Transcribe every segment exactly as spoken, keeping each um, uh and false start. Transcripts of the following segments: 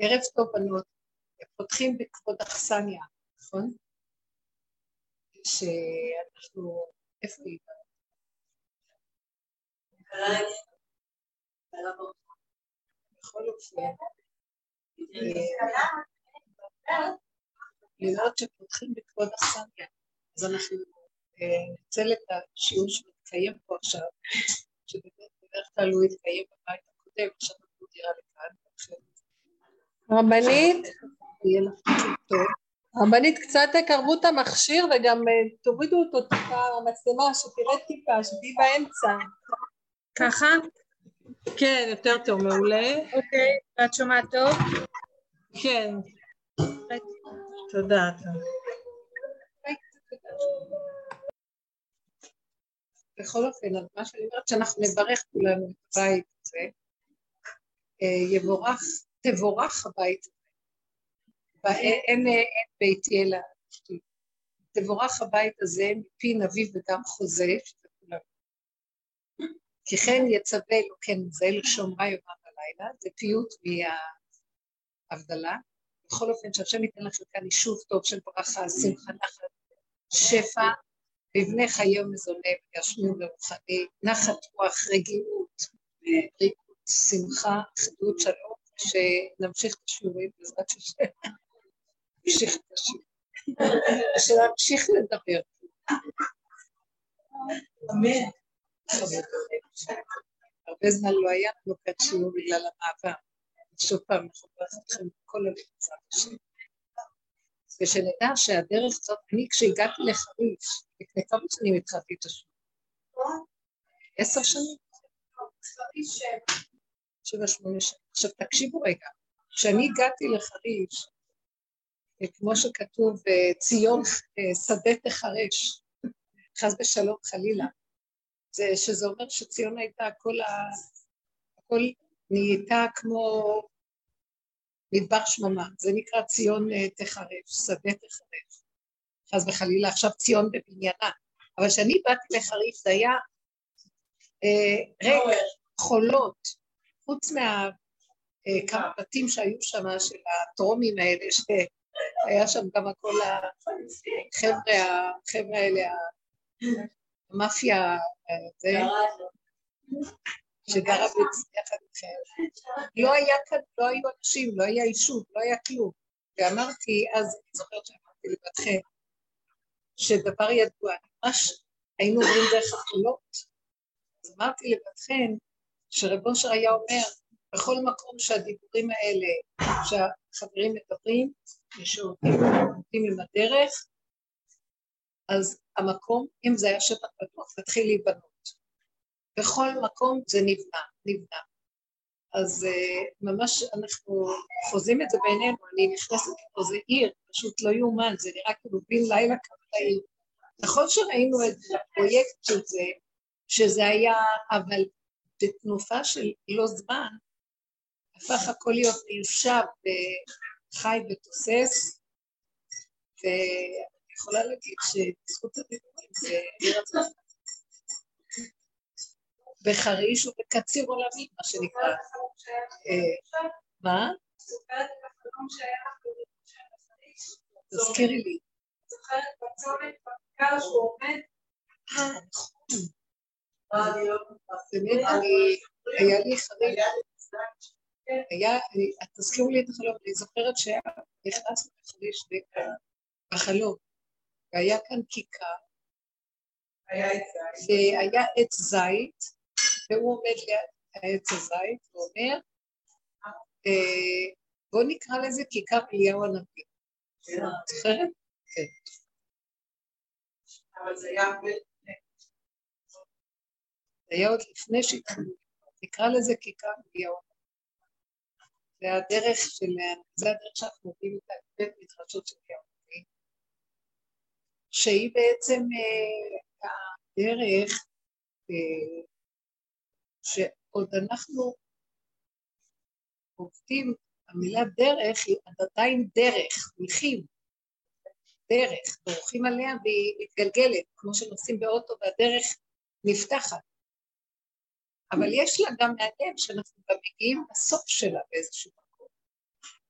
ערב טוב בנות, פותחים בכבוד אכסניה, נכון? שאנחנו, איפה היא? בכל אופן, לראות שפותחים בכבוד אכסניה, אז אנחנו נצל את השיעור שמתקיים פה עכשיו, שבאמת בדרך כלל הוא התקיים בבית הקודם, עכשיו אנחנו נראה לכאן. רבנית, רבנית, קצת תקרבו את המכשיר וגם תורידו אותו טיפה, המצלמה שתראה טיפה, שתהי באמצע. ככה? כן, יותר טוב, מעולה. אוקיי, את שומעת טוב? כן. תודה. בכל אופן, אז מה שאני אומרת שאנחנו נברך כולנו את הבית הזה, יבורך, תבורך הבית, ואין ביתי אלא אשתי. תבורך הבית הזה מפי נביא וגם חוזה, שזה כולם. כי כן יצווה אלוקים זה לשומרה יומם ולילה, זה פיוט מההבדלה. בכל אופן שהשם ייתן לכם כאן יישוב טוב של ברכה, שמחה, נחת, שפע, בבני חיום מזונב, ישמיעו לרוחני, נחת רוח, רגיעות, ריקות, שמחה, חדות, שלום. שנמשיך את השיעורים בעזרת השם, נמשיך את השיעורים, שנמשיך לדבר. אמן. הרבה זמן לא היה לנו כאן שיעור בגלל המעבר. שוב פעם, אנחנו נברכתכם בכל הלב בעזרת השם. ושנדע שהדרך זאת, אני כשהגעתי לחריש, לפני כמה שנים התחלתי את השיעור. עשר שנים. שבע שמונה שנים. עכשיו תקשיבו רגע, כשאני הגעתי לחריש, כמו שכתוב, ציון שדה תחרש, חס ושלום חלילה, זה שזה אומר שציון הייתה, הכל, הכל נהייתה כמו מדבר שממה, זה נקרא ציון תחרש, שדה תחרש, חס וחלילה, עכשיו ציון בבניינה, אבל כשאני באתי לחריש זה היה אה, רגע, חולות, חוץ מה... כמה בתים שהיו שם של התרומים האלה, שהיה שם גם כל החבר'ה, החבר'ה האלה, המאפיה, זה, שגרה בצליחת אחר. לא היה כאן, לא היו אנשים, לא היה יישוב, לא היה כלום. ואמרתי, אז אני זוכרת שאמרתי לבתכם, שדבר ידוע, ממש היינו רואים דרך החולות, אז אמרתי לבתכם, שרב אושר היה אומר, בכל מקום שהדיבורים האלה, שהחברים מדברים, ושעובדים עם הדרך, אז המקום, אם זה היה שטח פתוח, תתחיל להיבנות. בכל מקום זה נבנה, נבנה. אז ממש אנחנו חוזים את זה בינינו, אני נכנסת פה, זה עיר, פשוט לא יומן, זה נראה כאילו בין לילה כבר העיר. נכון שראינו את הפרויקט של זה, שזה היה, אבל בתנופה של לא זמן, הפך הכל להיות מיושב וחי ותוסס, ואני יכולה להגיד שבזכות הדיבורים זה נרצה. בחריש ובקציר עולמי, מה שנקרא. מה? זוכרת בחלום שהיה לך בדיוק של החריש. תזכירי לי. זוכרת בצומת, בקר שהוא עומד. אה, נכון. באמת, היה לי חריש. היה, תזכירו לי את החלום, אני זוכרת שנכנסנו לחריש בחלום, והיה כאן כיכר, והיה עץ זית, והוא עומד ליד העץ הזית, הוא אומר, בוא נקרא לזה כיכר אליהו הנביא. זוכרת? כן. אבל זה היה הרבה לפני. זה היה עוד לפני שהתחלנו, נקרא לזה כיכר אליהו הנביא. זה הדרך של, זה הדרך שאנחנו עובדים את ההגבית מתרשות של יאוני, שהיא בעצם אה, הדרך אה, שעוד אנחנו עובדים, המילה דרך היא עדיין דרך, הולכים, דרך, דורכים עליה והיא מתגלגלת, כמו שנוסעים באוטו והדרך נפתחת. אבל יש לה גם מעניין שאנחנו גם מגיעים בסוף שלה באיזשהו מקום.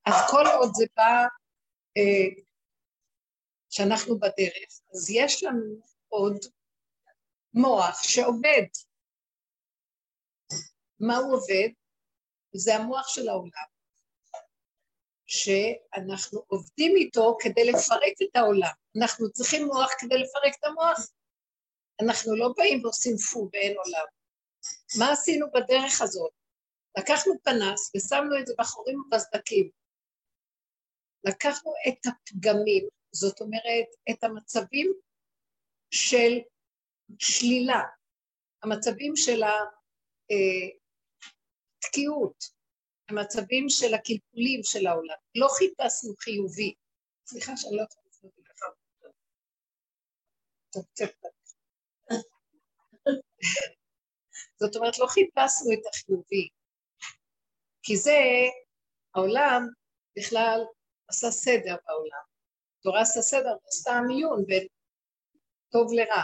אז כל עוד זה בא אה, שאנחנו בדרך, אז יש לנו עוד מוח שעובד. מה הוא עובד? זה המוח של העולם, שאנחנו עובדים איתו כדי לפרק את העולם. אנחנו צריכים מוח כדי לפרק את המוח. אנחנו לא באים ועושים פו ואין עולם. מה עשינו בדרך הזאת? לקחנו פנס ושמנו את זה בחורים ובסדקים. לקחנו את הפגמים, זאת אומרת, את המצבים של שלילה, המצבים של התקיעות, המצבים של הקלקולים של העולם. לא חיפשנו חיובי. סליחה שאני לא חושבת לך. טוב, טוב, טוב. זאת אומרת, לא חיפשנו את החיובי, כי זה, העולם בכלל עשה סדר בעולם. תורה עשה סדר, עשתה המיון בין טוב לרע.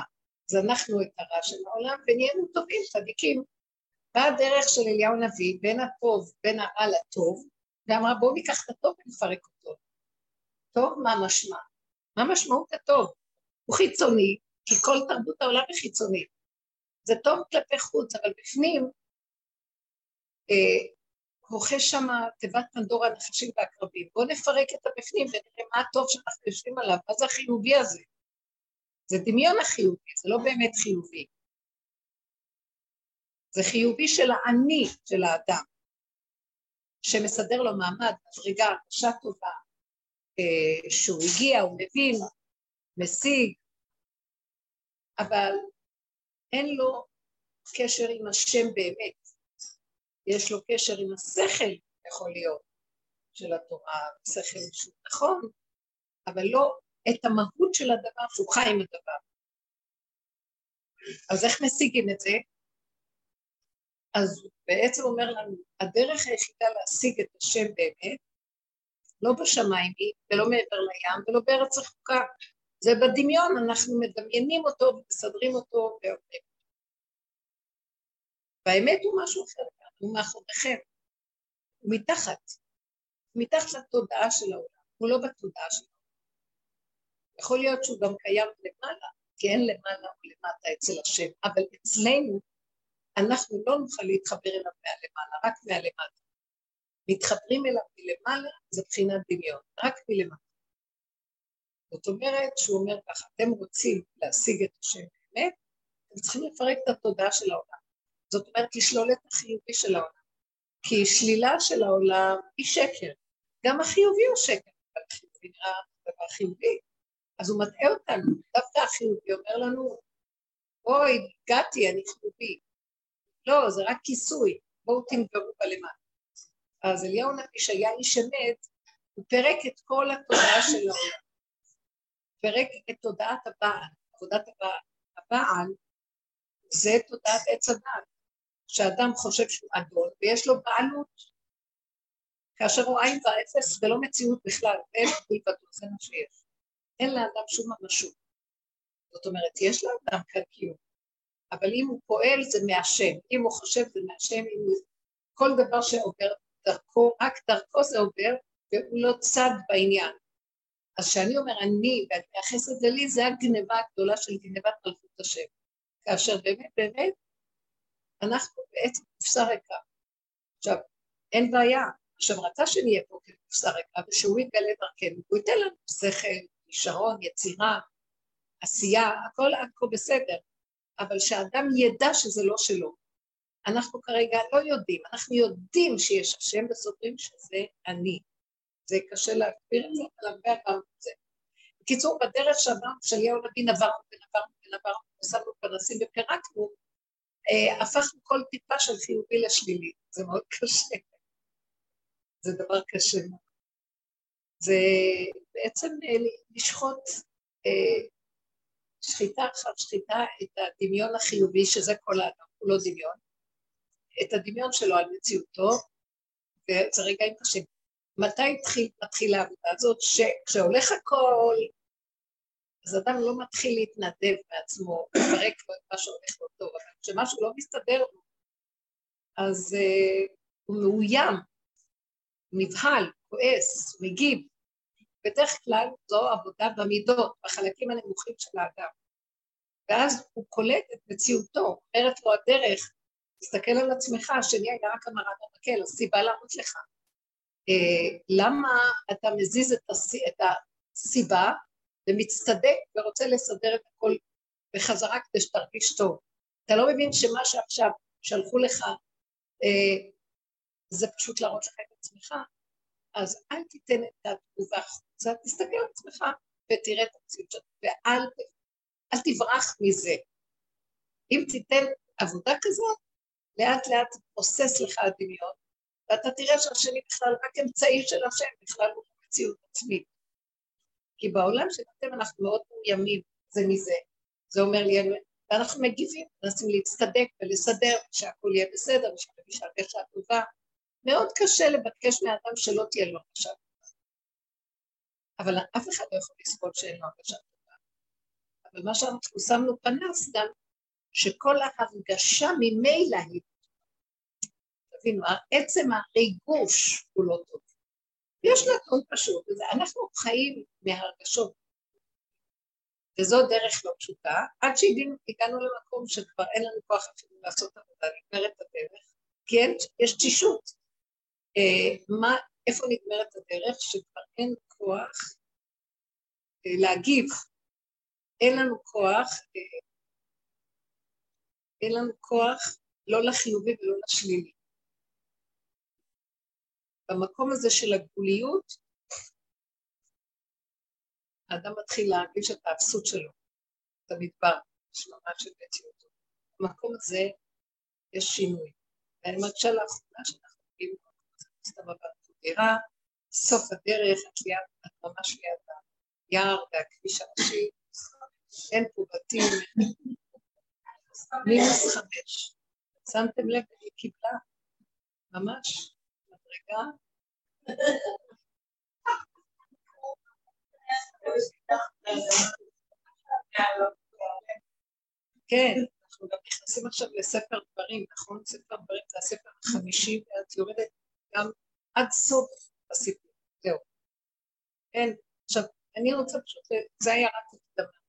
זנחנו את הרע של העולם ונהיינו טובים, צדיקים. באה הדרך של אליהו נביא, בין הטוב, בין הרע לטוב, ואמרה, בואו ניקח את הטוב ונפרק אותו. טוב, מה משמע? מה משמעות הטוב? הוא חיצוני, כי כל תרבות העולם היא חיצונית. זה טוב כלפי חוץ, אבל בפנים, הוכה שם תיבת פנדורה, נחשים והקרבים. בואו נפרק את הבפנים ונראה מה הטוב שאנחנו יושבים עליו, מה זה החיובי הזה? זה דמיון החיובי, זה לא באמת חיובי. זה חיובי של העני של האדם, שמסדר לו מעמד, מדרגה, רשת טובה, שהוא הגיע, הוא מבין, משיג, אבל אין לו קשר עם השם באמת, יש לו קשר עם השכל, יכול להיות, של התורה, השכל שהוא נכון, אבל לא את המהות של הדבר, שהוא חי עם הדבר. אז איך משיגים את זה? אז בעצם אומר לנו, הדרך היחידה להשיג את השם באמת, לא בשמיים היא, ולא מעבר לים, ולא בארץ רחוקה, זה בדמיון, אנחנו מדמיינים אותו ומסדרים אותו ואומרים. והאמת הוא משהו אחר, הוא מאחוריכם, הוא מתחת, מתחת לתודעה של העולם, הוא לא בתודעה של העולם. יכול להיות שהוא גם קיים למעלה, כי אין למעלה או למטה אצל השם, אבל אצלנו אנחנו לא נוכל להתחבר אליו מהלמעלה, רק מהלמטה. מתחברים אליו מלמעלה, זה בחינת דמיון, רק מלמטה. זאת אומרת, שהוא אומר ככה, אתם רוצים להשיג את השם באמת, אתם צריכים לפרק את התודעה של העולם. זאת אומרת, לשלול את החיובי של העולם. כי שלילה של העולם היא שקר. גם החיובי הוא שקר, אבל החיובי נראה דבר חיובי. אז הוא מטעה אותנו, דווקא החיובי אומר לנו, אוי, הגעתי, אני חיובי. לא, זה רק כיסוי, בואו תנגרו בלמעלה. אז אליהו נביא שהיה איש אמת, הוא פרק את כל התודעה של העולם. פרק את תודעת הבעל, תודעת הבעל, הבעל זה תודעת עץ הדעת, שאדם חושב שהוא אדון ויש לו בעלות, כאשר הוא עין ואפס ולא מציאות בכלל, אין בלבדו, זה מה שיש, אין לאדם שום ממשות, זאת אומרת יש לאדם כאן קיום, אבל אם הוא פועל זה מהשם, אם הוא חושב זה מהשם, אם הוא... כל דבר שעובר דרכו, רק דרכו זה עובר והוא לא צד בעניין, אז שאני אומר, אני, ואני מייחס את זה לי, זה הגנבה הגדולה של גנבת מלכות השם. כאשר באמת, באמת, אנחנו בעצם קופסה ריקה. עכשיו, אין בעיה. עכשיו, רצה שנהיה פה כקופסה ריקה, ושהוא יתגלה דרכנו, הוא ייתן לנו שכל, ישרון, יצירה, עשייה, הכל הכל בסדר. אבל שהאדם ידע שזה לא שלו. אנחנו כרגע לא יודעים, אנחנו יודעים שיש השם וסופרים שזה אני. זה קשה להגביר את זה, אבל הרבה עברנו את זה. בקיצור, בדרך שעברנו, שאליהו נביא נברנו ונברנו ונברנו, ושמנו פנסים ופרקנו, אה, הפכנו כל טיפה של חיובי לשלילי. זה מאוד קשה. זה דבר קשה. זה בעצם אה, לשחוט אה, שחיטה אחר שחיטה את הדמיון החיובי, שזה כל האדם, הוא לא דמיון, את הדמיון שלו על מציאותו, וזה רגעים קשים. מתי התחיל, מתחילה העבודה הזאת, שכשהולך הכל, אז אדם לא מתחיל להתנדב מעצמו, לפרק לו את מה שהולך לו טוב, אבל כשמשהו לא מסתדר לו, אז uh, הוא מאוים, נבהל, כועס, מגיב. בדרך כלל זו עבודה במידות, בחלקים הנמוכים של האדם. ואז הוא קולט את מציאותו, אומרת לו הדרך, תסתכל על עצמך, השני היה רק המראה במקל, הסיבה לענות לך. Uh, למה אתה מזיז את, הס... את הסיבה ומצטדק ורוצה לסדר את הכל בחזרה כדי שתרגיש טוב? אתה לא מבין שמה שעכשיו שלחו לך uh, זה פשוט להראות לך את עצמך, אז אל תיתן את התגובה החוצה, תסתכל על עצמך ותראה את המציאות, ואל אל תברח מזה. אם תיתן עבודה כזאת, לאט לאט עוסס לך הדמיון, ואתה תראה שהשני בכלל רק אמצעי של השם, בכלל הוא מציאות עצמית. כי בעולם שלכם אנחנו מאוד מאוימים זה מזה, זה אומר לי, ואנחנו מגיבים, נשים להצטדק ולסדר, שהכל יהיה בסדר, ושהגישה הרגשה טובה. מאוד קשה לבקש מהאדם שלא תהיה לו הרגשה טובה. אבל אף אחד לא יכול לסבול שאין לו הרגשה טובה. אבל מה שאנחנו שמנו פנס גם, שכל ההרגשה ממילא היא תבינו, עצם הריגוש הוא לא טוב. יש נתון פשוט, אנחנו חיים מהרגשות, וזו דרך לא פשוטה, עד שהגענו למקום שכבר אין לנו כוח אפילו לעשות עבודה, נגמרת הדרך, כי אין, יש תשישות. אה, מה, איפה נגמרת הדרך שכבר אין כוח אה, להגיב, אין לנו כוח, אה, אין לנו כוח לא לחיובי ולא לשלילי. במקום הזה של הגבוליות, האדם מתחיל להרגיש את האפסות שלו, את המדבר, השלמה של מציאותו. במקום הזה יש שינוי. ואני מרגישה לאחרונה שאנחנו רואים במקום הזה, סתם הבאה תוגרה, סוף הדרך, את ליד, את ממש ליד היער והכביש הראשי, אין פה בתים, מינוס חמש. שמתם לב, היא קיבלה, ממש. רגע. כן, אנחנו גם נכנסים עכשיו לספר דברים, נכון? ספר דברים זה הספר החמישי, ואת יורדת גם עד סוף הסיפור. זהו. כן, עכשיו, אני רוצה פשוט, זה היה רק הקדמה.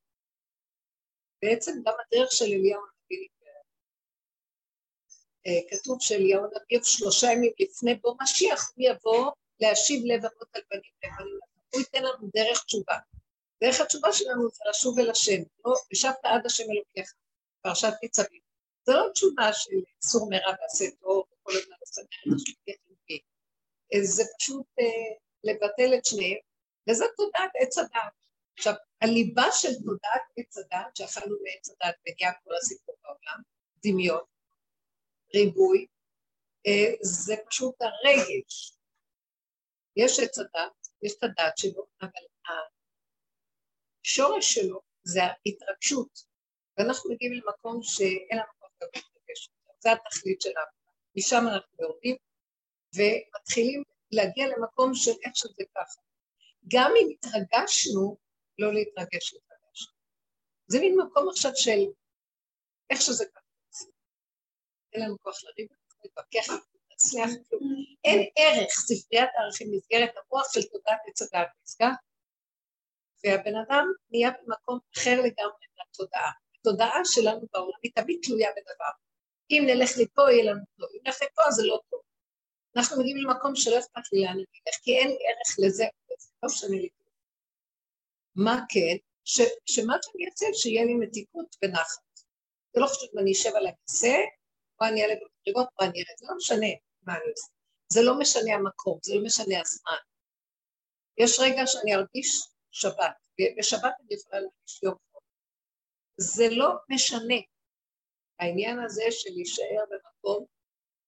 בעצם גם הדרך של אליהו הנביא, כתוב שאליהו הנביא שלושה ימים לפני בו משיח, הוא יבוא להשיב לבבות על בנים לבנים, הוא ייתן לנו דרך תשובה. דרך התשובה שלנו זה לשוב אל השם, לא ישבת עד השם אלוקיך, פרשת ניצבים. זו לא תשובה של סור מרע ועשה טוב, וכל הזמן לסדר את השליטה חלקי. זה פשוט לבטל את שניהם, וזו תודעת עץ הדת. עכשיו, הליבה של תודעת עץ הדת, שאכלנו מעץ הדת בנייה כל הסיפור בעולם, דמיון, ריבוי, זה פשוט הרגש. יש את הדת, יש את הדת שלו, אבל השורש שלו זה ההתרגשות, ואנחנו מגיעים למקום שאין לנו כבר דבר התרגשות, זה התכלית שלנו, משם אנחנו יורדים, ומתחילים להגיע למקום של איך שזה ככה. גם אם התרגשנו, לא להתרגש להתרגש. זה מין מקום עכשיו של איך שזה ככה. אין לנו כוח לריב, להתבקח, להצליח, אין ערך, ספריית הערכים נסגרת המוח של תודעת הצדה הפסקה, והבן אדם נהיה במקום אחר לגמרי מהתודעה. התודעה שלנו בעולם היא תמיד תלויה בדבר. אם נלך לפה, יהיה לנו טוב, אם נלך לפה, זה לא טוב. אנחנו מגיעים למקום שלא אכפת לי לאן אני אלך, כי אין לי ערך לזה, זה לא שאני לפה. מה כן? שמה שאני אצל, שיהיה לי מתיקות ונחת. זה לא חשוב, אני אשב על הכיסא, או אני אעלה במדרגות, או אני אראה, זה לא משנה מה אני עושה. זה לא משנה המקום, זה לא משנה הזמן. יש רגע שאני ארגיש שבת, ובשבת אני יכולה להרגיש יום טוב. זה לא משנה. העניין הזה של להישאר במקום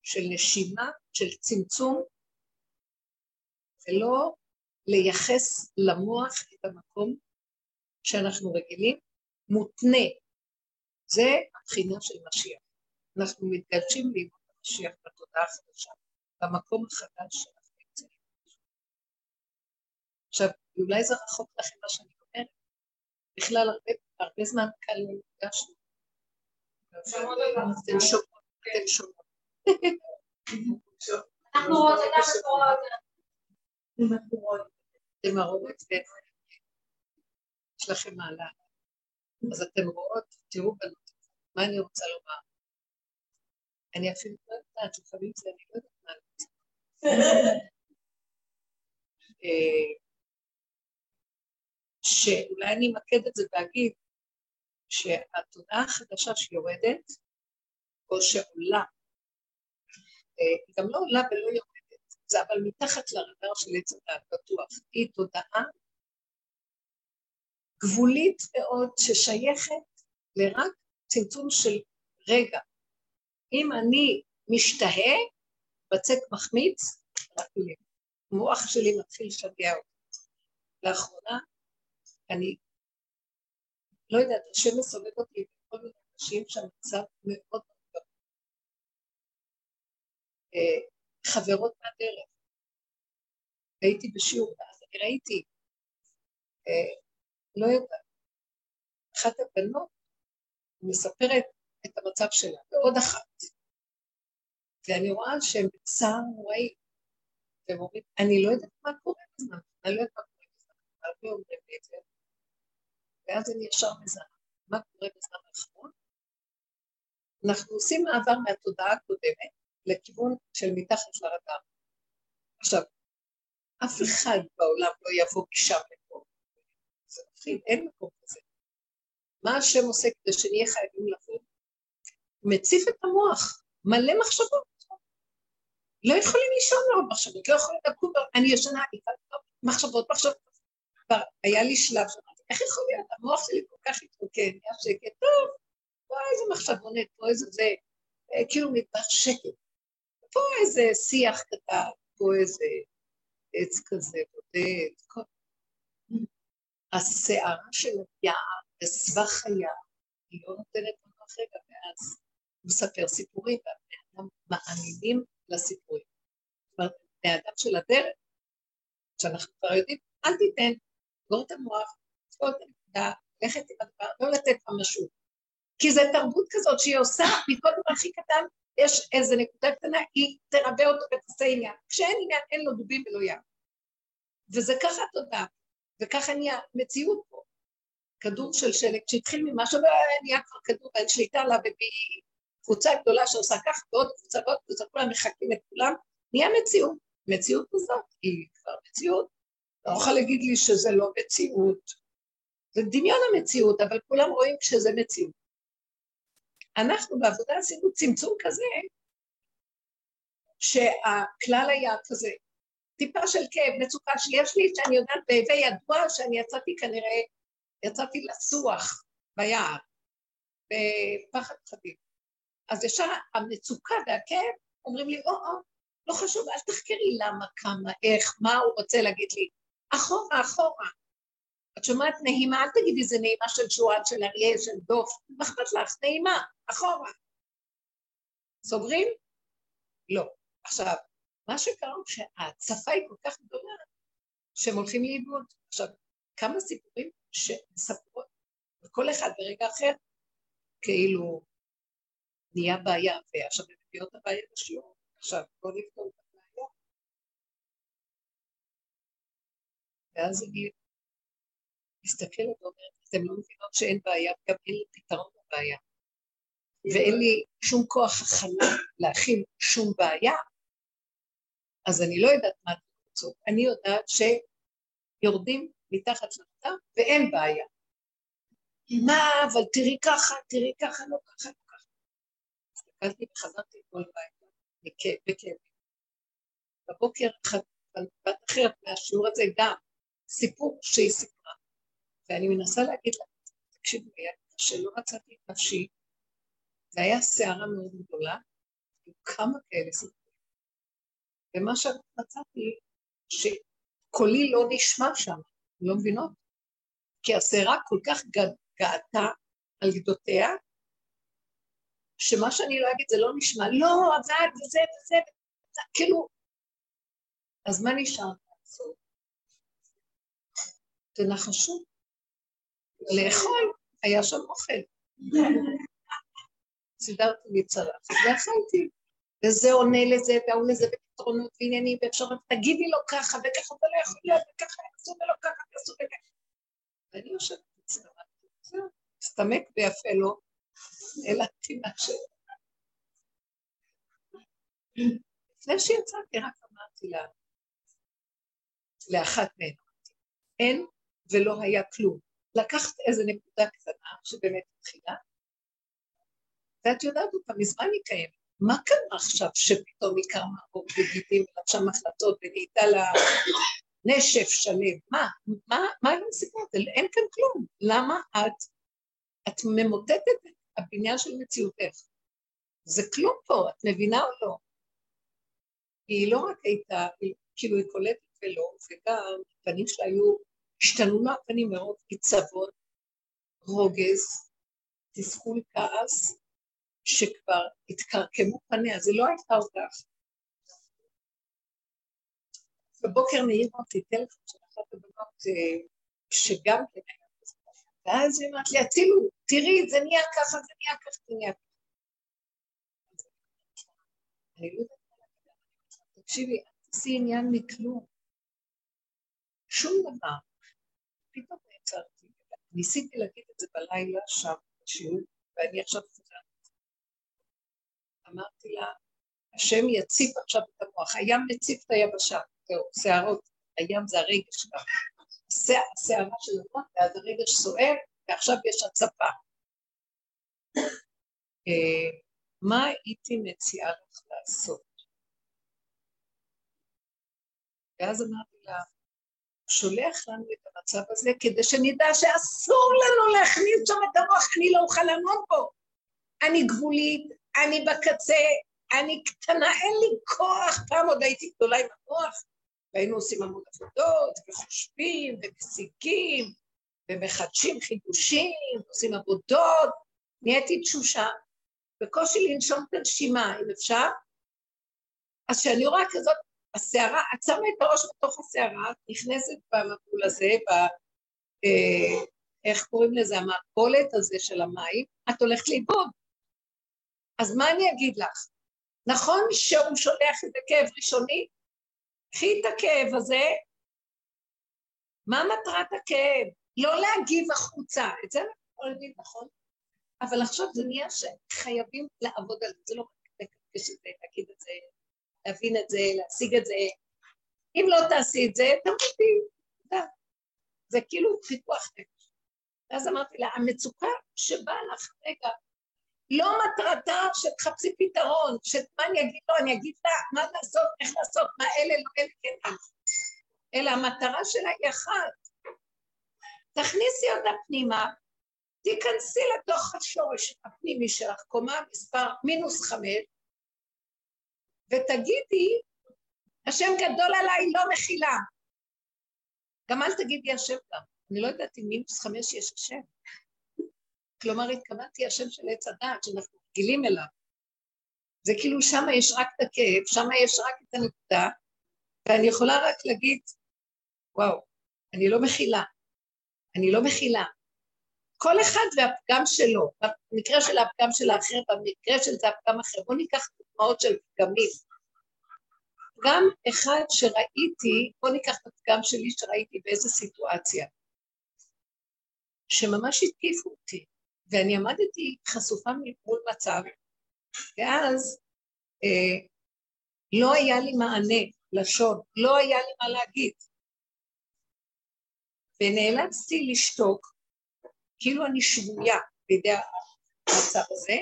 של נשימה, של צמצום, ולא לייחס למוח את המקום שאנחנו רגילים, מותנה. זה הבחינה של משיח. אנחנו מתגלשים לימוד המשיח בתודעה החדשה, במקום החדש שאנחנו נמצאים. עכשיו, אולי זה רחוק לכם מה שאני אומרת, בכלל הרבה, הרבה זמן קל להיגשנו. אתם שומעות, אתם שומעות. אנחנו רואות את המקורות. המקורות. אתם הרואות, כן. יש לכם מעלה. אז אתם רואות, תראו בנות. מה אני רוצה לומר? אני אפילו לא יודעת, לפעמים זה אני לא יודעת מה אני רוצה. שאולי אני אמקד את זה ואגיד, שהתודעה החדשה שיורדת, או שעולה, היא גם לא עולה ולא יורדת, זה אבל מתחת לרדאר של עצם בטוח, היא תודעה גבולית מאוד ששייכת לרק צמצום של רגע. אם אני משתהה, בצק מחמיץ, רק לי. המוח שלי מתחיל לשגע אותי. לאחרונה, אני לא יודעת, השם מסובב אותי בכל מיני אנשים שהמצב מאוד מאוד. חברות מהדרך, הייתי בשיעור, אז אני ראיתי, לא יודעת, אחת הבנות מספרת את המצב שלה, ועוד אחת, ואני רואה שהם בצער נוראי, והם אומרים, אני לא יודעת מה קורה בזמן, אני לא יודעת מה קורה בזמן, הרבה אומרים את זה, ואז אני ישר מזהה, מה קורה בזמן האחרון? אנחנו עושים מעבר מהתודעה הקודמת, לכיוון של מתחת לרדאר. עכשיו, אף אחד בעולם לא יבוא משם לפה, זה מפחיד, אין מקום כזה. מה השם עושה כדי שנהיה חייבים לבוא? מציף את המוח, מלא מחשבות. לא יכולים לישון לעוד מחשבות, לא יכולים לקום, אני ישנה, אני פעם, מחשבות, מחשבות. כבר היה לי שלב שלב, איך יכול להיות? המוח שלי כל כך התרוקן, היה שקט, טוב, פה איזה מחשבונת, פה איזה זה, כאילו נדבר שקט. פה איזה שיח קטן, פה איזה עץ כזה בודד, כל... השערה של היער, הסבך היער, היא לא נותנת לנו אחרת, ואז מספר סיפורים, והבני אדם מאמינים לסיפורים. זאת אומרת, בני אדם של הדרך, שאנחנו כבר יודעים, אל תיתן, גור את המוח, עוד נקודה, לכת עם הדבר, לא לתת משהו. כי זה תרבות כזאת שהיא עושה, מכל דבר הכי קטן, יש איזו נקודה קטנה, היא תרבה אותו ותעשה עניין. כשאין עניין, אין לו דובים ולא ים. וזה ככה תודה, וככה נהיה מציאות פה. כדור של שלג, כשהתחיל ממשהו, נהיה כבר כדור, אין שליטה עליו, ובקבוצה גדולה שעושה כך, ועוד קבוצה, ועוד קבוצה, כולם מחכים את כולם, נהיה מציאות. מציאות כזאת, היא כבר מציאות. לא יכול להגיד לי שזה לא מציאות. זה דמיון המציאות, אבל כולם רואים שזה מציאות. אנחנו בעבודה עשינו צמצום כזה, שהכלל היה כזה, טיפה של כאב, מצוקה שיש לי, שאני יודעת בהווה ידוע, שאני יצאתי כנראה, יצאתי לסוח ביער, בפחד חביב. אז ישר המצוקה והכאב, אומרים לי, או, או, לא חשוב, אל תחקרי למה, כמה, איך, מה הוא רוצה להגיד לי, אחורה, אחורה. את שומעת נעימה, אל תגידי, זה נעימה של שועד, של אריה, של דוף, מחפת לך, נעימה, אחורה. סוגרים? לא. עכשיו, מה שקרה הוא שהצפה היא כל כך גדולה, שהם הולכים לאיבוד. עכשיו, כמה סיפורים שמספרות, וכל אחד ברגע אחר, כאילו, נהיה בעיה, ועכשיו הם מביאות הבעיה בשיעור, עכשיו, בוא נפתור את הבעיה. ואז היא... מסתכלת ואומרת, אתם לא מבינות שאין בעיה, גם אין לי פתרון לבעיה, ואין לי שום כוח הכנה להכין שום בעיה, אז אני לא יודעת מה אתם רוצות, אני יודעת שיורדים מתחת לרדאר ואין בעיה. מה, אבל תראי ככה, תראי ככה, לא ככה, לא ככה. הסתכלתי וחזרתי כל בעיה, בכאב. בבוקר, בת אחרת מהשיעור הזה, גם סיפור שהיא סיפרה, ואני מנסה להגיד לה, תקשיבו, היה שלא רצאתי את נפשי, והיה שערה מאוד גדולה, וכמה כאלה סיפורים. ומה שאני מצאתי, שקולי לא נשמע שם, לא מבינות, כי השערה כל כך געתה על גדותיה, שמה שאני לא אגיד זה לא נשמע, לא, עבד, וזה, וזה, וזה, כאילו, אז מה נשאר? תנחשו, לאכול, היה שם אוכל. סידרתי לי צלחת, ואכלתי, וזה עונה לזה, והוא לזה בפתרונות ועניינים, ואפשר, תגידי לו ככה, וככה אתה לא יכול להיות, וככה יעשו ולא ככה, יעשו וככה. ואני יושבת מצטמקת, זהו, מסתמק ויפה לו, אלא תימה שלו. לפני שיצאתי, רק אמרתי לה, לאחת מהן, אין ולא היה כלום. לקחת איזה נקודה קטנה שבאמת התחילה, ואת יודעת אותה, מזמן היא קיימת. מה קרה עכשיו שפתאום היא קרמה אור וגידים ולבשם החלטות ונהיתה לה נשף שלם? מה? מה? מה היא מסיבות? אין כאן כלום. למה את, את ממוטטת את הבניין של מציאותך? זה כלום פה, את מבינה או לא? היא לא רק הייתה, היא, כאילו היא קולטת ולא, וגם הפנים שלה היו, השתנו לה הפנים מאוד, עיצבון, רוגז, תסכול כעס, שכבר התקרקמו פניה, זה לא הייתה אותך. בבוקר נעיר אותי טלפון של אחת הבנות שגם נעיר אותי, ואז היא אמרת לי, הצילו, תראי, זה נהיה ככה, זה נהיה ככה, זה נהיה ככה. אני לא יודעת מה להגיד, תקשיבי, את עשי עניין מכלום. שום דבר. פתאום נעצרתי, ניסיתי להגיד את זה בלילה שם, בשיעור, ואני עכשיו חוזרת. אמרתי לה, השם יציף עכשיו את המוח, הים מציף את היבשה, שערות, הים זה הרגע שלה, השערה של המוח, ואז הרגע שסוער, ועכשיו יש הצפה. מה הייתי מציעה לך לעשות? ואז אמרתי לה, שולח לנו את המצב הזה, כדי שנדע שאסור לנו להכניס שם את המוח, אני לא אוכל לעמוד בו. אני גבולית, אני בקצה, אני קטנה, אין לי כוח, פעם עוד הייתי גדולה עם המוח, והיינו עושים המון עבודות, וחושבים, ומשיגים, ומחדשים חידושים, עושים עבודות, נהייתי תשושה, בקושי לנשום את הנשימה, אם אפשר, אז שאני רואה כזאת, השערה, את שמה את הראש בתוך השערה, נכנסת במבול הזה, ב, אה, איך קוראים לזה, המעבולת הזה של המים, את הולכת לאיבוד, אז מה אני אגיד לך? נכון שהוא שולח את הכאב ראשוני? קחי את הכאב הזה, מה מטרת הכאב? לא להגיב החוצה, את זה לא יודעים, נכון? אבל עכשיו זה נהיה שחייבים לעבוד על זה, זה לא רק לקפש את זה, להגיד את זה, להבין את זה, להשיג את זה, אם לא תעשי את זה, תמודי, תודה. זה כאילו חיכוח נפש. ואז אמרתי לה, המצוקה שבא לך רגע, לא מטרתה שתחפשי פתרון, שמה אני אגיד לו, אני אגיד לה, מה לעשות, איך לעשות, מה אלה, לא אלה, כן, אלא המטרה שלה היא אחת. תכניסי אותה פנימה, תיכנסי לתוך השורש הפנימי שלך, קומה מספר מינוס חמש, ותגידי, השם גדול עליי לא מכילה. גם אל תגידי השם גם, אני לא יודעת אם מינוס חמש יש השם. כלומר, התכוונתי השם של עץ הדעת, שאנחנו רגילים אליו. זה כאילו, שמה יש רק את הכאב, שמה יש רק את הנקודה, ואני יכולה רק להגיד, וואו, אני לא מכילה, אני לא מכילה. כל אחד והפגם שלו, במקרה של הפגם של האחר, במקרה של זה הפגם אחר, בואו ניקח דוגמאות של פגמים. פגם אחד שראיתי, בואו ניקח את הפגם שלי שראיתי באיזו סיטואציה, שממש התקיפו אותי. ואני עמדתי חשופה מול מצב, ואז אה, לא היה לי מענה לשון, לא היה לי מה להגיד. ונאלצתי לשתוק, כאילו אני שבויה בידי המצב הזה,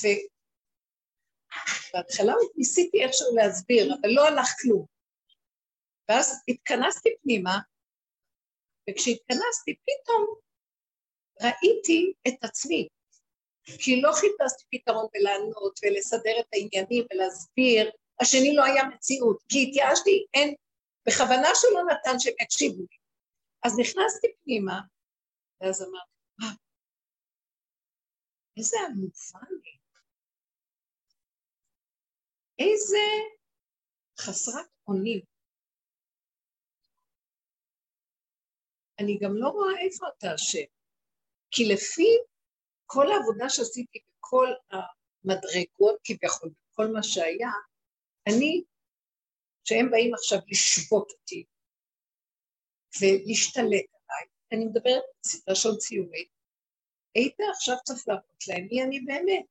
ובהתחלה ניסיתי איכשהו להסביר, אבל לא הלך כלום. ואז התכנסתי פנימה, וכשהתכנסתי פתאום, ראיתי את עצמי, כי לא חיפשתי פתרון ולענות ולסדר את העניינים ולהסביר, השני לא היה מציאות, כי התייאשתי, אין, בכוונה שלא נתן שהם הקשיבו לי. אז נכנסתי פנימה, ואז אמרתי, מה? איזה עמופה לי. איזה חסרת עונים. אני גם לא רואה איפה אתה השם. כי לפי כל העבודה שעשיתי בכל מדרגות כביכול, כל מה שהיה, אני, שהם באים עכשיו לשבות אותי, ולהשתלט עליי, אני מדברת לשון ציורית, היית עכשיו צריך להראות להם, מי אני באמת?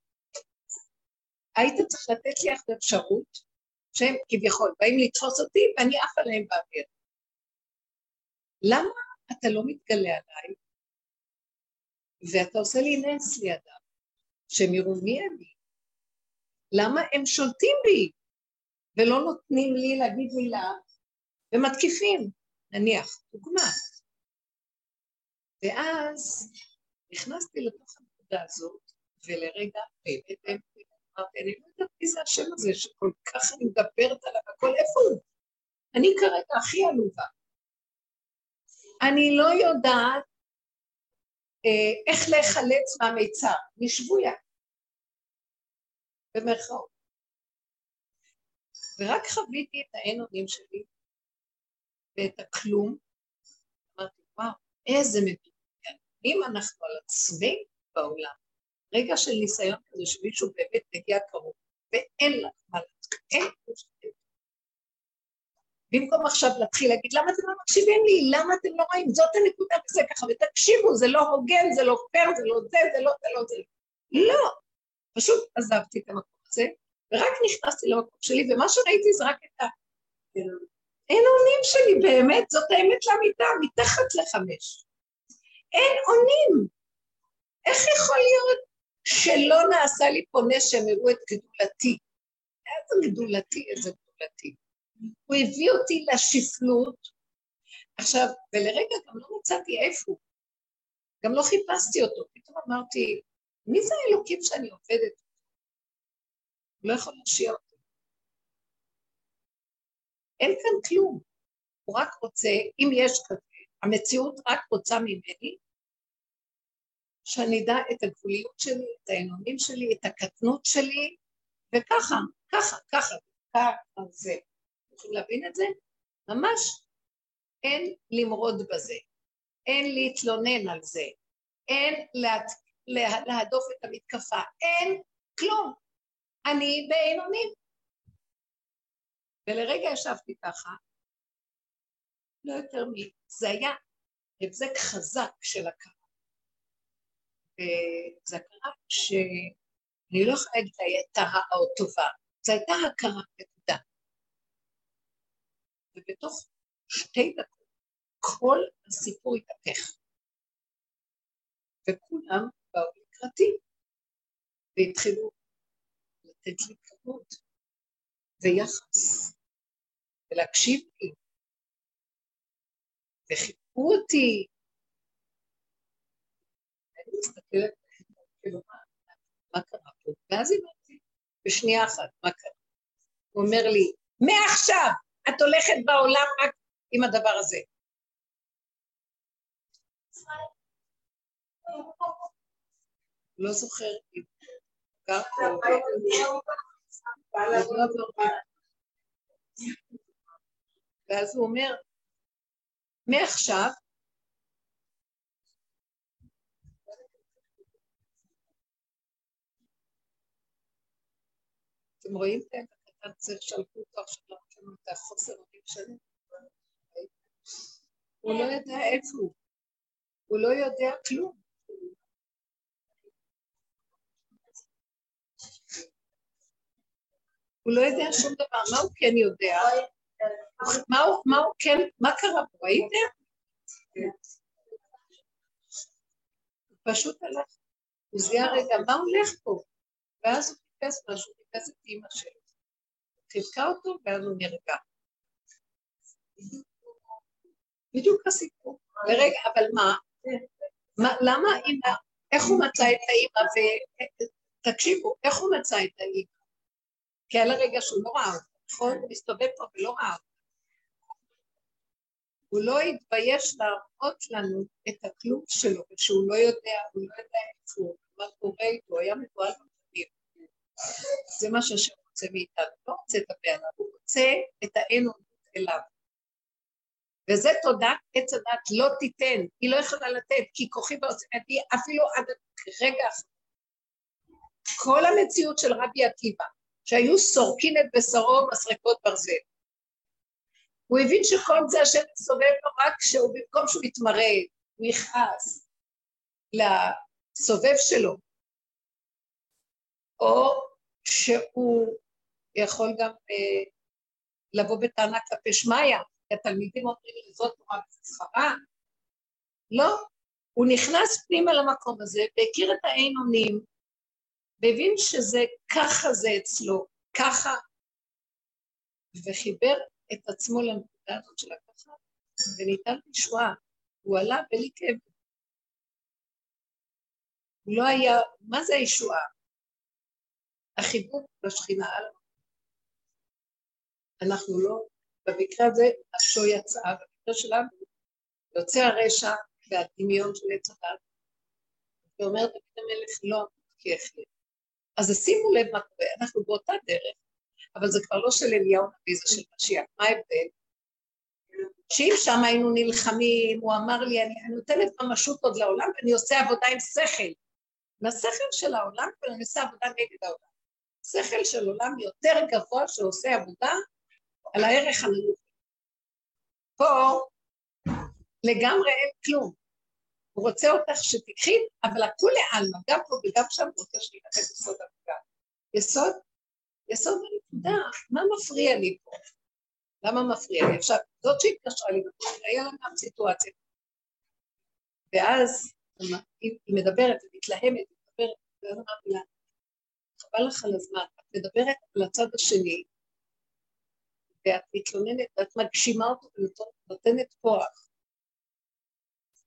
היית צריך לתת לי עכשיו אפשרות, שהם כביכול באים לתפוס אותי, ואני אף עליהם באוויר. למה אתה לא מתגלה עליי? ואתה עושה לי נס לידם, שהם יראו מי אני. למה הם שולטים בי, ולא נותנים לי להגיד מילה, ומתקיפים, נניח, דוגמה. ואז נכנסתי לתוך הנקודה הזאת, ולרגע באמת, אמרתי, אני לא יודעת מי זה השם הזה, שכל כך אני מדברת עליו, הכל איפה? אני כרגע הכי עלובה. אני לא יודעת איך להיחלץ מהמיצר, משבויה. במרכאות. ורק חוויתי את האנונים שלי, ואת הכלום, אמרתי, וואו, איזה מדויק, אם אנחנו על עצמי בעולם, רגע של ניסיון כזה שמישהו באמת מגיע קרוב, ואין לך מה להתחיל, במקום עכשיו להתחיל להגיד, למה אתם לא מקשיבים לי, למה אתם לא רואים, זאת הנקודה כזה ככה, ותקשיבו, זה לא הוגן, זה לא פר, זה לא זה, זה לא זה, לא זה, לא, פשוט עזבתי את המקום הזה, ורק נכנסתי למקום שלי, ומה שראיתי זה רק את אין עונים שלי באמת, זאת האמת למיטה, מתחת לחמש, אין עונים, איך יכול להיות שלא נעשה לי פונה שהם הראו את גדולתי? איזה גדולתי, איזה גדולתי. הוא הביא אותי לשפלות. עכשיו, ולרגע גם לא מצאתי איפה. גם לא חיפשתי אותו. פתאום אמרתי, מי זה האלוקים שאני עובדת? הוא לא יכול להשיע אותי. אין כאן כלום. הוא רק רוצה, אם יש כזה, המציאות רק רוצה ממני, שאני אדע את הגבוליות שלי, את העינונים שלי, את הקטנות שלי, וככה, ככה, ככה, ככה זה. יכולים להבין את זה? ממש אין למרוד בזה, אין להתלונן על זה, אין להד... להדוף את המתקפה, אין כלום. אני בעינונים. ולרגע ישבתי ככה, לא יותר מי, זה היה הבזק חזק של הקרב. וזה הכרה שאני לא יכולה להגיד לה הייתה האות טובה, זו הייתה הכרה נקודה. ובתוך שתי דקות כל הסיפור התהפך, וכולם באו לקראתי, והתחילו לתת לי כבוד ויחס, ולהקשיב לי, וחיפרו אותי, מסתכלת, כאילו, מה קרה פה? ואז אמרתי, בשנייה אחת, מה קרה? הוא אומר לי, מעכשיו את הולכת בעולם רק עם הדבר הזה. לא זוכר אם קראת או לא. ואז הוא אומר, מעכשיו, אתם רואים את הקטן צריך שלחו אותו עכשיו לרקנו את החוסר עודים שלנו? הוא לא יודע איפה הוא. הוא לא יודע כלום. הוא לא יודע שום דבר. מה הוא כן יודע? מה הוא כן? מה קרה פה? ראיתם? הוא פשוט הלך. הוא זיהה רגע, מה הולך פה? ואז הוא חיפש משהו. אז את אימא שלו, חלקה אותו ואז הוא נרגע. בדיוק הסיפור. לרגע, אבל מה? למה אימא, איך הוא מצא את האימא? תקשיבו, איך הוא מצא את האימא? כי על הרגע שהוא לא ראה אותה, נכון? הוא מסתובב פה ולא ראה אותה. הוא לא התבייש להראות לנו את הכלום שלו, שהוא לא יודע, הוא לא יודע איפה, מה קורה איתו, היה מבועל בפנים. זה מה שהשם רוצה מאיתנו, לא רוצה את הפעלה, הוא רוצה את האנונות אליו. וזה תודה, עץ הדת לא תיתן, היא לא יכולה לתת, כי כוחי ועוצמתי, אפילו עד רגע אחר. כל המציאות של רבי עקיבא, שהיו סורקים את בשרו מסרקות ברזל. הוא הבין שכל זה השם סובב לו רק שהוא, במקום שהוא מתמרד, הוא יכעס לסובב שלו, או שהוא יכול גם אה, לבוא בטענה כלפי שמיה, התלמידים אומרים לזאת תורה בספרה, לא, הוא נכנס פנימה למקום הזה, והכיר את העינונים, והבין שזה ככה זה אצלו, ככה, וחיבר את עצמו לנקודה הזאת של הככה, וניתן לישועה, הוא עלה בלי כאב, הוא לא היה, מה זה הישועה? החיבור לשכינה הלאה, אנחנו לא, במקרה הזה, השו יצאה, במקרה שלנו, יוצא הרשע והדמיון של יצאה, ואומרת, אתם מלך לא, כי החליט. אז שימו לב מה קורה, אנחנו באותה דרך, אבל זה כבר לא של אליהו נביא, זה של משיח, מה ההבדל? שאם שם היינו נלחמים, הוא אמר לי, אני, אני נותנת ממשות עוד לעולם, ואני עושה עבודה עם שכל, מהשכל של העולם, ואני עושה עבודה נגד העולם. שכל של עולם יותר גבוה שעושה עבודה, על הערך הנמוך. פה לגמרי אין כלום. הוא רוצה אותך שתקחי, אבל הכל לאלמה, גם פה וגם שם הוא רוצה שתלכת יסוד עבודה. יסוד? יסוד בנקודה. מה מפריע לי פה? למה מפריע לי? עכשיו, זאת שהתקשרה לי, היה לה גם סיטואציה. ואז היא מדברת, היא מתלהמת, היא מדברת, ואז אמרתי לה, חבל לך על הזמן, את מדברת על הצד השני, ואת מתלוננת, ואת מגשימה אותו, ונותנת כוח.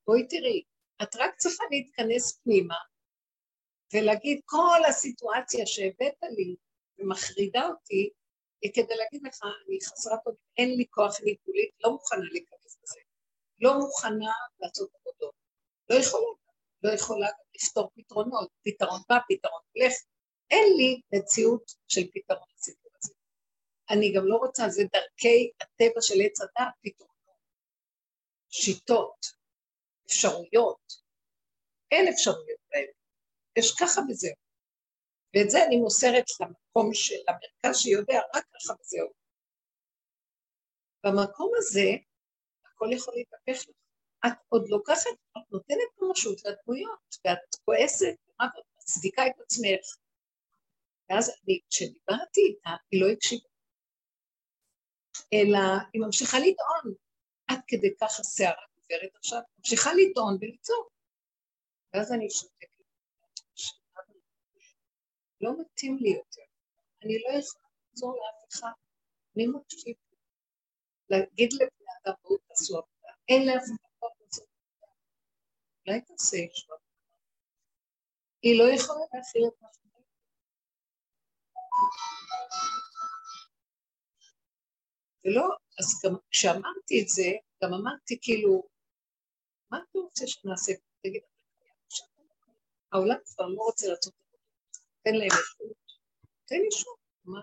בואי תראי, את רק צריכה להתכנס פנימה, ולהגיד כל הסיטואציה שהבאת לי, ומחרידה אותי, היא כדי להגיד לך, אני חסרת עוד, אין לי כוח ניגולית, לא מוכנה להיכנס לזה, לא מוכנה לעשות עבודות, לא יכולה, לא יכולה לפתור פתרונות, פתרון בא, פתרון הולך, אין לי מציאות של פתרון הסיפור. אני גם לא רוצה, זה דרכי הטבע של עץ הדת, פתרונות, שיטות, אפשרויות, אין אפשרויות בהן, יש ככה וזהו, ואת זה אני מוסרת למקום של המרכז שיודע רק ככה וזהו. במקום הזה, הכל יכול להתהפך לך, את עוד לוקחת, את נותנת ממשות לדמויות, ואת כועסת, ואת מצדיקה את עצמך, ואז אני, כשדיברתי איתה, היא לא הקשיבה, אלא היא ממשיכה לטעון, עד כדי ככה שערה גוברת עכשיו, ממשיכה לטעון וליצור. ואז אני שותקת, לא מתאים לי יותר, אני לא יכולה לעזור לאף אחד, אני מקשיב, להגיד לבני אדם, בואו תעשו עבודה, אין לאף אחד לעזור עבודה, אולי תעשה אישו עבודה. היא לא יכולה להכיל את מה שאני אומרת. ולא, אז גם כשאמרתי את זה, גם אמרתי כאילו, מה אתה רוצה שנעשה? תגיד, העולם כבר לא רוצה לצאת, תן להם אישות, תן אישות, מה?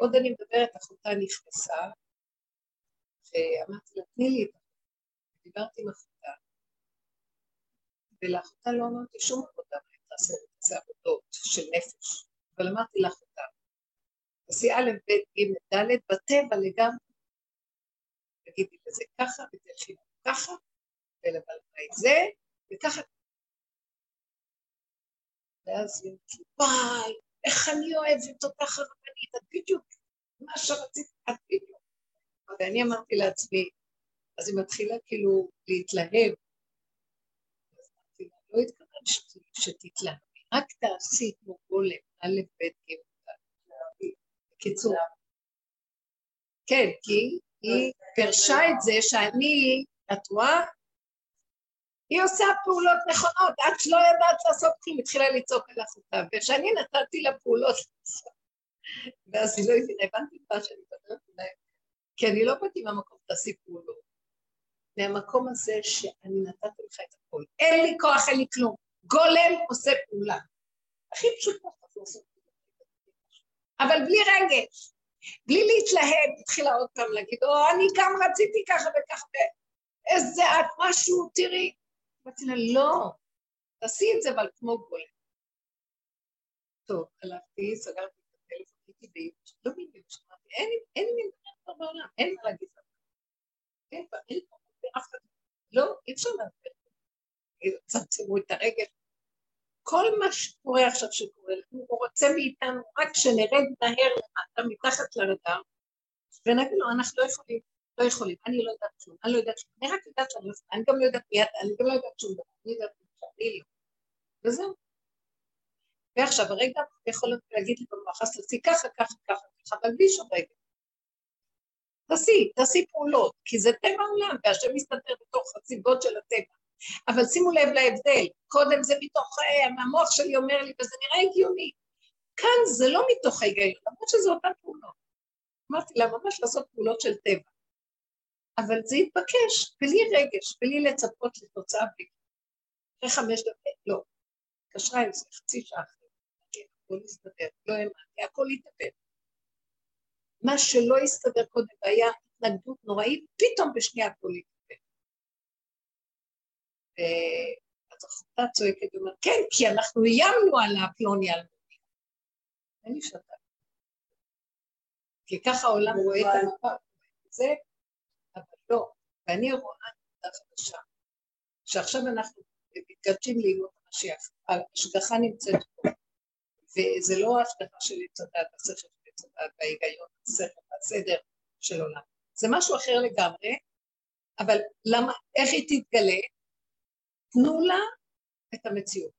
עוד אני מדברת, אחותה נכנסה, ואמרתי לה, תני לי את אחותה, דיברתי עם אחותה, ולאחותה לא אמרתי שום עבודה, מה היא תעשה את זה עבודות של נפש, אבל אמרתי לאחותה, עשי א' ב' ג' ד' בטבע לגמרי, תגידי לזה ככה, ותלכי לנו ככה, ולבלבי זה, וככה. ואז היא אומרת, וואי, איך אני אוהבת אותך הרבנית, את בדיוק, מה שרצית, את בדיוק. ואני אמרתי לעצמי, אז היא מתחילה כאילו להתלהב, אז אמרתי לה, לא התכוון שתתלהב, רק תעשי כמו גולם, א' ב' ג' קיצור. כן, כי היא פרשה את זה שאני, את רואה, היא עושה פעולות נכונות, את לא ידעת לעשות כלום, התחילה לצעוק על אחותה, וכשאני נתתי לה פעולות, ואז היא לא הבינה, הבנתי כבר שאני מדברת עליהם, כי אני לא באתי מהמקום תעשי פעולות, מהמקום הזה שאני נתתי לך את הכל, אין לי כוח, אין לי כלום, גולם עושה פעולה, הכי פשוט כוח אתה עושה פעולה, אבל בלי רגש, בלי להתלהב, התחילה עוד פעם להגיד, או, אני גם רציתי ככה וככה, איזה את משהו, תראי. אמרתי לה, לא, תעשי את זה, אבל כמו גוי. טוב, הלכתי, סגרתי את הטלפון, הייתי ביוש, לא ביוש, אין לי מנהל כבר בעולם, אין מה להגיד לך. כן, אין לי מנהל כבר, לא, אי אפשר להגיד. צמצמו את הרגל. כל מה שקורה עכשיו שקורה, הוא רוצה מאיתנו רק שנרד מהר מתחת לרדאר, ונגיד לו, אנחנו לא יכולים, לא יכולים, אני לא יודעת שום, אני לא יודעת שום, אני רק יודעת שום, אני גם לא יודעת מיד, אני גם לא יודעת שום, אני יודעת שאני לא. וזהו. ועכשיו, הרגע, אני יכול להגיד לי במחס, תעשי ככה, ככה, ככה, ככה, אבל בלי שום רגע. תעשי, תעשי פעולות, כי זה טבע העולם, והשם מסתתר בתוך הסיבות של הטבע. אבל שימו לב להבדל, קודם זה מתוך המוח שלי אומר לי, וזה נראה הגיוני. כאן זה לא מתוך ההיגיון, למרות שזה אותן פעולות. אמרתי לה, ממש לעשות פעולות של טבע. אבל זה התבקש, בלי רגש, בלי לצפות לתוצאה בלי. אחרי חמש דקות, לא. התקשרה עם זה, חצי שעה אחרי. הכל הסתדר, לא אמרתי, הכל התאבד. מה שלא הסתדר קודם, היה התנגדות נוראית, פתאום בשנייה הכל התאבד. אז החוטה צועקת ואומר, כן, כי אנחנו איימנו על הפלוני על מוני. אין לי שתה. כי ככה העולם רואה את המפה, זה, אבל לא. ואני רואה את החדשה, שעכשיו אנחנו מתגדשים לימות המשיח, ההשגחה נמצאת פה, וזה לא ההשגחה של יצדת, השכל של יצדת, ההיגיון, השכל, הסדר של עולם. זה משהו אחר לגמרי, אבל למה, איך היא תתגלה? תנו לה את המציאות,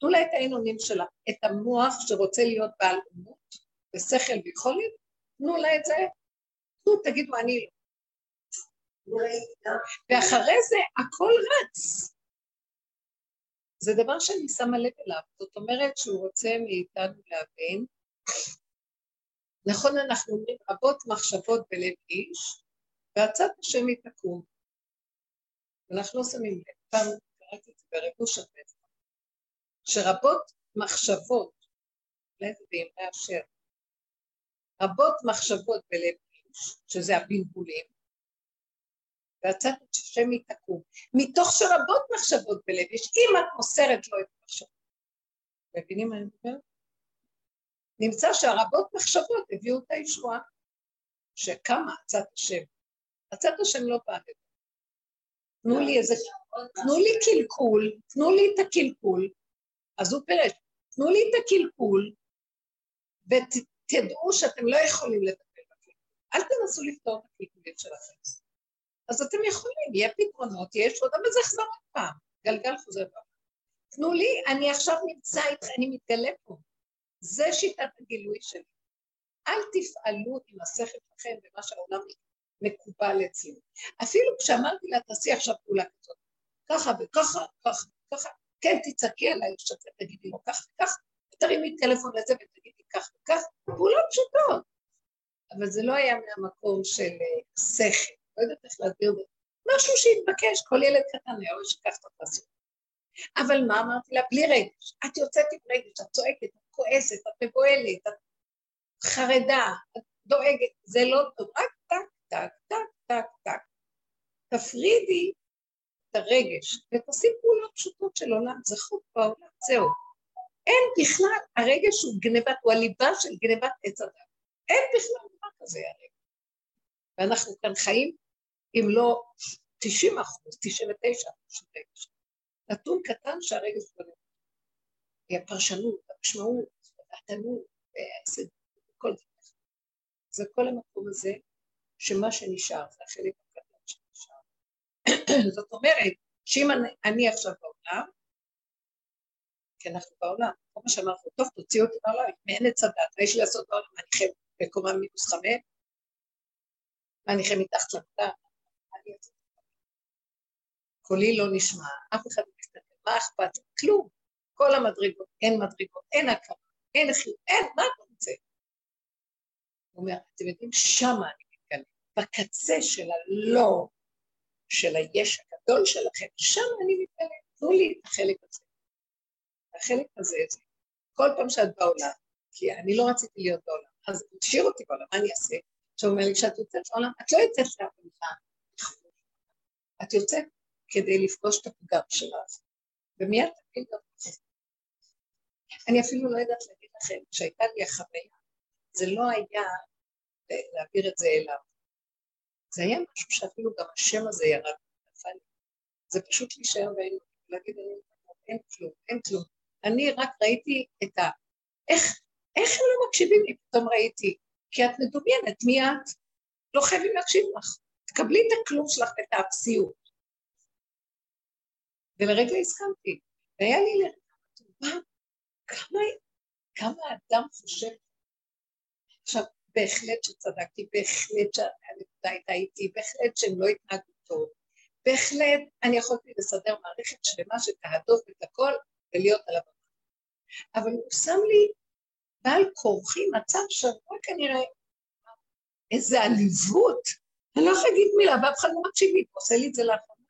תנו לה את העינונים שלה, את המוח שרוצה להיות בעל אומות, בשכל ויכולת, תנו לה את זה, תנו, תגידו, אני לא. ואחרי זה הכל רץ. זה דבר שאני שמה לב אליו, זאת אומרת שהוא רוצה מאיתנו להבין, נכון אנחנו אומרים רבות מחשבות בלב איש, והצעת השם היא תקום, אנחנו לא שמים לב. פעם קראתי את זה בריבוש הפסח, שרבות מחשבות, אולי זה באמרי אשר, רבות מחשבות בלב איש, שזה הבלבולים, והצעת את השם היא תקום, מתוך שרבות מחשבות בלב איש, אם את מוסרת לו את מחשבות, מבינים מה אני אומרת? נמצא שהרבות מחשבות הביאו את הישועה, שקמה הצעת השם, הצעת השם לא באה לבד, תנו לי איזה, תנו לי קלקול, תנו לי את הקלקול, אז הוא פרש, תנו לי את הקלקול, ותדעו שאתם לא יכולים לטפל בקלקול, אל תנסו לפתור את הקלקולים שלכם, אז אתם יכולים, יהיה פתרונות, יש עוד, אבל זה חזר עוד פעם, גלגל חוזר פעם, תנו לי, אני עכשיו נמצא איתך, אני מתגלה פה, זה שיטת הגילוי שלי, אל תפעלו עם השכל שלכם במה שהעולם יגיד, מקובל אצלי. אפילו כשאמרתי לה, תעשי עכשיו פעולה כזאת, ככה וככה, ככה, ככה, כן תצעקי עליי, שאתה תגידי לו ככה וככה, תרימי טלפון לזה ותגידי ככה וככה, פעולות פשוטות. אבל זה לא היה מהמקום של שכל, לא יודעת איך להסביר בזה, משהו שהתבקש, כל ילד קטן היה או שכך תעשו. אבל מה אמרתי לה? בלי רגש, את יוצאת עם רגש, את צועקת, את כועסת, את מבועלת, את חרדה, את דואגת, זה לא טוב, רק טק, טק, טק, טק, טק. תפרידי את הרגש, ותעשי פעולות פשוטות של עולם, זה חוק בעולם, זהו. אין בכלל, הרגש הוא גנבת, הוא הליבה של גנבת עץ אדם. אין בכלל מה כזה הרגש. ואנחנו כאן חיים, אם לא תשעים אחוז, תשעים ותשע אחוז רגש. נתון קטן שהרגש גנב. היא הפרשנות, המשמעות, התנות, כל זה. זה כל המקום הזה, שמה שנשאר, זה החלק הקטן שנשאר. זאת אומרת, שאם אני, אני עכשיו בעולם, כי אנחנו בעולם, כמו שאמרנו, טוב, תוציאו אותי בעולם, מעין את צדת, יש לי לעשות בעולם, אני חי בקומה מינוס חמד, אני חי מתחת למדה, אני אצלת. קולי לא נשמע, אף אחד לא מסתכל, מה אכפת? כלום. כל המדרגות, אין מדרגות, אין הכרה, אין חיר, אין, מה אתה רוצה? הוא אומר, אתם יודעים, שמה אני, בקצה של הלא, של היש הגדול שלכם, שם אני מתגלה, תנו לי את החלק הזה. החלק הזה, זה. כל פעם שאת בעולם, כי אני לא רציתי להיות בעולם, אז תשאיר אותי בעולם, מה אני אעשה? עכשיו אומר לי, כשאת יוצאת בעולם, את לא יוצאת לעבודה, את יוצאת כדי לפגוש את הפגם שלך, ומיד אני אפילו לא יודעת להגיד לכם, כשהייתה לי החוויה, זה לא היה להעביר את זה אליו. זה היה משהו שאפילו גם השם הזה ירד, זה פשוט להישאר ולהגיד, אין כלום, אין כלום. אני רק ראיתי את ה... איך, איך הם לא מקשיבים לי? פתאום ראיתי, כי את מדומיינת, מי את? לא חייבים להקשיב לך. תקבלי את הכלום שלך ואת האפסיות. ולרגע הסכמתי, והיה לי לרגע, כמה, כמה אדם חושב? עכשיו, בהחלט שצדקתי, בהחלט שהנקודה הייתה איתי, בהחלט שהם לא התנהגו טוב, בהחלט אני יכולתי לסדר מערכת שלמה שתהדוף את הכל ולהיות על הבמה. אבל הוא שם לי בעל כורחי מצב שבוע כנראה, איזה עליבות, אני לא אגיד מילה, ואף אחד לא מקשיב לי, עושה לי את זה לאחרונה.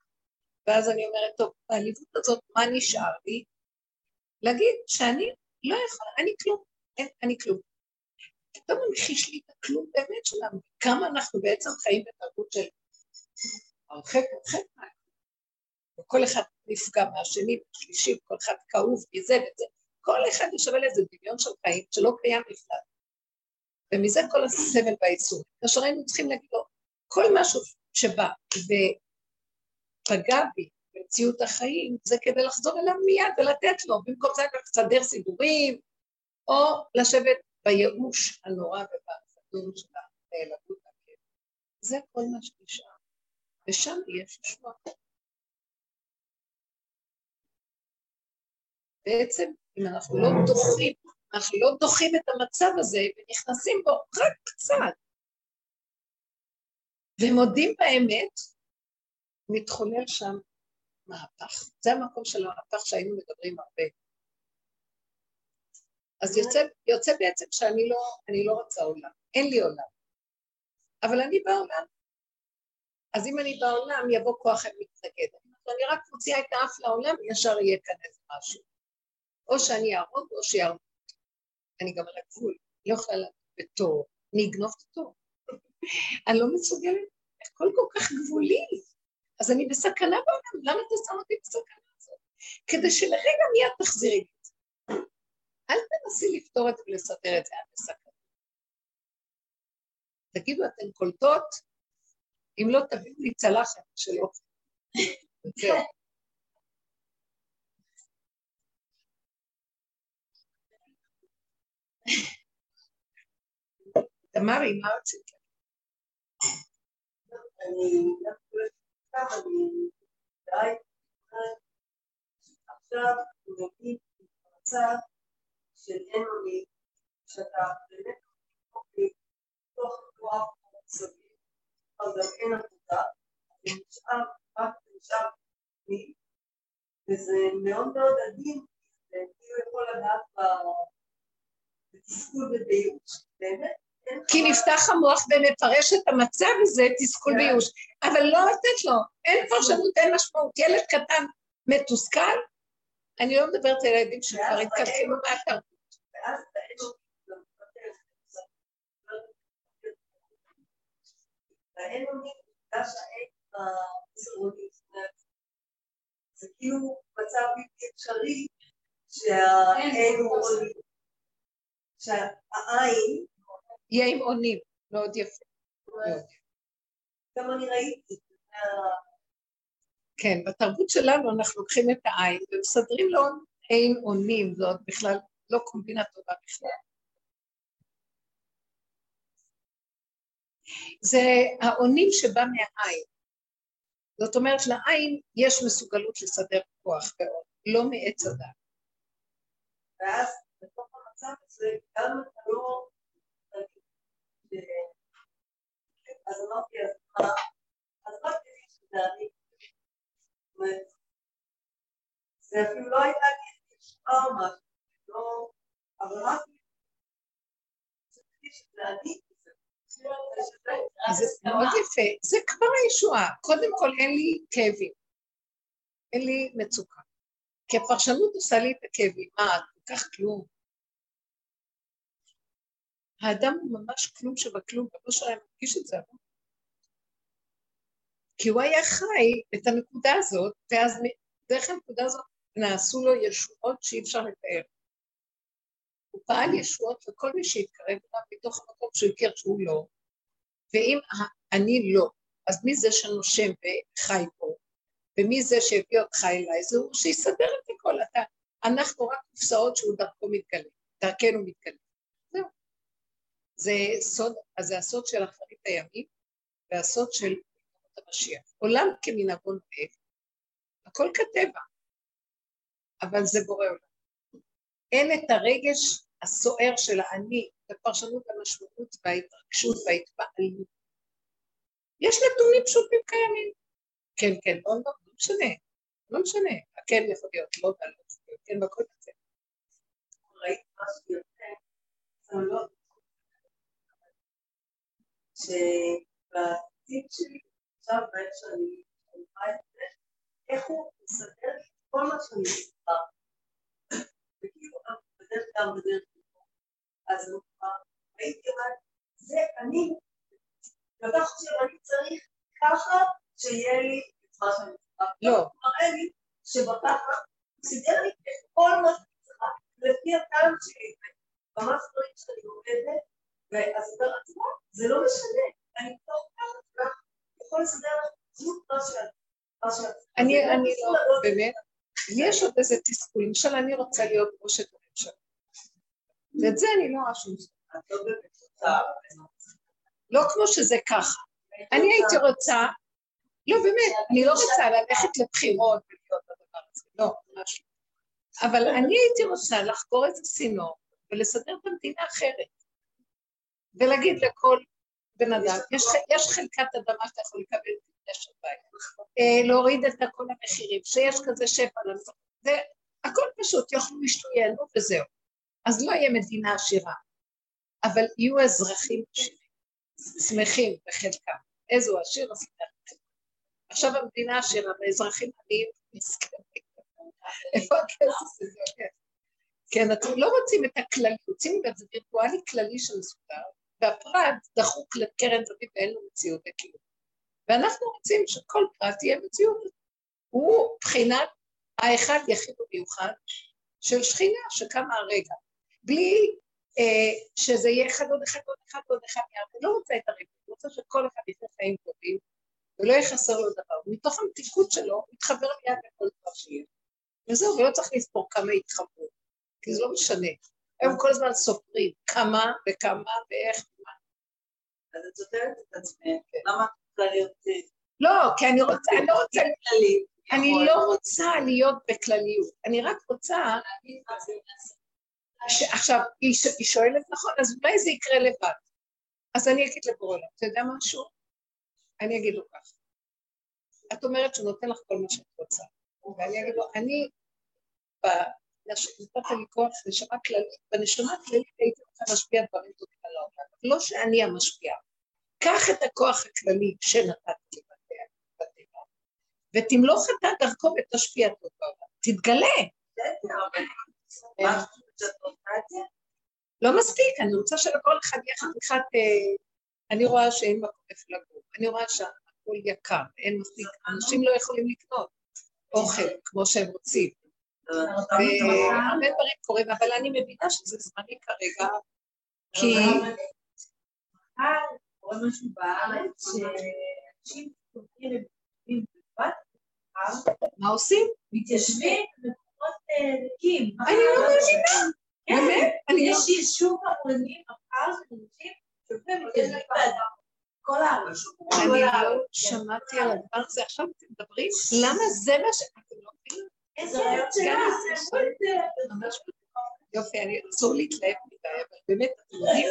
ואז אני אומרת, טוב, בעליבות הזאת מה נשאר לי? להגיד שאני לא יכולה, אני כלום, אין, אני כלום. פתאום המחיש לי את הכלום באמת שלנו, כמה אנחנו בעצם חיים בתרבות של הרחק הרחק מהכלום. וכל אחד נפגע מהשני, בשלישי, כל אחד כאוב מזה וזה, כל אחד יושב על איזה דמיון של חיים שלא קיים בכלל. ומזה כל הסבל והאיסור. כאשר היינו צריכים להגיד לו, כל משהו שבא ופגע בי, במציאות החיים, זה כדי לחזור אליו מיד ולתת לו, במקום זה לסדר סידורים, או לשבת בייאוש הנורא ובאפדון של ההיעלבות הכי. זה כל מה שנשאר, ושם יש ישועה. בעצם, אם אנחנו לא דוחים, אנחנו לא דוחים את המצב הזה, ונכנסים בו רק קצת, ומודים באמת, מתחולל שם, מהפך. זה המקום של המהפך שהיינו מדברים הרבה. אז יוצא, יוצא בעצם שאני לא, אני לא רוצה עולם. אין לי עולם. אבל אני בעולם. אז אם אני בעולם, יבוא כוח המתנגד. אני רק מוציאה את האף לעולם, ישר יהיה כאן איזה משהו. או שאני אערוב, או שיערוב. אני גם על הגבול. לא יכולה לדעת בתור. אני אגנוב את התור. אני לא מסוגלת. הכל כל כך גבולי. אז אני בסכנה בעולם, למה אתה שם אותי בסכנה הזאת? כדי שלרגע מיד תחזירי את זה. אל תנסי לפתור את זה ולסתר את זה, את בסכנה. תגידו, אתן קולטות, אם לא תביאו לי צלחת של אופן. זהו. תמרי, מה רצית? אני... אני די עכשיו נגיד במצב שאין עוני שאתה באמת חוקי תוך תואר סביר אז גם אין עבודה אני נשאר רק נשאר מי וזה מאוד מאוד עדין כאילו יכול לדעת בתסכול ובייעוד באמת כי נפתח המוח ומפרש את המצב הזה, תסכול ביוש. אבל לא לתת לו, אין פרשנות, אין משמעות. ילד קטן מתוסכל, אני לא מדברת על ילדים שכבר התקלחים מהתרבות. ואז תאנו, זה מתפתח, זה מתפתח. תאנו נפתח שהאין הזרונית, זה כאילו מצב בלתי אפשרי, שהאין הוא עולים. שהעין, יהיה עם עונים, מאוד יפה. גם אני ראיתי. כן, בתרבות שלנו אנחנו לוקחים את העין, ומסדרים לו אין עונים, זאת בכלל לא קומבינה טובה בכלל. זה העונים שבא מהעין. זאת אומרת, לעין יש מסוגלות לסדר כוח ועוד, לא מעץ הדעת. ואז, בתוך המצב הזה, גם אתה לא... אז אמרתי, אז מה? אז מה כדי שדעני? זאת אומרת, זה אפילו לא הייתה כדי שדעה משהו, לא, אבל רק כדי שדעני, זה מאוד יפה, זה כבר הישועה, קודם כל אין לי כאבים, אין לי מצוקה, כי הפרשנות עושה לי את הכאבים, מה, כל כך כלום. האדם הוא ממש כלום שבכלום, בראש שלהם מרגיש את זה. כי הוא היה חי את הנקודה הזאת, ואז דרך הנקודה הזאת נעשו לו ישועות שאי אפשר לתאר. הוא פעל ישועות וכל מי שהתקרב אליו מתוך המקום שהוא הכיר שהוא לא, ואם אני לא, אז מי זה שנושם וחי פה, ומי זה שהביא אותך אליי, זה הוא שיסדר את הכל, אתה, אנחנו רק קופסאות שהוא דרכו מתגלה, דרכנו מתגלה, זהו. זה סוד, אז זה הסוד של אחרית הימים, והסוד של ימות המשיח. עולם כמנהגו נוהג, הכל כטבע, אבל זה בורא עולם. אין את הרגש הסוער של האני, את הפרשנות המשמעות וההתרגשות וההתפעלות. יש נתונים פשוטים קיימים. כן, כן, לא, לא, לא משנה, לא משנה. כן יכול להיות, לא, לא, לא משנה, כן, בכל זה. ראית משהו יותר, זה לא, שבעתיד שלי, עכשיו בעת שאני הולכה את זה, איך הוא מסדר כל מה שאני מספר. וכאילו, אני בדרך גם בדרך כלל. אז הוא כבר, ראיתי רק, זה אני, ואתה חושב, אני צריך ככה שיהיה לי את מה שאני צריך. לא. הוא מראה לי שבככה, הוא סידר לי את כל מה שאני צריך, לפי הטעם שלי, ממש דברים שאני עובדת, ואז אתה רצה, זה לא משנה. אני תוך כך כך, יכול לסדר לך זאת מה שאני צריך. אני לא, באמת, יש עוד איזה תסכול, למשל אני רוצה להיות ראש את הממשלה. ואת זה אני לא אשום. את לא באמת רוצה. לא כמו שזה ככה. אני הייתי רוצה, לא באמת, אני לא רוצה ללכת לבחירות ולהיות בדבר הזה, לא, משהו. אבל אני הייתי רוצה לחקור את הסינור ולסדר את המדינה אחרת. ולהגיד לכל בן אדם, יש חלקת אדמה שאתה יכול לקבל בגלל של בית. להוריד את כל המחירים, שיש כזה שפע לנסות. הכל פשוט, יוכלו משתויינו וזהו. אז לא יהיה מדינה עשירה, אבל יהיו אזרחים עשירים. שמחים בחלקם, איזו עשיר הסתכלת. עכשיו המדינה עשירה, האזרחים עניים מסכנים. איפה הכסף הזה? כן, אתם לא רוצים את הכללי, רוצים את זה וירטואלי כללי של מסודר, והפרט דחוק לקרן זווית ואין לו מציאות הקיום. ואנחנו רוצים שכל פרט תהיה מציאות. הוא בחינת האחד יחיד ומיוחד של שכינה שקמה הרגע. בלי שזה יהיה אחד עוד אחד עוד אחד עוד אחד, אני לא רוצה את הרגע, אני רוצה שכל אחד יחיה חיים טובים, ולא יחסר לו דבר, ומתוך המתיקות שלו, מתחבר מיד לכל דבר שיהיה. וזהו, ולא צריך לספור כמה יתחברו, כי זה לא משנה. הם כל הזמן סופרים, כמה וכמה ואיך ומה. אז את יודעת את עצמך, למה את רוצה להיות... לא, כי אני רוצה, אני לא רוצה לכלליות. אני לא רוצה להיות בכלליות, אני רק רוצה... להגיד מה זה לעשות. עכשיו, היא שואלת נכון, אז אולי זה יקרה לבד. אז אני אגיד לבורלה, אתה יודע משהו? אני אגיד לו כך. את אומרת שהוא נותן לך כל מה שאת רוצה. ואני אגיד לו, אני, נתת לי כוח, נשמה כללית, בנשמה הכללית הייתי רוצה להשפיע דברים טובים על העולם. לא שאני המשפיעה. קח את הכוח הכללי שנתתי בטבע, ותמלוך אתה דרכו ותשפיע טוב בעולם. תתגלה. מה? לא מספיק, אני רוצה שלכל אחד יהיה חתיכת, אני רואה שאין מקום איפה לגור, אני רואה שהכל יקר, אין מספיק, אנשים לא יכולים לקנות אוכל כמו שהם רוצים, והרבה דברים קורים, אבל אני מבינה שזה זמני כרגע, כי... קורה משהו בארץ שאנשים קוראים לבדים בבת, מה עושים? מתיישבים במקומות דקים. אני לא מבינה. יש יישוב עמונים אחר שמושים שופים יש לי בעדה כל הארץ. אני לא שמעתי על הדבר הזה עכשיו, אתם מדברים? למה זה מה שאתם לא מבינים? איזה רעיון שלך? יופי, אני אסור להתלהב מדי, אבל באמת אתם יודעים,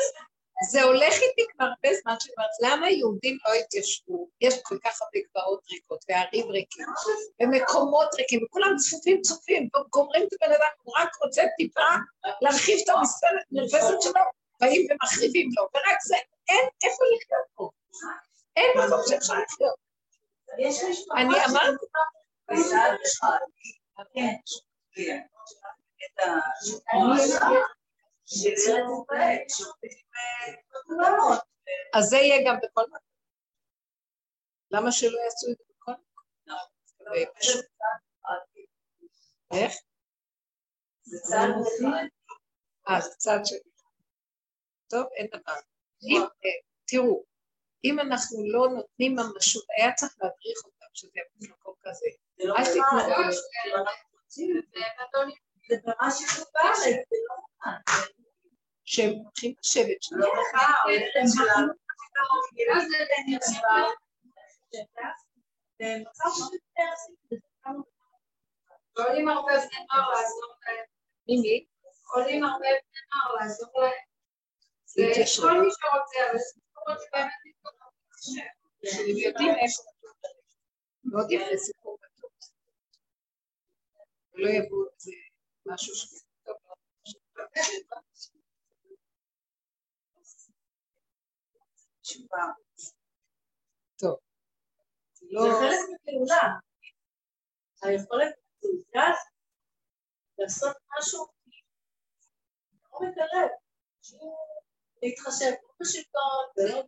זה הולך איתי כבר הרבה זמן שבאת, למה יהודים לא התיישבו? יש כל כך הרבה גבעות ריקות וערים ריקים ומקומות ריקים וכולם צפופים צופים וגומרים את הבן אדם, הוא רק רוצה טיפה להרחיב את המרפסת שלו, באים ומחריבים לו, ורק זה, אין איפה לחיות פה, אין מקום שאפשר לחיות. אני אמרתי, אז זה יהיה גם בכל מקום. למה שלא יעשו את זה בכל מקום? איך? זה צד אחד. אה, זה צד שני. טוב, אין דבר. תראו, אם אנחנו לא נותנים ממשות, היה צריך להדריך אותם, שזה יפה מקום כזה. זה לא ממש, זה ממש שחובה, זה לא ממש. שהם הולכים לשבת שלנו. לא ממש, זה לא ממש. אז זה נראה. זה מצב לא מתפרסים, זה כמה. עולים הרבה בני נוער לעזור להם. מימי? עולים הרבה בני נוער לעזור להם. זה כל מי שרוצה, אבל זה סיפור שבאמת נתקודם. שהם יודעים איפה. מאוד יפה סיפור בטוח. לא יבוא את זה משהו שטוב. תשובה. טוב. זה חלק מפעולה. היכולת להתגז, לעשות משהו, לא מתערב, להתחשב, לא בשלטון, ולא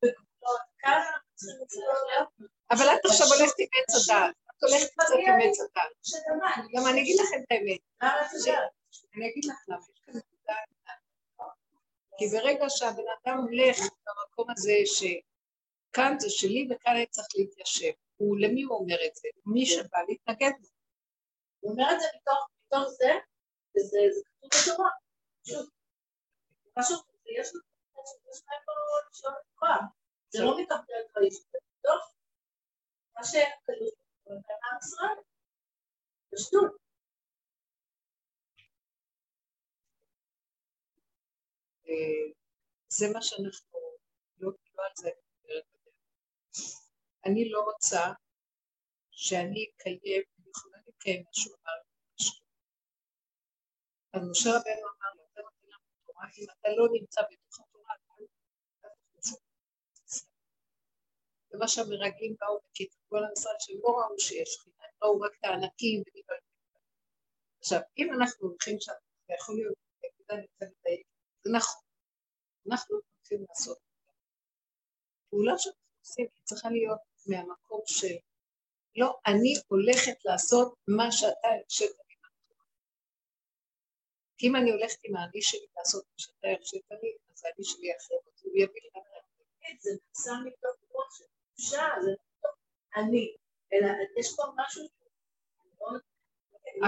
בגבולות, כאן אנחנו צריכים לצלוח. אבל את עכשיו הולכת עם עץ הדעת, את הולכת קצת עם עץ הדעת. גם אני אגיד לכם את האמת. אני אגיד לך למה, יש כזה תודה. כי ברגע שהבן אדם הולך במקום הזה ש... כאן זה שלי וכאן אני צריך להתיישב. ולמי הוא אומר את זה? מי שבא להתנגד לו. הוא אומר את זה בתור זה, וזה כתוב בתורה. פשוט. פשוט, יש להם פה לשאול את כוח. זה לא מתאפשר את האיש, זה פתוח. מה שכתוב, זה כאן ישראל. פשוט. זה מה שאנחנו לא קיבלנו על זה. אני לא רוצה שאני אקיים, אני יכולה לקיים משהו אמר במשהו. אז משה רבנו אמר, אתה נותן לנו תורה, אם אתה לא נמצא בתוך התורה, אתה נמצא בתוך ישראל. ומה שהמרגלים באו וכתבו על המשרד שהם לא ראו שיש חינה, הם ראו רק תענקים ונבלבים. עכשיו, אם אנחנו הולכים שם, זה יכול להיות, זה נכון, אנחנו הולכים לעשות. פעולה שאנחנו עושים, היא צריכה להיות מהמקום של לא, אני הולכת לעשות מה שאתה הרשת לי מהתורה. כי אם אני הולכת עם האני שלי לעשות מה שאתה הרשת לי, אז האני שלי אחר, הוא יביא לי אחר. זה נעשה מתוך רוח של תפשה, זה מתוך אני, אלא יש פה משהו מאוד...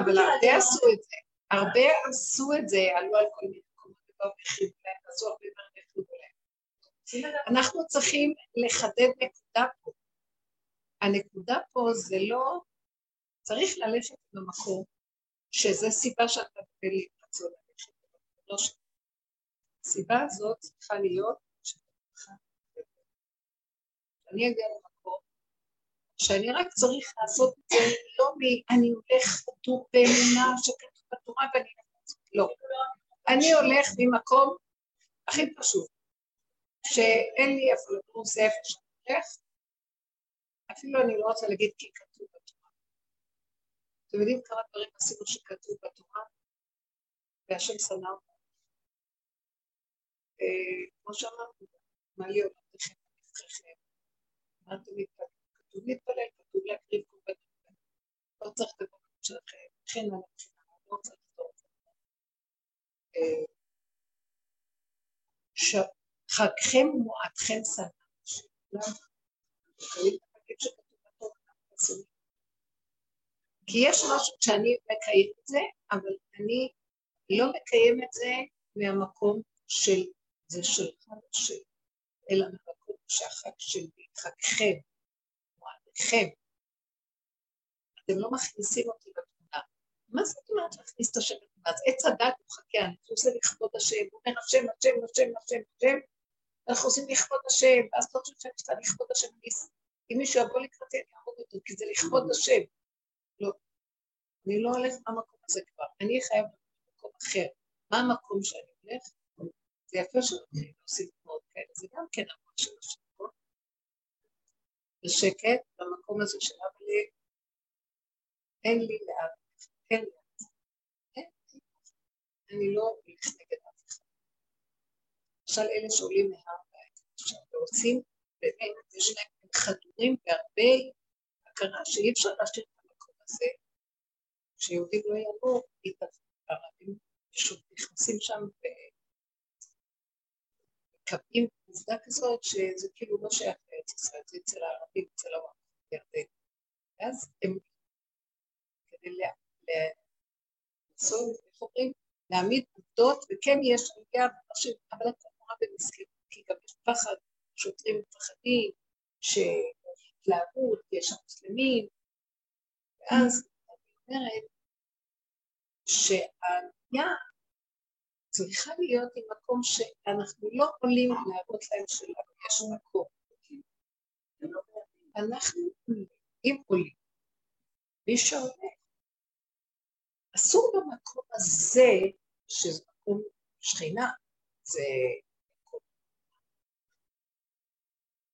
אבל הרבה עשו את זה, הרבה עשו את זה, עלו על כל מיני מקומות, לא מחיב להם, עשו הרבה מרחב להם. אנחנו צריכים לחדד נקודה פה. הנקודה פה זה לא, צריך ללכת במקום, שזה סיבה שאתה תבין להתרצו ללכת במקום. הסיבה הזאת צריכה להיות שאתה אני אגיע למקום, שאני רק צריך לעשות את זה, לא אני הולך כתוב באמונה שכתוב בתורה ואני נמצא, לא. אני הולך במקום הכי פשוט. שאין לי איפה לדור זה איפה שאני הולך, אפילו אני לא רוצה להגיד כי כתוב בתורה. אתם יודעים כמה דברים עשינו שכתוב בתורה, והשם שנא אותנו. כמו שאמרנו, מה לי עולם לכם, נבחריכם, אמרתם להתפלל, כתוב להתפלל, כתוב להקריב קורבנות, לא צריך לבנות שלכם, לכן אני מבחינה, לא צריך לדור זה. שב, חגכם מועדכם סנא, שכולם יכולים להגיד שכתוב בתורה אנחנו עושים. כי יש משהו שאני מקיים את זה, אבל אני לא מקיים את זה מהמקום של זה שלך ושל, אלא מהמקום שהחג שלי, חגכם, מועדכם. אתם לא מכניסים אותי בתמונה. מה זאת אומרת להכניס את השם בתמונה? אז עץ הדת הוא חכה, אני רוצה לכבוד השם, הוא אומר השם, השם, השם, השם, השם, אנחנו עושים לכבוד השם, ואז לא חושב שאתה לכבוד השם, אם מישהו יבוא לקראתי, אני אעמוד אותו, כי זה לכבוד השם. לא, אני לא הולך מהמקום הזה כבר, אני חייב במקום אחר. מה המקום שאני הולך? זה יפה שאני עושים מאוד כאלה, זה גם כן המקום של השקט. בשקט, במקום הזה של אבלי, אין לי לאב, אין לי לאב. אני לא הולך נגד אף אחד. למשל אלה שעולים מהר בית, שעושים באמת, יש להם חדורים והרבה הכרה שאי אפשר להשאיר את המקום הזה, שיהודים לא יעבור, ערבים פשוט נכנסים שם וקבעים עובדה כזאת שזה כאילו לא שייך לארץ ישראל, זה אצל הערבים, אצל הערבים, ירדן. ואז הם כדי לעשות, איך אומרים, להעמיד עובדות, וכן יש עלייה במחשב, אבל התמורה במסכנות, כי גם יש פחד, שוטרים מפחדים, שלהגות, יש המוסלמים, ואז אני אומרת שהעלייה צריכה להיות עם מקום שאנחנו לא עולים להראות להם שלנו, יש מקום. אנחנו אם עולים, מי שעולה, אסור במקום הזה, שזה מקום שכינה, זה מקום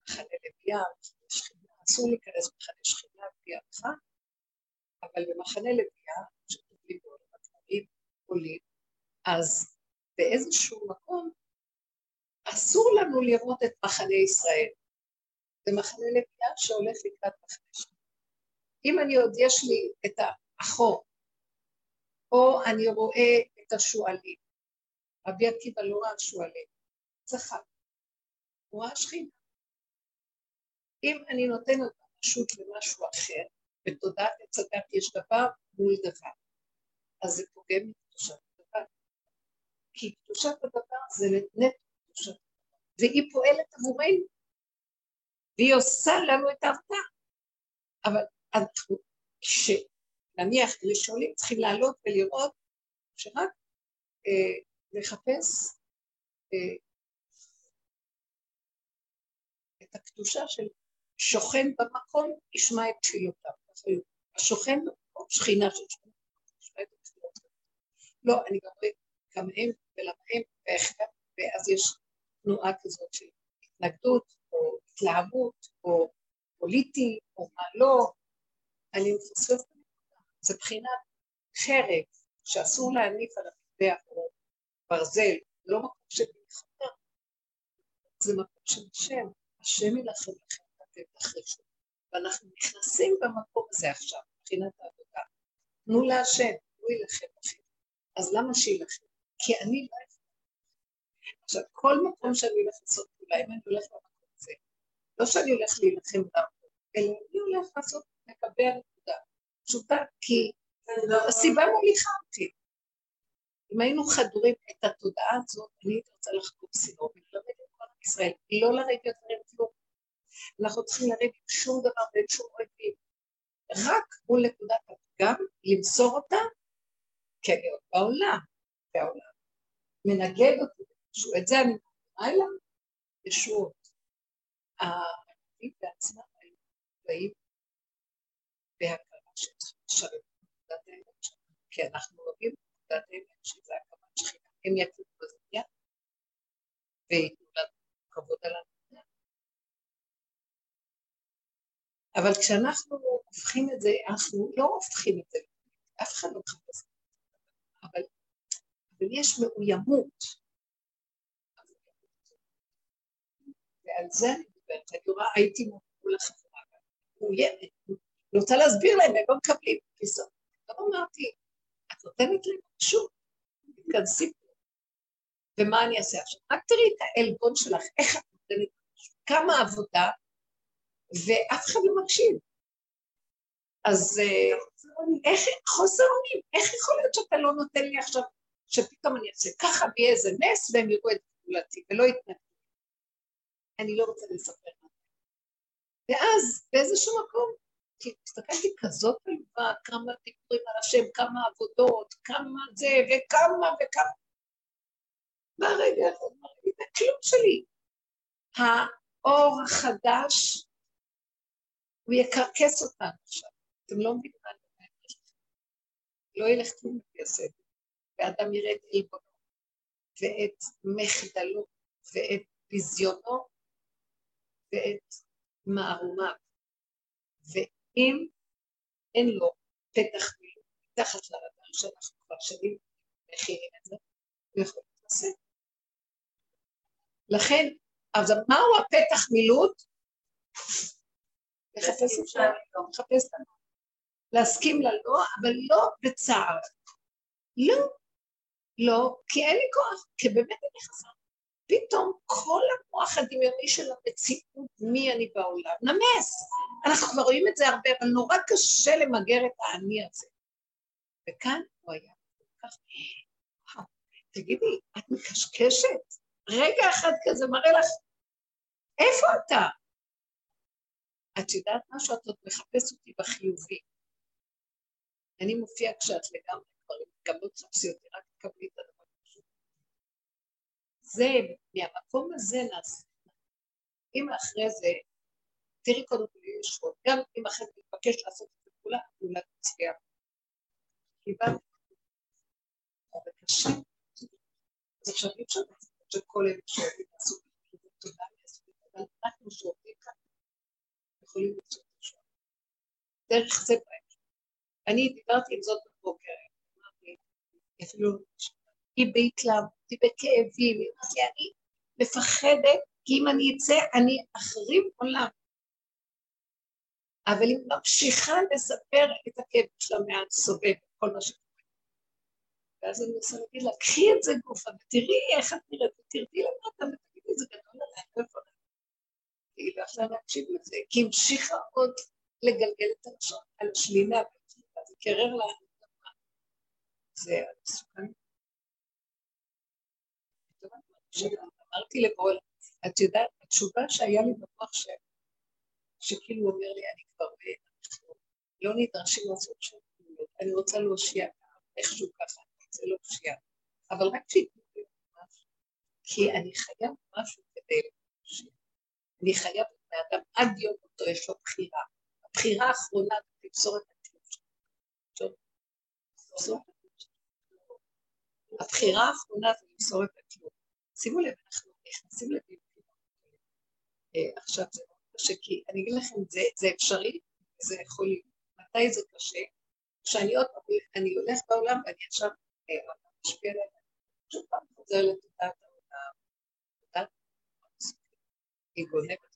מחנה לביאה, מחנה שכינה, אסור להיכנס מחנה שכינה לביאה לך, אבל במחנה לביאה, כשתובלים בעולם הדברים, עולים, אז באיזשהו מקום, אסור לנו לראות את מחנה ישראל, זה מחנה לביאה שהולך לקראת מחנה שכינה. אם אני עוד יש לי את האחור, או אני רואה את השואלים. רבי עקיבא לא ראה השואלים. צחק. הוא ראה שכינה. אם אני נותנת פשוט למשהו אחר, בתודעת הצדק יש דבר מול דבר. אז זה פוגם מקדושת הדבר. כי קדושת הדבר זה נטו קדושת הדבר. והיא פועלת עבורנו. והיא עושה לנו את העבודה. אבל אנחנו ש... נניח, לשאולים צריכים לעלות ולראות שרק אה, לחפש אה, את הקדושה של שוכן במקום, ישמע את תפילותיו. השוכן במקום, שכינה של שכינה, ישמע את תפילותיו. לא, אני גם רואה גם הם ולמה הם ואיך גם, ואז יש תנועה כזאת של התנגדות או התלהבות או פוליטי או מה לא. אני מפספסת. זה בחינת חרק שאסור להניף על המזבח או ברזל, זה לא מקום של מלחמה, זה מקום של השם, השם ילחם לכם לתת אחריכם, ואנחנו נכנסים במקום הזה עכשיו, מבחינת העבודה, תנו להשם, הוא ילחם לכם, אז למה שילחם? כי אני לא ילחם. עכשיו, כל מקום שאני הולך לעשות, אולי אם אני הולך למקום הזה, לא שאני הולך להילחם דרכו, אלא אני הולך לעשות, לקבל עבודה, פשוטה, כי הסיבה מוליכה אותי. אם היינו חדורים את התודעה הזאת, אני רוצה לחקור סיור, וללמד את כל ישראל, לא לריב יותר עם כלום. אנחנו צריכים לריב עם שום דבר ואין שום רבים. רק מול נקודת הפגם, למסור אותה, כי אני עוד בעולם, בעולם. מנגד אותי, את זה אני מראה לה, ישועות. הערבים בעצמם היו באים בהקראה. שצריכים לשרים בנקודת האמת שלנו, כי אנחנו רואים בנקודת האמת שזה הקמת שכינה, הם יקידו בזניה, ויתנו לנו כבוד על הנקודה. אבל כשאנחנו הופכים את זה, אנחנו לא הופכים את זה, אף אחד לא מחפש את זה, אבל, אבל יש מאוימות. ועל זה אני מדברת, אני רואה, הייתי מול החברה, מאוימת, אני רוצה להסביר להם, הם לא מקבלים פיסות. גם אמרתי, את נותנת להם פשוט, מתכנסים. ומה אני אעשה עכשיו? רק תראי את האלבון שלך, איך את נותנת פשוט, כמה עבודה, ואף אחד לא מקשיב. אז איך, חוסר עונים, איך יכול להיות שאתה לא נותן לי עכשיו, שפתאום אני אעשה ככה, ויהיה איזה נס, והם יראו את גבולתי, ולא יתנגדו. אני לא רוצה לספר מה. ואז, באיזשהו מקום, כי הסתכלתי כזאת עלובה, כמה דיבורים על השם, כמה עבודות, כמה זה וכמה וכמה. ברגע, זה כלום שלי. האור החדש, הוא יקרקס אותנו עכשיו. אתם לא מבינים מה אני אומרת. לא ילך כלום לפי הסדר. ואדם יראה את עלבונו, ואת מחדלו, ואת ביזיונו, ואת מערומיו. אם אין לו פתח מילות, מתחת לרדאר שאנחנו כבר שנים מכירים את זה, הוא יכול להתנסה. לכן, אז מהו הפתח מילות? לחפש את זה, לחפש את זה. להסכים ללא, אבל לא בצער. לא, לא, כי אין לי כוח, כי באמת אני חזר. פתאום כל המוח הדמיוני של המציאות, מי אני בעולם, נמס. אנחנו כבר רואים את זה הרבה, אבל נורא קשה למגר את העני הזה. וכאן הוא היה כך, תגידי, את מקשקשת? רגע אחד כזה מראה לך, איפה אתה? את יודעת משהו, את עוד מחפש אותי בחיובי. אני מופיע כשאת לגמרי, גם לא צפסיות, רק תקבלי את הדבר הזה. זה, מהמקום הזה נעשה. אם אחרי זה, תראי קודם כל יש חוד, גם אם אחרי זה מתבקש לעשות את כולה, כולה תצליח. קיבלתי. אבל קשה. אז עכשיו אי אפשר לעשות את כל אלה שעודים לעשות את זה, תודה לעשות את זה, אבל אנחנו שעודים כאן, יכולים לעשות את זה. דרך זה בעיה. אני דיברתי עם זאת בבוקר, אפילו היא בהתלהבות, היא בכאבים, היא אומרת לי, אני מפחדת, כי אם אני אצא, אני אחרים עולם. אבל היא ממשיכה לספר את הכאב שלה מהסובב, כל מה שקורה. ואז אני רוצה להגיד לה, קחי את זה גופה, ותראי איך את נראית, ותראי למטה, ותגידי, זה גדול עליי, לא יכולה. היא לא יכולה להקשיב לזה, כי המשיכה עוד לגלגל את הלשון על השלילה, וזה קרר לה, זה מסוכן. אמרתי לבועל, את יודעת, התשובה שהיה לי במוח שם, שכאילו הוא אומר לי, אני כבר לא נדרשים לעשות שם, אני רוצה להושיע, איכשהו ככה, אני רוצה להושיע, אבל רק שיתנו לי משהו, כי אני חייב משהו כדי להושיע. אני חייב את האדם, עד יום אותו יש לו בחירה. הבחירה האחרונה זה לבשור את התשובה שלנו. הבחירה האחרונה זה למסור את הכלום. שימו לב, אנחנו נכנסים לבין כלום. עכשיו זה מאוד קשה, כי אני אגיד לכם, זה אפשרי, זה יכול להיות. מתי זה קשה? כשאני עוד פעם, אני הולך בעולם, ואני עכשיו משפיע עליי, שוב פעם חוזר לתודעת העולם, תודעת היא גונבת.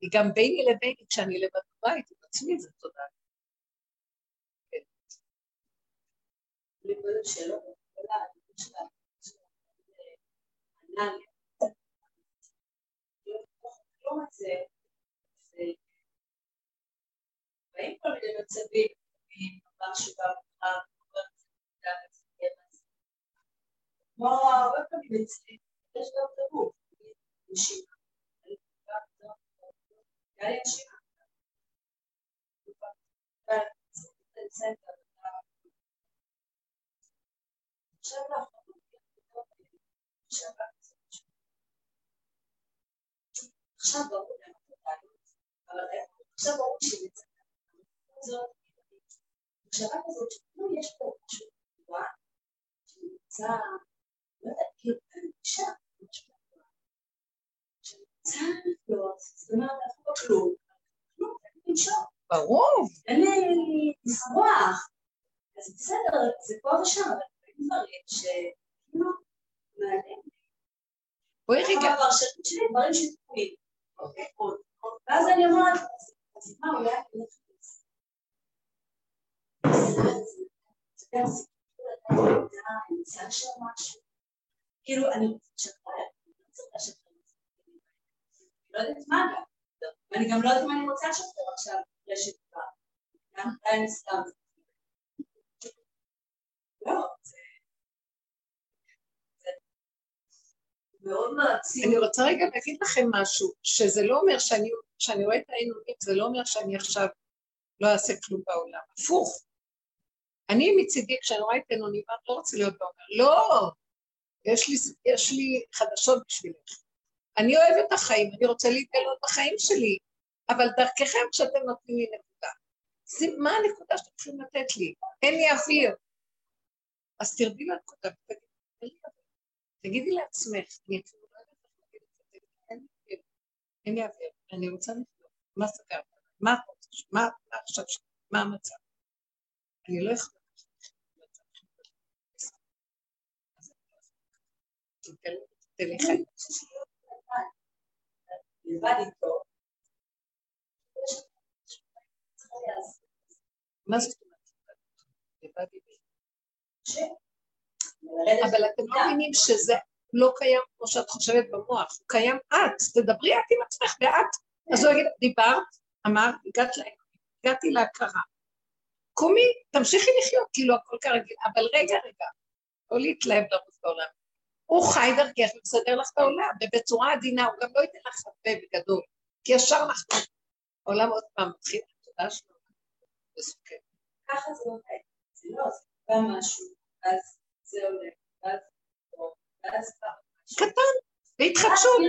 היא גם ביני לביני, כשאני לבד בבית, עם עצמי זה תודעת. בגלל שלא, בגלל שלא, ענן, לא מצא, ואין כל מיני מצבים, כבר שבא מוכר, כבר מצבים, מצבים, מצבים. כמו הרבה פעמים מצבים, יש גם דרוב, נשימה. היה נשימה. ואני מצאת, עכשיו אנחנו נוגעים בגלל שבת. עכשיו ברור לנו אותנו, אבל עכשיו ברור שנצטעת. בשבת הזאת שכנו יש פה משהו תגובה, שנמצא, לא תגיד, הנגישה, משהו תגובה. שנמצא לפלוט, זאת אומרת, אנחנו בכלום, אנחנו נמשוך. ברור. אין לסרוח. אז בסדר, זה פה ושם. דברים שלא מעלים. בואי רגע. דברים שתקועים. ואז אני אומרת, אז מה אולי אני נכנס? זה גם סיפור לדעת, אני נמצא שם משהו. כאילו, אני שתקועה, אני לא צריכה שתקועה. אני לא יודעת מה גם. ואני גם לא יודעת מה אני רוצה שתקועה עכשיו, אחרי שתקועה. גם אולי נסתם. לא, זה... מאוד מעצים. אני רוצה רגע להגיד לכם משהו, שזה לא אומר שאני רואה את העינויים, זה לא אומר שאני עכשיו לא אעשה כלום בעולם. הפוך. אני מצידי, כשאני רואה את העינויים, אני לא רוצה להיות בעולם. לא, יש לי חדשות בשבילך. אני אוהבת את החיים, אני רוצה להתגלות בחיים שלי, אבל דרככם כשאתם נותנים לי נקודה. מה הנקודה שאתם יכולים לתת לי? אין לי אוויר. אז תרדי לנקודה, תגידי לי. תגידי לעצמך, אני אפילו לא יודעת לך להגיד את זה, תגידי, אין לי אוויר, אין לי אוויר, אני רוצה לפנות, מה סגרת, מה את רוצה, מה עכשיו, מה המצב? אני לא יכולה להגיד את זה, אז אני לא יכולה, תלך לי. לבד איתו, יש לך, מה זאת אומרת? אבל אתם לא מבינים שזה לא קיים כמו שאת חושבת במוח, הוא קיים את, תדברי את עם עצמך ואת, אז הוא יגיד, דיברת, אמר, הגעתי להכרה, קומי, תמשיכי לחיות, כאילו הכל כרגיל, אבל רגע, רגע, לא להתלהב לרוץ בעולם, הוא חי דרכך ומסדר לך את העולם, ובצורה עדינה, הוא גם לא ייתן לך הרבה בגדול, כי ישר אנחנו, העולם עוד פעם מתחיל, תודה שלו, בסוכן. ככה זה עובד, זה לא, זה כבר משהו, אז זה עולה, ואז טוב, ואז כבר משהו. קטן, בהתחדשות.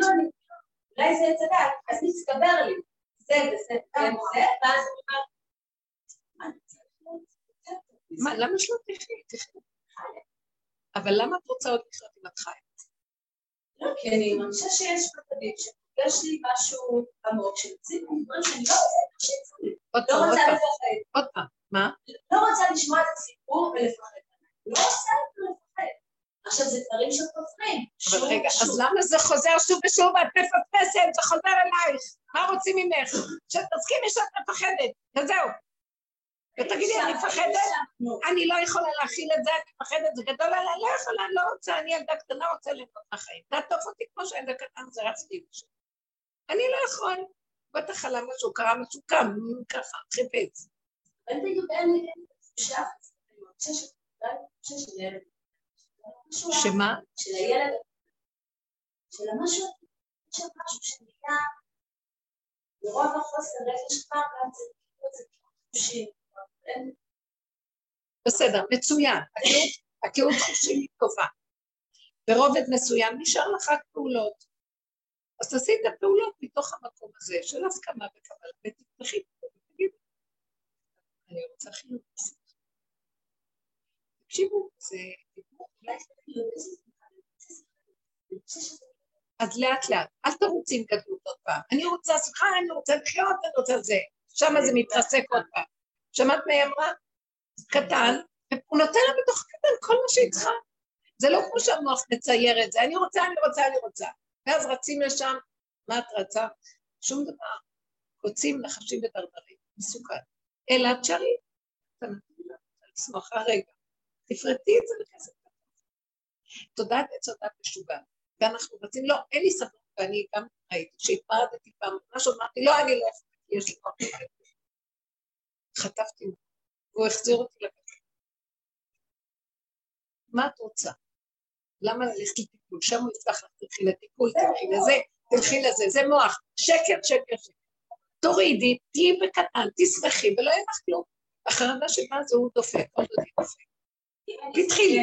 אולי זה יצדק, אז נצטבר לי, זה וזה, וזה, ואז הוא אומר, מה, אני צריך להיות יותר טוב. מה, למה שלא תחי, תחי. אבל למה את רוצה עוד לחיות עם התחיית? לא, כי אני ממשה שיש בתדית שפוגש לי משהו עמוק שרציתי, אני אומרת שאני לא רוצה את השיצור לי. לא רוצה לפחד. עוד פעם, מה? לא רוצה לשמוע את הסיפור ולפחד. לא רוצה לפחד. עכשיו זה דברים שפופרים. אבל רגע, אז למה זה חוזר שוב ושוב, את מפפסת, זה חוזר אלייך. מה רוצים ממך? שתסכימי שאת מפחדת, וזהו. ותגידי, אני מפחדת, אני לא יכולה להכיל את זה, אני מפחדת, זה גדול, אני לא יכולה, אני לא רוצה, אני ילדה קטנה רוצה לבנות לחיים. תעטוף אותי כמו שהילדה קטן, זה רצתי משהו. אני לא יכול. בטח עלה משהו, קרה משהו, קם, ככה, חיפץ. אבל תגידו, אין לי תחושה, אני מרגישה של ילד. שמה? של הילד. של המשהו, של משהו שנהיה, ברוב החוסר, יש כבר גם זה תחושי. בסדר, מצוין, הקיאות חושי היא טובה, ברובד מסוים נשאר לך פעולות, אז תעשי את הפעולות מתוך המקום הזה של הסכמה וקבלה ותתפחית, אני רוצה חילוק, תקשיבו, זה אז לאט לאט, אל תרוצים גדלות עוד פעם, אני רוצה סליחה, אני רוצה לחיות, אני רוצה זה, שם זה מתרסק עוד פעם. שמעת מה היא אמרה? קטן, הוא נותן לה בתוך הקטן כל מה שהיא צריכה. זה לא כמו שהמוח מצייר את זה, אני רוצה, אני רוצה, אני רוצה. ואז רצים לשם, מה את רצה? שום דבר. קוצים, נחשים ודרדרים, מסוכן. אלא את שרי, אתה נתן לסמוחה רגע. תפרטי את זה לכסף. תודעת עצות המשוגע. ואנחנו רצים, לא, אין לי סבון, ואני גם ראיתי, שהתפרדתי פעם, משהו אמרתי, לא, אני לא אכפת, יש לי כבר חלק. חטפתי לו, והוא החזיר אותי לבית. מה את רוצה? למה ללכת לטיפול? שם הוא יצטרך לך, תלכי לטיפול, תלכי לזה, תלכי לזה, זה מוח, שקר, שקר, שקר. תורידי, תהיי בקטן, תשמחי, ולא יהיה לך כלום. החרדה שבה זה הוא דופק, עוד עוד דופק. תתחילי.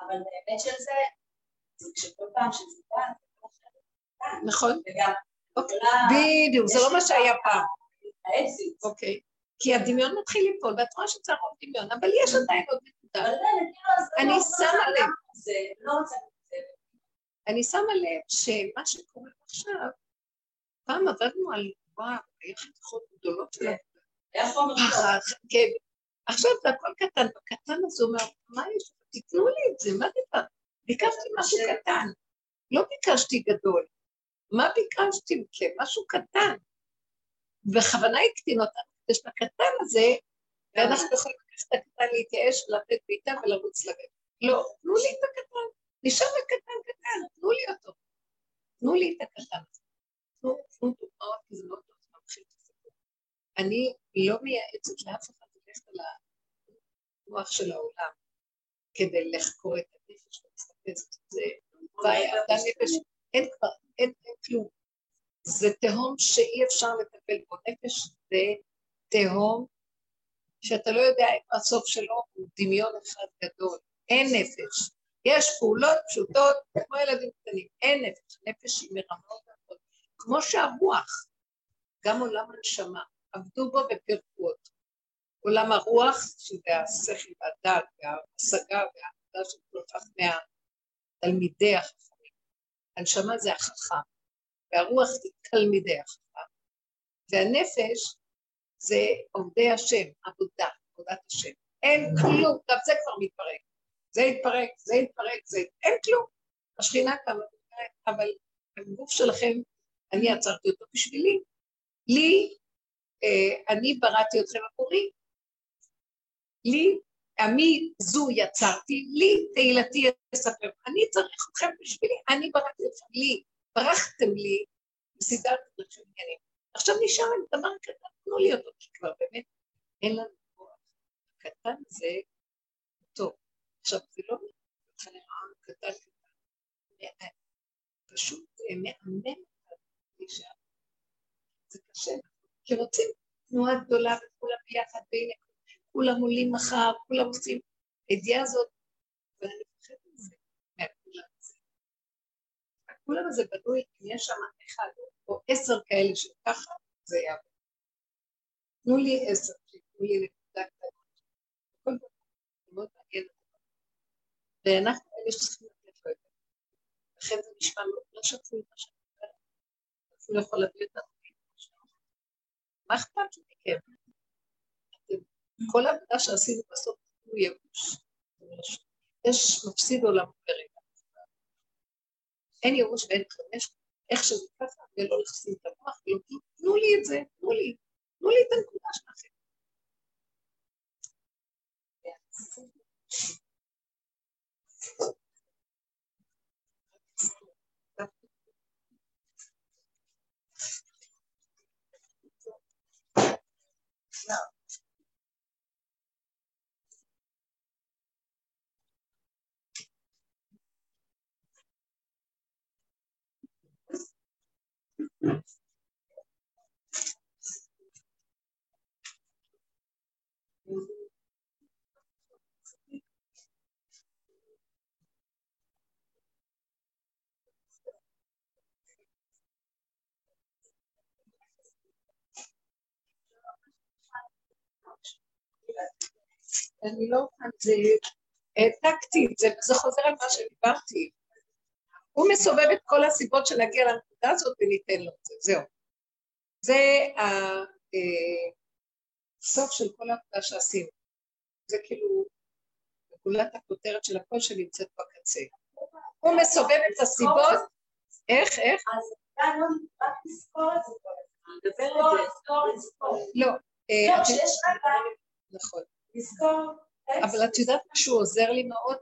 אבל באמת של זה, זה כשכל פעם שזה בא, נכון? בדיוק, זה לא מה שהיה פעם. אוקיי. כי הדמיון מתחיל לפעול, ואת רואה שצריך עוד דמיון, אבל יש עדיין עוד נקודה. אני שמה לב, אני שמה לב שמה שקורה עכשיו, פעם עבדנו על וואו, היו חתיכות גדולות שלנו. עכשיו זה הכל קטן, בקטן הזה אומר, מה יש? תתנו לי את זה, מה דבר? ביקשתי משהו קטן, לא ביקשתי גדול. מה ביקשתי מכם? משהו קטן. בכוונה הקטין אותנו, יש את הקטן הזה, ואנחנו יכולים לקחת את הקטן להתייאש, לתת ביתה ולרוץ לבית. לא, תנו לי את הקטן, נשאר הקטן קטן, תנו לי אותו. תנו לי את הקטן הזה. תנו דוגמאות, כי זה לא טוב, זה מתחיל את הסיפור. אני לא מייעצת לאף אחד ללכת על המוח של העולם, כדי לחקור את הנפש ולספץ את זה. ואתה נפש, אין כבר. אין כלום. זה תהום שאי אפשר לטפל בו. נפש זה תהום שאתה לא יודע אם הסוף שלו הוא דמיון אחד גדול. אין נפש. יש פעולות פשוטות כמו ילדים קטנים. אין נפש. נפש היא מרמות גדול. כמו שהרוח, גם עולם הנשמה, עבדו בו בפרקות. עולם הרוח, שזה השכל והדעת וההשגה והעבודה של כל כך מהתלמידי החכמים. הנשמה זה החכם, והרוח זה תלמידי החכם, והנפש זה עובדי השם, עבודה, עבודת השם. אין כלום, גם זה כבר מתפרק, זה יתפרק, זה יתפרק, זה... אין כלום. השכינה כאן, אבל הגוף שלכם, אני עצרתי אותו בשבילי, לי, אני בראתי אתכם עבורי, לי, עמי זו יצרתי, לי תהילתי יספר, אני צריך אתכם בשבילי, אני בראתי אתכם, לי, ברחתם לי, וסידרתם לכם עניינים. עכשיו נשאר על דבר קטן, תנו לי אותו, שכבר באמת אין לנו כוח. הקטן זה טוב. עכשיו זה לא נראה קטן קטן, פשוט מאמן להישאר. זה קשה, כי רוצים תנועה גדולה וכולם ביחד, והנה כולם עולים מחר, כולם עושים הידיעה הזאת, ואני חושבת על זה, מהכולם הזה. הכולם הזה בנוי, אם יש שם אחד או עשר כאלה של ככה, זה יעבור. תנו לי עשר, תנו לי נקודה קטנה. כל דבר, זה מאוד מעניין. ואנחנו אלה שצריכים לתת לו את זה. לכן זה נשמע מאוד לא שפוי מה שאני אומרת. אפילו יכול להביא את הרבים. מה אכפת מכם? כל העבודה שעשינו בסוף הוא יבוש. יש מפסיד עולם ברגע. אין יבוש ואין חמש. איך שזה ככה, ולא לחסים את המוח, ולא תנו לי את זה, תנו לי. תנו לי את הנקודה שלכם. אני לא אוכל, זה העתקתי את זה, וזה חוזר על מה שדיברתי. הוא מסובב את כל הסיבות של להגיע לנקודה הזאת וניתן לו את זה, זהו. זה הסוף של כל העבודה שעשינו. זה כאילו נקודת הכותרת של הכל שנמצאת בקצה. הוא מסובב את הסיבות, איך, איך? אז רק לזכור את זה. לזכור, לזכור, לזכור. לא. לא, שיש רק בעיה. נכון. לזכור. אבל את יודעת מה שהוא עוזר לי מאוד?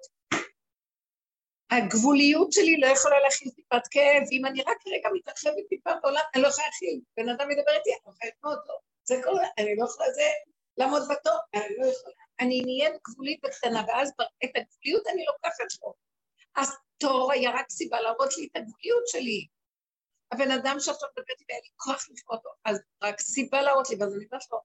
הגבוליות שלי לא יכולה להכיל טיפת כאב, אם אני רק רגע מתרחבת טיפת עולם, אני לא יכולה להכיל. בן אדם מדבר איתי, אני לא יכולה לתמוד לו. זה כל, אני לא יכולה זה לעמוד בתור, אני לא יכולה. אני נהיית גבולית בקטנה, ואז את הגבוליות אני לוקחת לו. אז תור היה רק סיבה להראות לי את הגבוליות שלי. הבן אדם שעכשיו מדבר איתי, היה לי כוח לפעוד לו, אז רק סיבה להראות לי, ואז אני לא יכולה.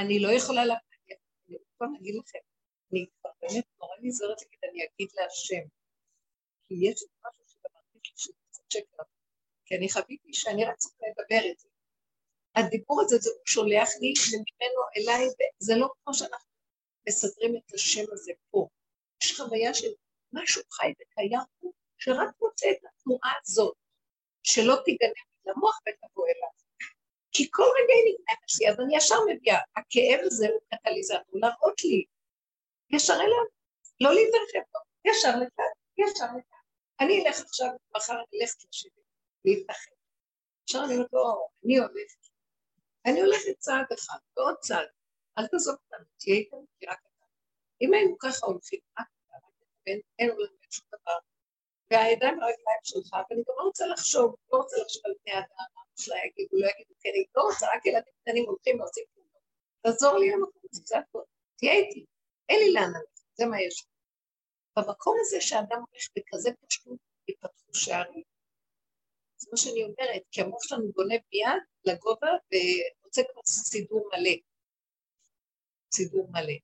אני לא יכולה להגיד, אני כבר אגיד לכם, אני כבר באמת נורא נזרת להגיד, אני אגיד להשם. כי יש משהו שמרגיש לי שזה קצת שקר, כי אני חביתי שאני רק צריכה לדבר את זה. הדיבור הזה, זה הוא שולח לי ממנו אליי, זה לא כמו שאנחנו מסדרים את השם הזה פה. יש חוויה של משהו חי וקיים הוא, שרק רוצה את התנועה הזאת, שלא תיגנב למוח ותבוא אליו. כי כל רגע היא נגנבת לי, אז אני ישר מביאה, הכאב הזה הוא קטליזטור, להראות לי, ישר אליו, לא להתרחב לו, ישר לכאן, ישר לכאן. אני אלך עכשיו, מחר אני אלך לשבת, להתאחד. ישר אני אומרת, לא, אני הולכת. אני הולכת צעד אחד, ועוד צעד, אל תעזוב אותנו, תהיה איתנו, תראה ככה. אם היינו ככה הולכים, רק ככה, אין הולכים שום דבר, והידיים והרגליים שלך, ואני גם לא רוצה לחשוב, לא רוצה לחשוב על בני אדם, אולי יגידו, לא יגידו, כי אני לא רוצה, רק ילדים קטנים הולכים ועושים כלום. תעזור לי למקום, זה הכל. תהיה איתי, אין לי לאן ללכת, זה מה יש. במקום הזה שהאדם הולך בכזה פשוט, יפתחו שערים. זה מה שאני אומרת, כי המוח שלנו גונב מיד לגובה, ורוצה כבר סידור מלא. סידור מלא.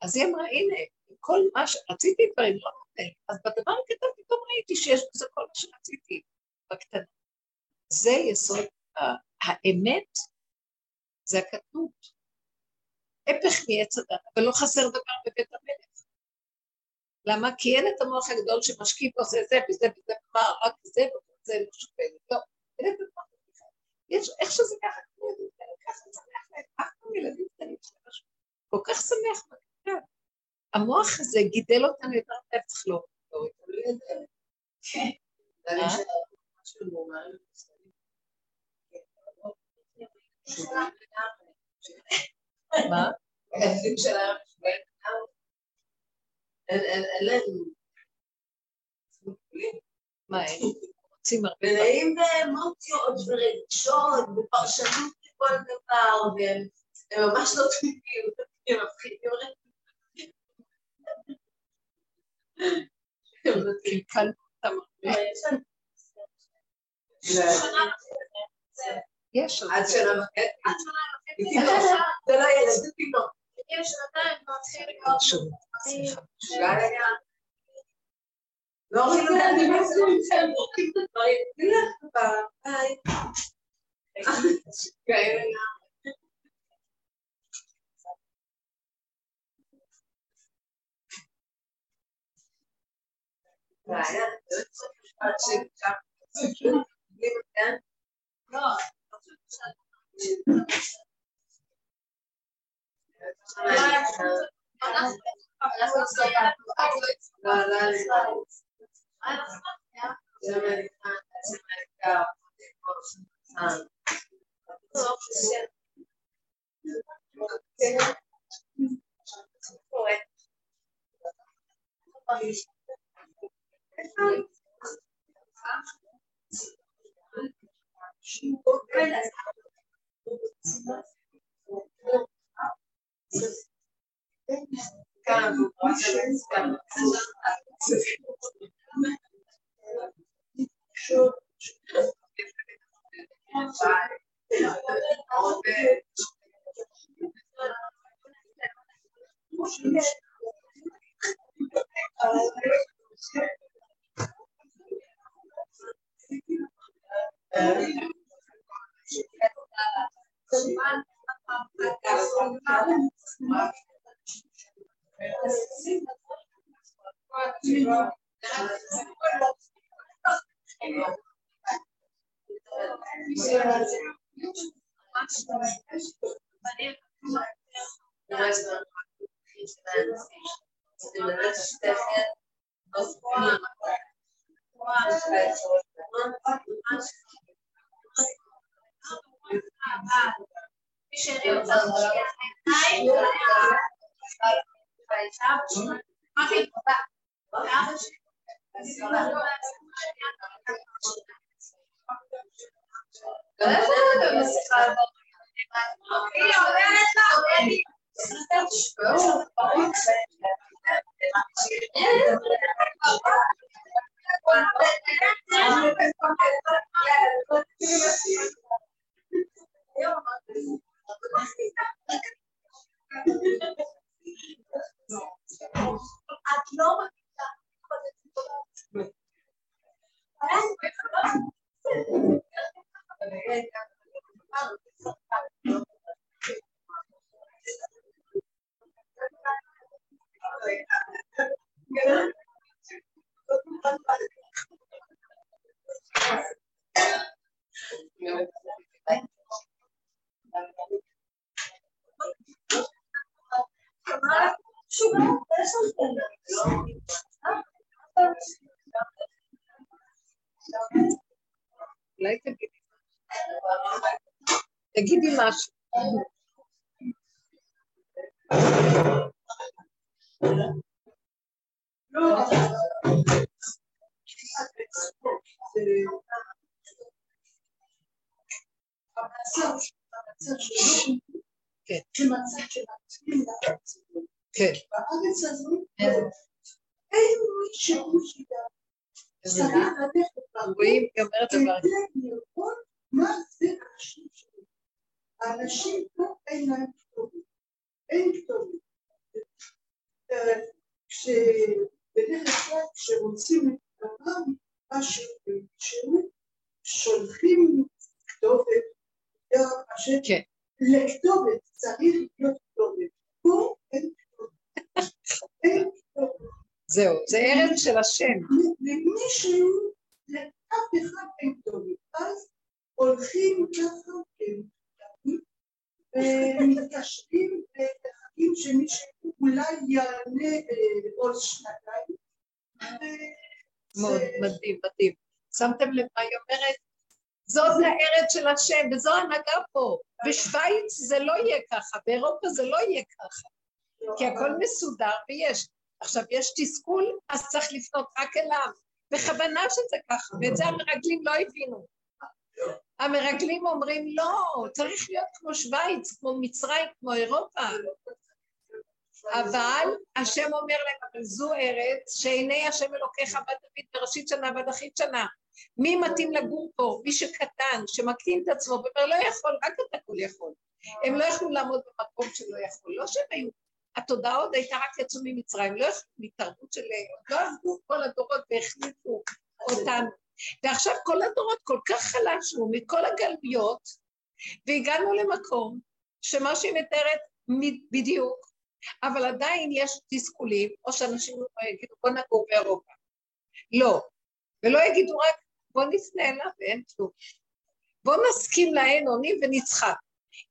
אז היא אמרה, הנה, כל מה שרציתי דברים לא נותן, אז בדבר הקטן פתאום ראיתי שיש בזה כל מה שרציתי, בקטנה. זה יסוד האמת, זה הקטנות. הפך מעץ הדת, אבל לא חסר דבר בבית המלך. למה? כי אין את המוח הגדול שמשקיע ועושה זה וזה וזה, מה רק זה וזה לא שופט. לא, אין את המוח הגדול. יש איך שזה ככה, כמו ילדים קטנים, ככה שמח להם, אף פעם ילדים קטנים שלנו, כל כך שמח בקטן. המוח הזה גידל אותנו יותר מדי, צריך לא להוריד. כן. מה? הזוג שלהם שווה אדם. אין לנו. מה אין? רוצים הרבה פעמים. ונעים באמוציות ורגשות ופרשנות לכל דבר, והם ממש לא תמידים, הם מפחידים רגשות. הם לא תלכנו אותם הרבה. יש עד שנה וחצי. עד שנה וחצי. זה לא יהיה, זה פתאום. כאילו שנתיים, נתחיל לקרוא. סליחה. שאלה היה. לא רואים את האנימצים, הם רואים את הדברים. תלך כבר, ביי. כאלה. בעיה, זה לא צריך לשפט ששם. בלי מגן? לא. תגידי משהו. כן. בארץ הזו, אין מי שהוא שידע. רואים, גמר את הדבר. מה זה אנשים שלו? האנשים לא אין להם כתובים. אין כתובים. כשבדרך כלל כשרוצים את הדבר, משהו שלו, שולחים כתובת. לכתובת צריך להיות כתובת. פה אין כתובת. אין כתובת. זהו, זה ארץ של השם. למישהו, לאף אחד אין כתובת. אז הולכים ככה, ומתקשרים ותחכים שמישהו אולי יענה עוד שנתיים. מאוד מדהים, מדהים. שמתם לב מה היא אומרת? זאת הארץ של השם, וזו הנהגה פה. בשוויץ זה לא יהיה ככה, באירופה זה לא יהיה ככה. כי הכל מסודר ויש. עכשיו, יש תסכול, אז צריך לפנות רק אליו. בכוונה שזה ככה, ואת זה המרגלים לא הבינו. המרגלים אומרים, לא, צריך להיות כמו שוויץ, כמו מצרים, כמו אירופה. אבל השם אומר להם, זו ארץ שעיני השם אלוקיך בת דוד בראשית שנה ובאחרית שנה. מי מתאים לגור פה? מי שקטן, שמקטין את עצמו, ואומר לא יכול, רק אתה כל יכול. הם לא יכלו לעמוד במקום שלא יכול, לא שהם היו. התודעה עוד הייתה רק יצאו ממצרים, לא יכלו מתרבות שלהם, לא עבדו כל הדורות והחליפו אותנו. ועכשיו כל הדורות כל כך חלשנו מכל הגלביות, והגענו למקום שמה שהיא מתארת בדיוק, אבל עדיין יש תסכולים, או שאנשים לא יגידו, בוא נגור באירופה. לא. ולא יגידו רק, בוא נפנה אליו, ואין כלום. בוא נסכים להן עונים ונצחק.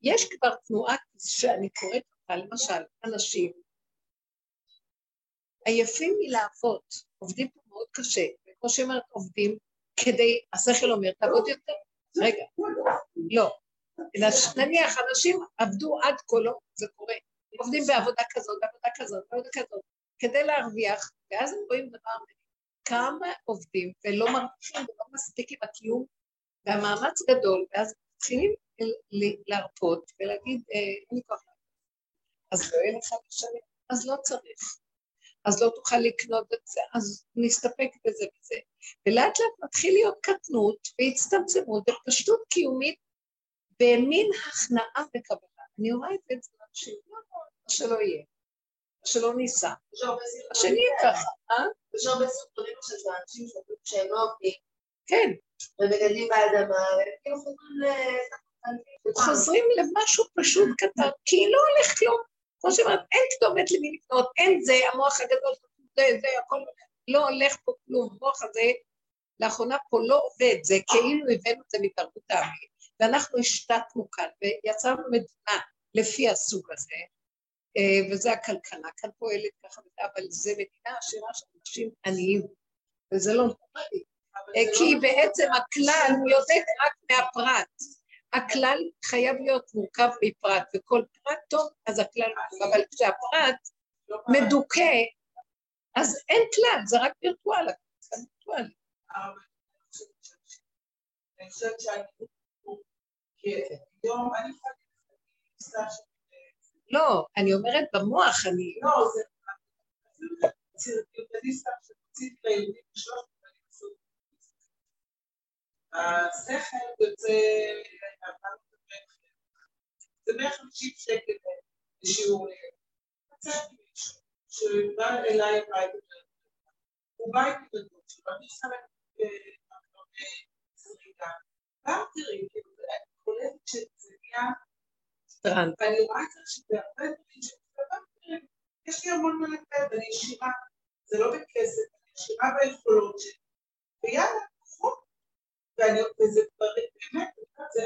יש כבר תנועה שאני קוראת אותה, למשל, אנשים עייפים מלעבוד, עובדים פה מאוד קשה, וכמו שאומרת, עובדים כדי, השכל אומר, תעבוד יותר. רגע, לא. נניח, אנשים עבדו עד כולו, זה קורה. עובדים בעבודה כזאת, בעבודה כזאת, בעבודה כזאת, כדי להרוויח, ואז הם רואים דבר כמה עובדים ולא מרוויחים ולא מספיק עם הקיום, והמאמץ גדול, ואז מתחילים להרפות ולהגיד, אין לי כוח להגיד, אז לא יהיה לך לשלם, אז לא צריך, אז לא תוכל לקנות את זה, אז נסתפק בזה וזה, ולאט לאט מתחיל להיות קטנות והצטמצמות ופשטות קיומית במין הכנעה וקבלה. אני רואה את זה אנשים, שלא יהיה, שלא ניסה. השני ככה, אה? יש הרבה סרטונים של אנשים שהם לא עובדים. כן. ומגדלים באדמה, וכאילו חוזרים למשהו פשוט קטן, כי לא הולך כלום. כמו שאומרת, אין כתובת למי לפנות, אין זה, המוח הגדול, זה, זה, הכל לא הולך פה כלום. המוח הזה, לאחרונה פה לא עובד, זה כאילו הבאנו את זה מתרבות העמים, ואנחנו השתתנו כאן, ויצרנו מדינה לפי הסוג הזה, וזה הכלכלה, כאן פועלת ככה, אבל זה מדינה עשירה של אנשים עניים, וזה לא נורמלי, כי בעצם הכלל יוצא רק מהפרט, הכלל חייב להיות מורכב מפרט, וכל פרט טוב, אז הכלל מורכב, אבל כשהפרט מדוכא, אז אין כלל, זה רק וירטואלי, זה וירטואלי. אני חושבת שאני חושבת, כי היום אני חושבת, לא, אני אומרת במוח, אני... לא, זה... צירטיוטליסטה שפוצית ליהודים שלוש מפנים עשו. השכל יוצא... זה מאה וחמישים שקל לשיעור ליהודים. מצאתי מישהו שבא אליי בית בגלל. הוא בית בגלל שלו, אני חלק בזרידה. באה תראי, כאילו, אני חולדת שזה נהיה... ואני רואה את זה שבהרבה דברים שבאמת יש לי המון מלכת, אני ישירה, זה לא בכסף, אני ישירה ביכולות שלי, ויאללה, נכון, וזה דברים, באמת,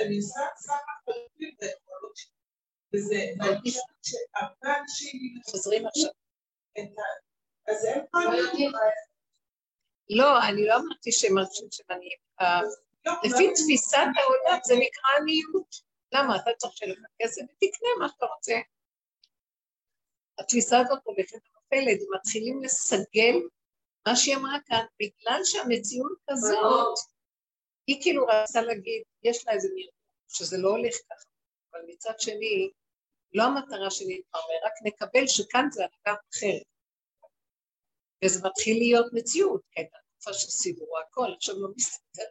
אני עושה סך הפרקים ביכולות שלי, וזה, אני חושבת שהרבה אנשים חוזרים עכשיו. אז אין פה אני... לא, אני לא אמרתי שהם אנשים שאני... לפי תפיסת העולם זה נקרא עניות. למה? אתה צריך שלך כסף ותקנה מה שאתה רוצה. התפיסה הזאת הולכת לפלד, מתחילים לסגל מה שהיא אמרה כאן, בגלל שהמציאות הזאת, היא כאילו רצה להגיד, יש לה איזה נראות, שזה לא הולך ככה, אבל מצד שני, לא המטרה שלי להתפרמר, רק נקבל שכאן זה הנקה אחרת. וזה מתחיל להיות מציאות, כן, התקופה שסידרו הכל, עכשיו לא מסתדר.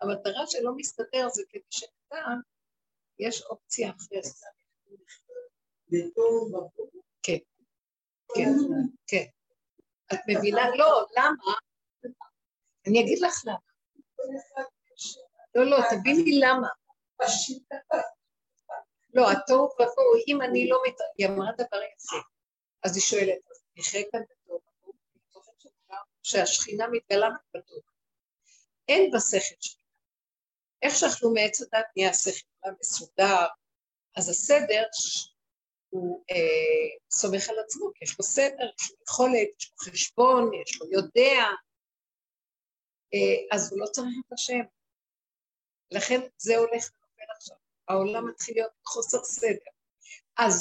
המטרה שלא מסתדר זה כדי שכאן, יש אופציה אחרת. כן, כן, כן. את מבינה? לא, למה? אני אגיד לך למה. לא, לא, תביני למה. לא, התור בבוא, אם אני לא מתאר, היא אמרה דבר יפה. אז היא שואלת, נחיה כאן בתור בבוא, שהשכינה מתגלה בתור. אין בשכל שכינה. איך שאכלו מעץ הדת נהיה השכל מסודר, אז הסדר הוא אה, סומך על עצמו, כי יש לו סדר, יש לו יכולת, יש לו חשבון, יש לו יודע, אה, אז הוא לא צריך את השם. לכן זה הולך לנופל עכשיו. העולם מתחיל להיות חוסר סדר. אז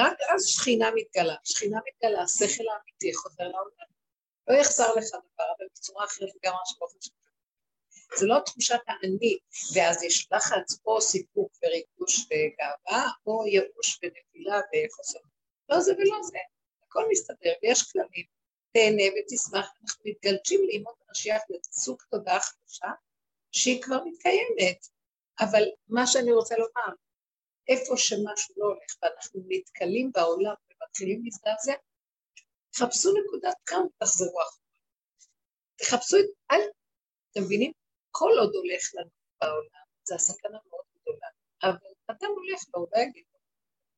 רק אז שכינה מתגלה. שכינה מתגלה, השכל האמיתי חוזר לעולם. לא יחסר לך דבר, אבל בצורה אחרת גם השבועות השבועות. זה לא תחושת העני, ואז יש לחץ או סיפוק וריגוש וגאווה, או ייאוש ונפילה וחוסר. לא זה ולא זה. הכל מסתדר, ויש כללים. תהנה ותשמח, אנחנו מתגלשים לימוד המשיח לסוג תודה חדשה, שהיא כבר מתקיימת. אבל מה שאני רוצה לומר, איפה שמשהו לא הולך, ואנחנו נתקלים בעולם ומתחילים להזדעזע, תחפשו נקודת כאן, תחזרו אחורה. תחפשו את, אל, אתם מבינים? כל עוד הולך לנו בעולם, זה הסכנה מאוד גדולה. אבל אדם הולך לו, לא יגיד לו.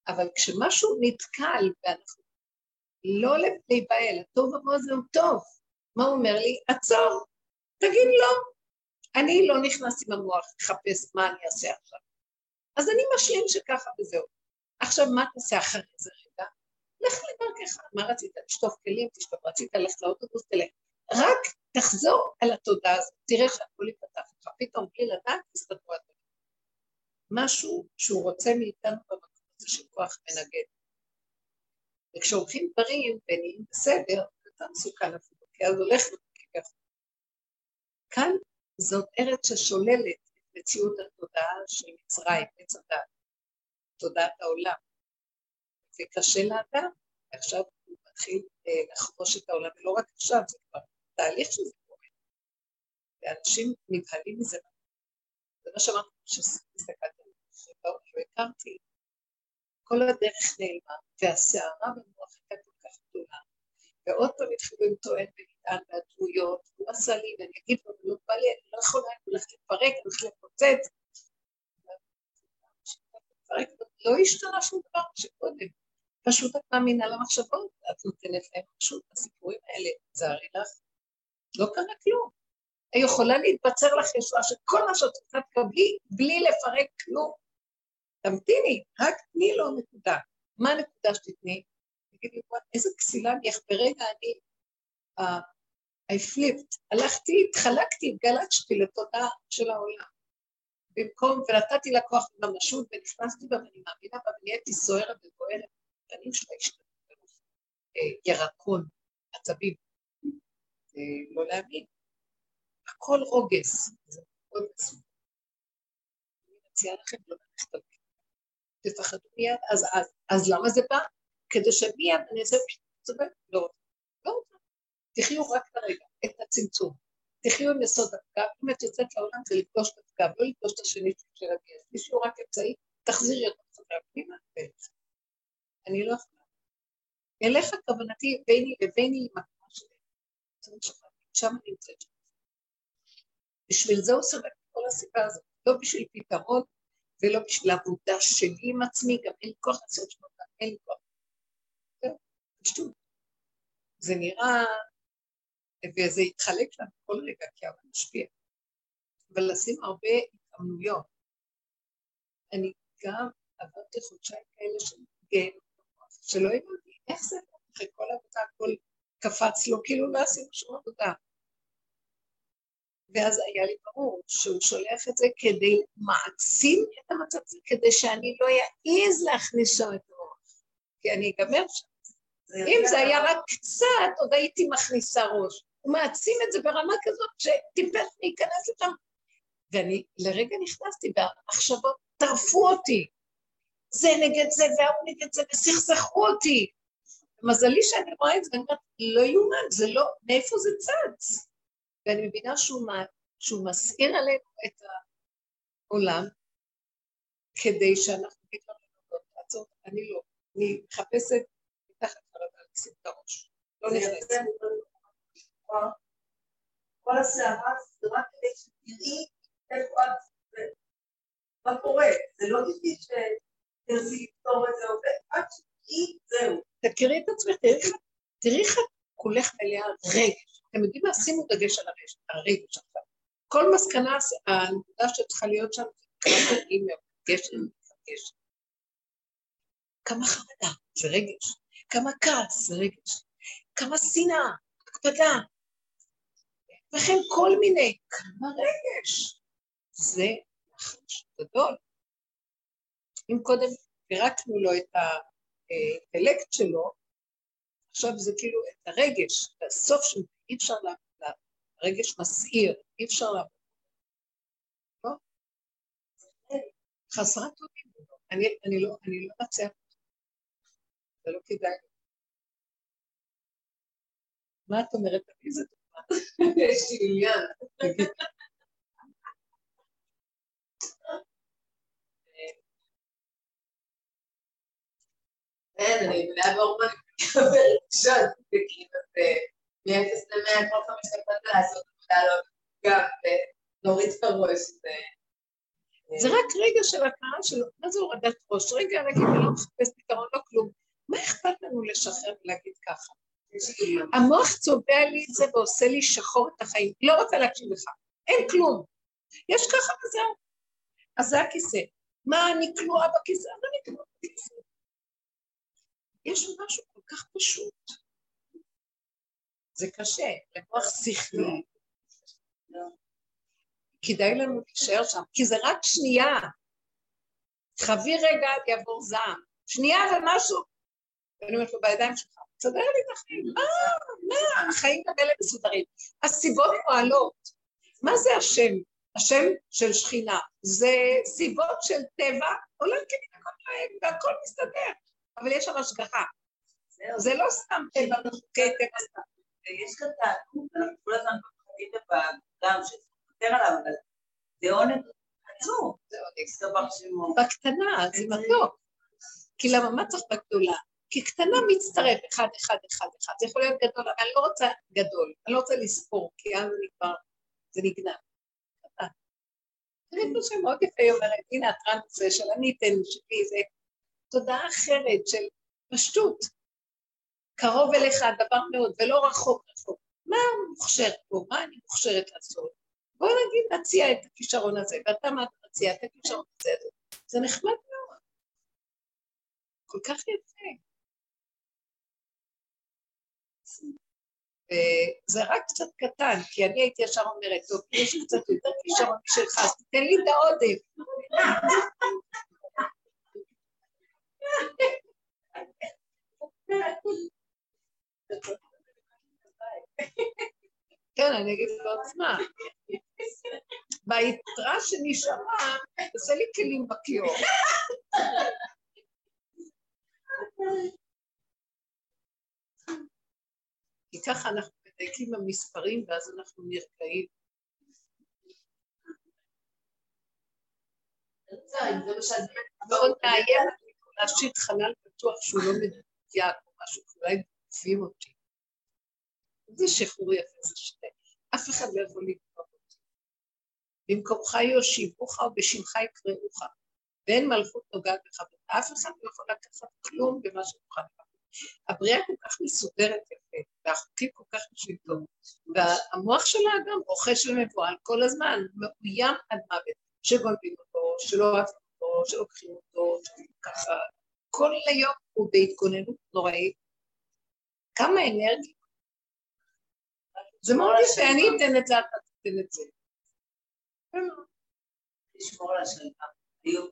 אבל כשמשהו נתקל, ואנחנו לא להיבהל, הטוב עבור זה הוא טוב. מה הוא אומר לי? עצור, תגיד לא. אני לא נכנס עם המוח, תחפש מה אני אעשה עכשיו. אז אני משלים שככה וזהו. עכשיו מה תעשה אחרי זה רגע? לך לדרכך, מה רצית? תשטוף כלים, תשטוף, רצית ללכת לאוטובוס, תלך. רק תחזור על התודה הזאת, תראה שהכול יפתח לך, פתאום בלי לדעת, תסתדרו את זה. משהו שהוא רוצה מאיתנו במקום הזה של כוח מנגד. וכשהולכים דברים ונהיים בסדר, אתה מסוכן אפילו, כי אז הולך וכך. כאן זאת ארץ ששוללת את מציאות התודעה של מצרים, מצדה, תודעת העולם. זה קשה לאדם, עכשיו הוא מתחיל לחרוש את העולם, ולא רק עכשיו, זה כבר תהליך שזה קורה. ואנשים נבהלים מזה. זה מה שאמרתי, כשסתכלתי, כשבאו הכרתי, כל הדרך נעלמה, והסערה במוח הייתה כל כך גדולה. ועוד פעם התחילו עם טוען ונטען והדמויות, הוא עשה לי, ואני אגיד לו, לא בא לי, אני לא יכולה, אני הולכת לפרק, אני הולכת לפוצץ. לא השתנה שום דבר שקודם. פשוט את מאמינה למחשבות, את נותנת להם פשוט הסיפורים האלה, צערי לך, לא קרה כלום. היא יכולה להתבצר לך ישועה שכל מה שאת רוצה תקבלי, בלי לפרק כלום. תמתיני, רק תני לו נקודה. מה הנקודה שתתני? תגיד לי, איזה כסילה נהיה, ברגע אני, I flipped, הלכתי, התחלקתי, התגלצתי לתודה של העולם. במקום, ונתתי לכוח ממשות, ונכנסתי בה, ואני מאמינה בה, ונהייתי סוערה ובועלת, ואני שלה השתתפת, ירקון, עצבים, לא להאמין. הכל רוגס, זה מאוד מסוים. אני מציעה לכם לא להכתלתי. תפחדו מיד, אז, אז, אז למה זה בא? כדי שמיד אני אעשה משתצבן? לא, לא. תחיו רק לרגע, את הצמצום. תחיו עם יסוד הפגע, אם את יוצאת לעולם זה לפגוש את הפגע, לא לפגוש את השני של הביאס. תחיו רק אמצעי, תחזירי אותו חזרה, פנימה, בעצם. אני לא אכלה. אליך כוונתי, ביני וביני עם הקרמה שלי. שם אני נמצאת שם. בשביל זה הוא סובב את כל הסיבה הזאת, לא בשביל פתרון, ולא בשביל העבודה שלי עם עצמי, גם אין כוח לעשות שמותה, אין כוח. זהו, פשוט. זה נראה, וזה יתחלק לנו כל רגע, כי אבל נשפיע. אבל לשים הרבה התאמנויות. אני גם עברתי חודשיים כאלה שמתגאים, שלא ידעתי, איך זה? אחרי כל העבודה, הכל קפץ לו, כאילו לא עשינו שום עבודה. ואז היה לי ברור שהוא שולח את זה כדי מעצים את המצב הזה, כדי שאני לא יעיז להכניס שם את הראש, כי אני אגמר שם. אם זה היה רק קצת, עוד הייתי מכניסה ראש. הוא מעצים את זה ברמה כזאת שטיפש להיכנס לשם. ואני לרגע נכנסתי, והמחשבות טרפו אותי. זה נגד זה, והוא נגד זה, וסכסכו אותי. מזלי שאני רואה את זה, ואני אומרת, לא יומן, זה לא, מאיפה זה צץ? ואני מבינה שהוא מסעיר עלינו את העולם, כדי שאנחנו נתראה לנוגעות לעצות, אני לא, אני מחפשת מתחת הרבה לשים את הראש, לא נכנסת. כל הסערה זה רק כדי שתראי איפה את זה, מה קורה, זה לא כדי שתרצי לפתור את זה עובד, עד שתראי זהו. תכירי את עצמך, תראי לך כולך עליה רגש. אתם יודעים מה? שימו דגש על הרגש עכשיו. כל מסקנה, הנקודה שצריכה להיות שם, כמה תגיד מהרגשת, מהרגשת. כמה חרדה, זה רגש. כמה כעס, זה רגש. כמה שנאה, הקפדה. וכן כל מיני, כמה רגש. זה גדול. אם קודם פירקנו לו את האינטלקט שלו, עכשיו זה כאילו את הרגש, בסוף שלו אי אפשר לעבוד, הרגש מסעיר, אי אפשר לעבוד. לא? חסרת אותי, אני לא מצאה. זה לא כדאי. מה את אומרת? תביא זה דוגמה. יש לי עניין. כן, אני מלאה באורמן, אני מקבל קשות, וכאילו, מ-אפס ל-מאה, כל חמש דקות לעשות עבודה לא גם, ונוריד פרוש, זה... זה רק רגע של הקראה שלו, מה זה הורדת ראש? רגע, נגיד, אני לא מחפש פתרון, לא כלום. מה אכפת לנו לשחרר ולהגיד ככה? המוח צובע לי את זה ועושה לי שחור את החיים, לא רוצה להקשיב לך, אין כלום. יש ככה וזהו, אז זה הכיסא. מה, אני כלואה בכיסא? אז אני כלואה בכיסא. יש משהו כל כך פשוט. זה קשה, למוח שכלי. כדאי לנו להישאר שם, כי זה רק שנייה. חבי רגע, יעבור זעם. שנייה ומשהו. ואני אומרת לו, בידיים שלך, תסדר לי את החיים. מה? מה? החיים גם אלה מסודרים. הסיבות פועלות. מה זה השם? השם של שכינה. זה סיבות של טבע, עולם כמין הכל להם, והכל מסתדר. אבל יש שם השגחה. זה לא סתם טבע, טבע סתם. יש כאן תעדות, אנחנו כל הזמן פחדים בפעם, שזה יותר עליו, אבל זה עונג עצום. זה עונג עצום. בקטנה, זה מתוק. כי למה מה צריך בגדולה? כי קטנה מצטרף, אחד, אחד, אחד, אחד. זה יכול להיות גדול, אבל אני לא רוצה גדול, אני לא רוצה לספור, כי אז נגמר, זה נגנב. תראית לו שמאוד יפה, היא אומרת, הנה הטרנס של אני אתן שלי, זה תודעה אחרת של פשטות. קרוב אליך, דבר מאוד, ולא רחוק רחוק. מה מוכשרת פה? מה אני מוכשרת לעשות? בוא נגיד, נציע את הכישרון הזה, ואתה מה אתה מציע את הכישרון הזה, זה נחמד מאוד. כל כך יפה. זה רק קצת קטן, כי אני הייתי ישר אומרת, טוב, יש לי קצת יותר כישרון שלך, אז תתן לי את העודף. כן, אני אגיד בעצמה. ביתרה שנשארה, תעשה לי כלים בקיור. כי ככה אנחנו מדייקים במספרים, ואז אנחנו נרקעים. ועוד נאיים, להשאיר חלל פתוח שהוא לא מדויק, או משהו כולי גופים אותי. זה שחרור יפה, זה שני. אף אחד לא יכול לגבור אותי. במקומך יושיבוך, או בשמך יקראוך. ואין מלכות נוגעת בך, ואף אחד לא יכול לקחת כלום במה שמוכן לך. הבריאה כל כך מסודרת יפה, והחוקים כל כך משלטון, והמוח של האדם רוכש ומבועל כל הזמן, מאוים עד מוות, שגונבים אותו, שלא אוהבים אותו, שלוקחים אותו, ככה. כל היום הוא בהתגוננות נוראית. כמה אנרגיה. זה מאוד יפה, אני אתן את זה, אתה אתן את זה. לשמור על השלטה, היום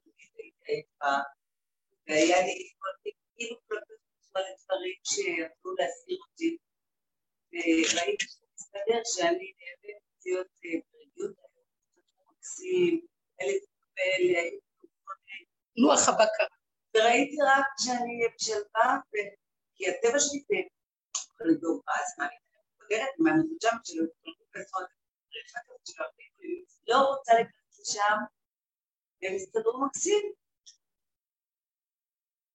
הייתה, והיה לי כאילו פלטות, על הדברים שיכולו להסיר אותי, וראיתי שמסתדר שאני נאבד להיות פרדיות, מקסים, אלה תקבל, לוח הבקרה. וראיתי רק שאני בשלווה, כי הטבע שלי זה פרדור, אז מה אני מתפגרת, מה אני חושבת שלא יכולים לעשות, לא רוצה לקחת לשם, והם מסתדרו מקסים.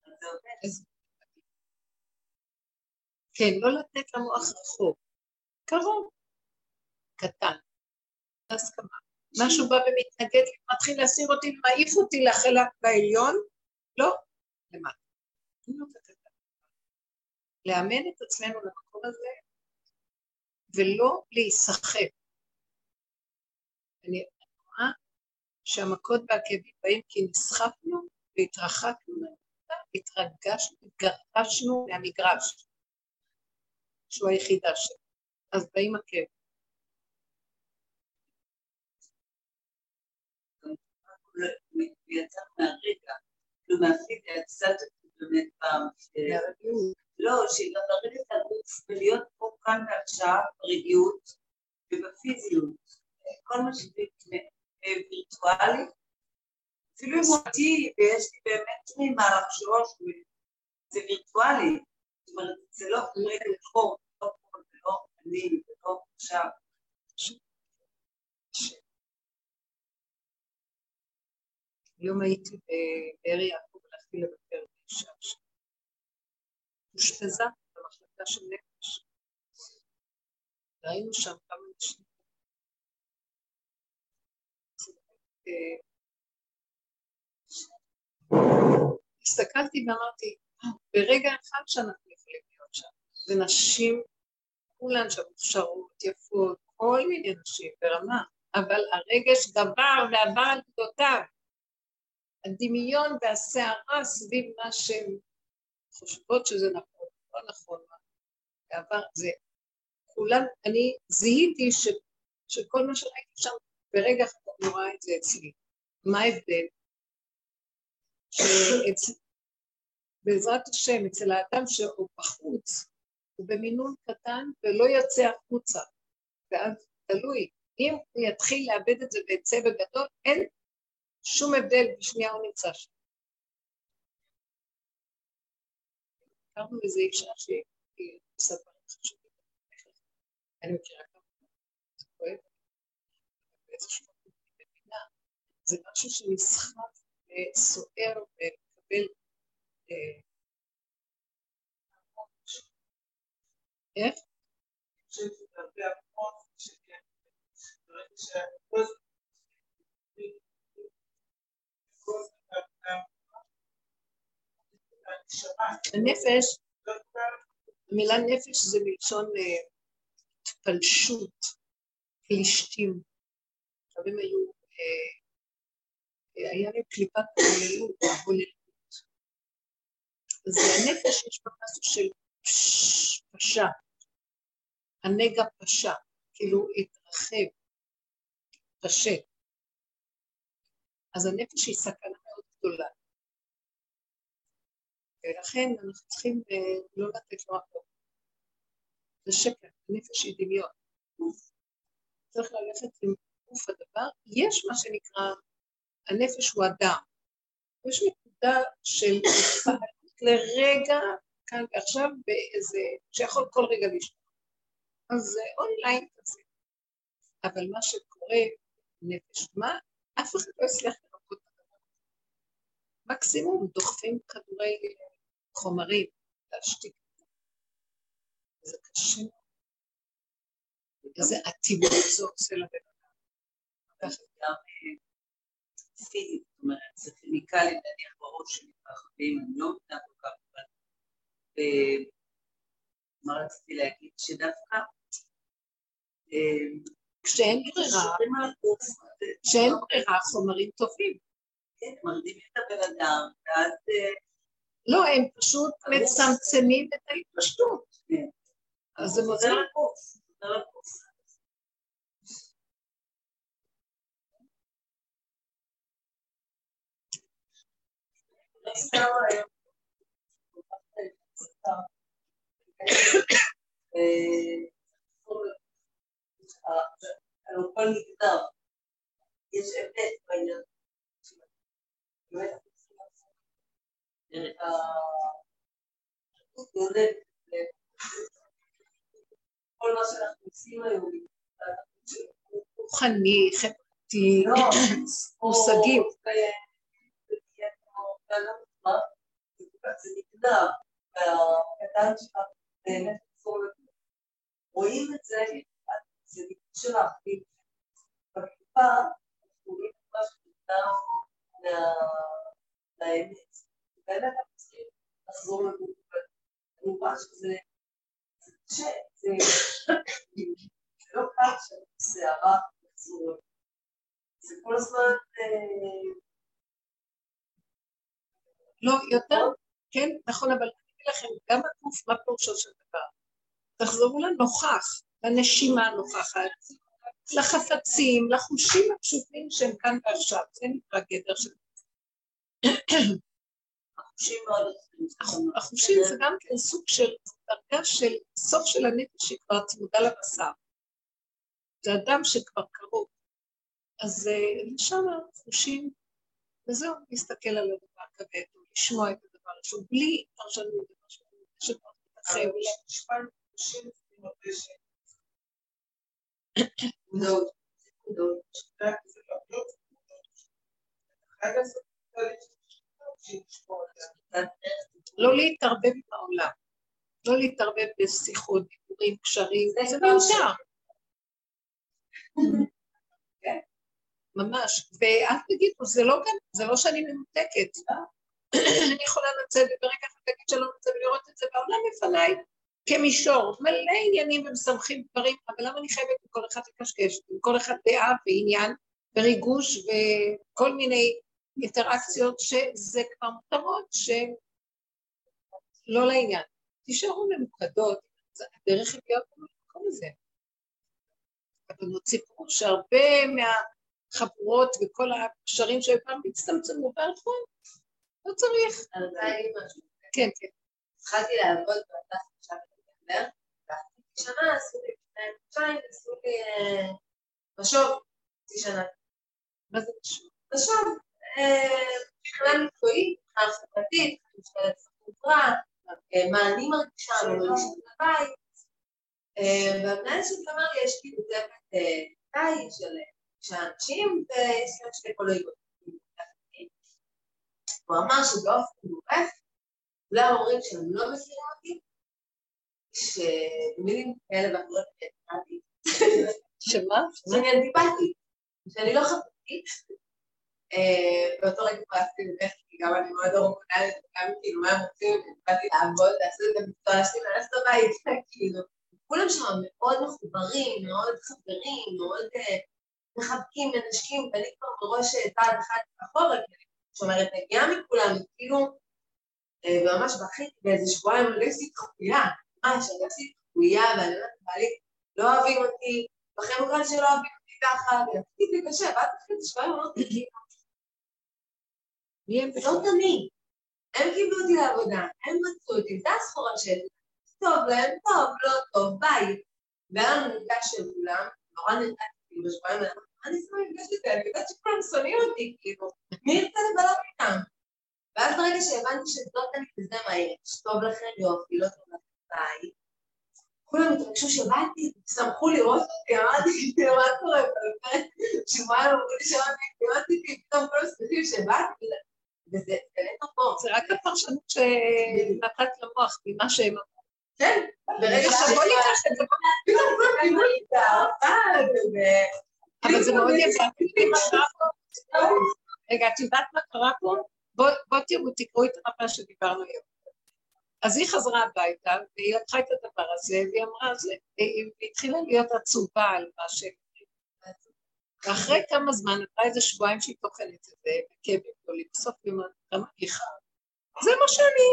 אז זה עובד. כן, לא לתת למוח רחוב, קרוב, קטן, להסכמה. משהו בא ומתנגד, מתחיל להסיר אותי, מעיף אותי לחלק בעליון, לא, למה? לאמן את עצמנו למקום הזה, ולא להיסחף. אני רואה שהמכות והכאבים באים כי נסחפנו והתרחקנו, התרגשנו, התגרשנו מהמגרש. שהוא היחידה שלו, אז באים הכאב. יצא מהרגע, כאילו מהפיד היה קצת באמת פעם, לא, שגם לרדת על גוף ולהיות פה כאן ועכשיו ברגיעות ובפיזיות, כל מה שזה וירטואלי, אפילו אם אותי ויש לי באמת תרימה לחשוש, זה וירטואלי, זאת אומרת, זה לא רגע לחור, זה לא חור, זה לא אני, זה לא עכשיו. היום הייתי באר יעקב הלכתי לבקר באישה שהושפזה במחלקה של נפש. ראינו שם כמה נשים. הסתכלתי ואמרתי, ברגע אחד שאנחנו יכולים להיות שם, ונשים, כולן שם מוכשרות, יפות, כל מיני נשים ברמה, אבל הרגש דבר ועבר על גדותיו. הדמיון והשערה סביב מה שהן חושבות שזה נכון, לא נכון, בעבר זה, כולן, אני זיהיתי ש, שכל מה שראיתי שם ברגע אחת אני רואה את זה אצלי. מה ההבדל? שבעזרת השם, אצל האדם שהוא בחוץ, הוא במינון קטן ולא יוצא החוצה, ואז תלוי, אם הוא יתחיל לאבד את זה ויצא בגדול, אין שום הבדל בשנייה הוא נמצא שם. הכרנו איזו אישה שהיא סבבה חשובה. אני מכירה כמה זה כואב. באיזשהו מקום במינה. זה משהו שנסחף וסוער ומקבל המון משהו. איך? אני חושבת שזה המון שכן. ברגע שהכל זה הנפש, המילה נפש זה מלשון התפלשות, פלישתים. הרבה היו, היה להם קליפת הוללות, הוללות. אז הנפש יש במשהו של פשע, הנגע פשע, כאילו התרחב, פשט. אז הנפש היא סכנה מאוד גדולה. ולכן אנחנו צריכים לא לתת לו מקום. זה שקר, הנפש היא דמיון. צריך ללכת עם גוף הדבר. יש מה שנקרא, הנפש הוא אדם. יש נקודה של התפעלות לרגע, כאן ועכשיו, באיזה, שיכול כל רגע לשמוע. אז זה אונליין כזה. אבל מה שקורה, נפש מה? אף אחד לא יצליח לרקוד את הדבר. מקסימום דוחפים כדורי חומרים, להשתיק. זה קשה. איזה עתיבות זו עושה לבן אדם. ככה גם פיזית, זאת אומרת, זה כימיקלי, נניח בראש שלי והחבים, אני לא מתנה כל כך כבר. ומה רציתי להגיד? שדווקא כשאין ברירה, כשאין ברירה, חומרים טובים. כן, מרדימים את הבן אדם, ואז... לא, הם פשוט מצמצמים את ההתפשטות. כן. אז זה מוזר לקוף. מוזר לקוף. על כל נגדר, יש אמת בעניין. באמת, הראות גודל, כל מה שאנחנו עושים היום, רוחני, חברתי, מושגים. זה נגדר, והקטן שלך באמת עושה לב. רואים את זה, זה נגדר שלך, בקליפה, רואים את מה שנגדר מהאמת. באמת אנחנו צריכים לחזור לגוף, ואני רואה שזה קשה, זה לא קל שהסערה לחזור לגוף. זה כל הזמן... לא, יותר, כן, נכון, אבל אני אגיד לכם, גם הגוף, מה פירושו של דבר? תחזרו לנוכח, לנשימה הנוכחת, לחפצים, לחושים הפשוטים שהם כאן ועכשיו, זה נקרא גדר של החושים זה גם כן סוג של דרגה של סוף של הנפש שהיא כבר צמודה לבשר. זה אדם שכבר קרוב. אז לשם החושים, וזהו, להסתכל על הדבר כבד, לשמוע את הדבר שהוא בלי פרשנות, שכבר תתחי אולי. נשמע על חושים ומרשת. נקודות, נקודות, שתק, זה לא נקודות, אחרי לעשות נקודות, לא להתערבב בעולם, לא להתערבב בשיחות, דיבורים, קשרים, זה מאושר. ממש, ואת תגידו, זה לא שאני ממותקת, אני יכולה לצאת וברגע תגיד שלא נצא ולראות את זה בעולם לפניי כמישור, מלא עניינים ומשמחים דברים, אבל למה אני חייבת עם כל אחד לקשקש, עם כל אחד דעה ועניין וריגוש וכל מיני אינטראקציות שזה כבר מותרות שהן לא לעניין. תישארו ממוקדות, הדרך הגיעה כמו למקום הזה. אבל נוציא פה שהרבה מהחברות וכל הקשרים שהיו פעם מצטמצמו בערכון, לא צריך. כן, כן. התחלתי לעבוד בעתך עכשיו לדבר, שנה עשו לי לפני חודשיים, עשו לי משוב, חצי שנה. מה זה משוב? משוב. בכלל מקצועי, בכלל חברתית, בכלל חברה, מה אני מרגישה, מה אני מרגישה בבית. והמנהל שלי אמר לי, יש לי צוות תאי של אנשים, ויש לי שתי קולגות. הוא אמר שבאופן מורף, אולי ההורים שהם לא מכירים אותי, שמילים כאלה ואחרות נתתי. שמה? שאני אנטיפטית, שאני לא חברתית. באותו רגע פרסתי לבך, כי גם אני מאוד אורקונלית, וגם כאילו מה הם רוצים, ובאתי לעבוד, לעשות את המקצוע שלי, ולעשות הבית, כאילו. כולם שם מאוד מחוברים, מאוד חברים, מאוד מחבקים, מנשקים, ואני כבר מראש צעד אחד אחורה, זאת אומרת, נגיעה מכולם, כאילו, וממש בכיתי באיזה שבועיים, אני לא עשיתי תחויה, ממש, אני עשיתי תחויה, ואני אומרת, בעלי, לא אוהבים אותי, בכם בכלל שלא אוהבים אותי ככה, ועשיתי בקשה, ואת בכיתי שבועיים, אני לא לא תמיד, הם קיבלו אותי לעבודה, הם מצאו אותי, זה הסחורה שלי, טוב להם, טוב, לא טוב, ביי. והיה לנו מפגש של כולם, נורא נרדתי בשבועים, אני סתם מפגשת את זה, אני יודעת שכולם שונאים אותי, כאילו, מי ירצה לבלות איתם? ואז ברגע שהבנתי שזאת אני כזה מהיר, שטוב לכם יופי, לא טוב לכם, ביי. כולם התרגשו שבאתי, שמחו לראות אותי, אמרתי, מה קורה? שבועיים אמרו לי שבאתי, אמרתי, פתאום כל הספחים שבאתי, וזה באמת עבור. זה רק הפרשנות שנתת למוח ממה שהם אמרו. כן, ברגע שבוא ניקח את זה, פתאום כולם קיבלו לי את הארפד, אבל זה מאוד יפה. רגע, את יודעת מה קרה פה? בוא תראו, תקראו את הרפד שדיברנו היום. אז היא חזרה הביתה, והיא לקחה את הדבר הזה, והיא אמרה, היא התחילה להיות עצובה על מה שהם אומרים. ואחרי כמה זמן, נתנה איזה שבועיים שהיא תוכנת את זה, וכאבים גדולים, בסוף גם הליכה. זה מה שאני.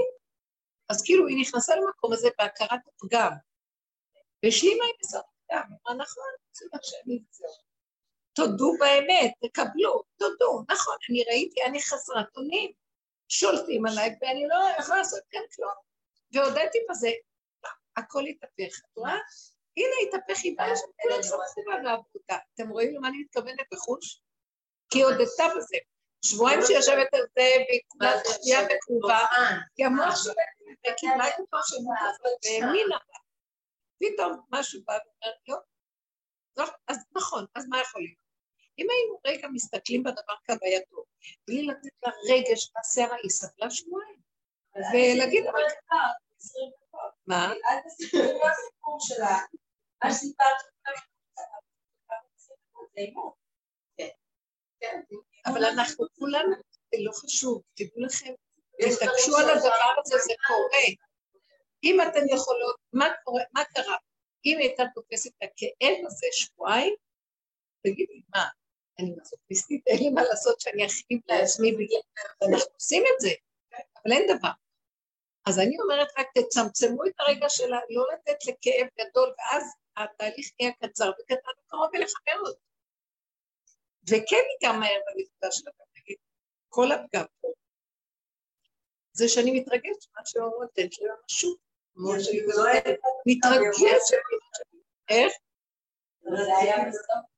אז כאילו, היא נכנסה למקום הזה בהכרת הפגם, והשלימה היא בסוף הפגם. נכון, זה מה שאני זהו. תודו באמת, תקבלו, תודו, נכון, אני ראיתי, אני חסרת אונים, שולטים עליי, ואני לא יכולה לעשות כאן כלום. והודעתי בזה, הכל התהפך, את רואה? הנה התהפך, היא באה לשם, כולם שרחו בה לעבודה. אתם רואים למה אני מתכוונת בחוש? כי הודעתה בזה. שבועיים שיושבת על זה, והיא תחתיה בקרובה, כי המוח שולטת, וקיבלה את אותו שמות, והאמינה בה. פתאום משהו בא ואומר, לא, אז נכון, אז מה יכול להיות? אם היינו רגע מסתכלים בדבר כבייתו, בלי לתת לה רגש מהסערה, היא סבלה שבועיים. ולהגיד אבל כבר, עשרים דקות. מה? אל תסיפור, לא הסיפור שלה. מה שסיפרת, זה אימון. כן. כן. אבל אנחנו כולנו, זה לא חשוב, תדעו לכם, תתקשו על הדבר הזה, זה קורה. אם אתן יכולות, מה קרה? אם הייתה תופסת את הכאב הזה שבועיים, תגידי, מה, אני מספיסטית, אין לי מה לעשות שאני אחיב לעצמי בגלל, אנחנו עושים את זה, אבל אין דבר. אז אני אומרת רק, תצמצמו את הרגע שלה, לא לתת לכאב גדול, ואז התהליך יהיה קצר וקטן וקרוב ולחבר אותו. וכן ניגמר בנקודה שלכם, נגיד, כל הפגם פה, זה שאני מתרגשת, מה שאומרו, תן לי משהו. מתרגשת. איך? זה היה בסוף.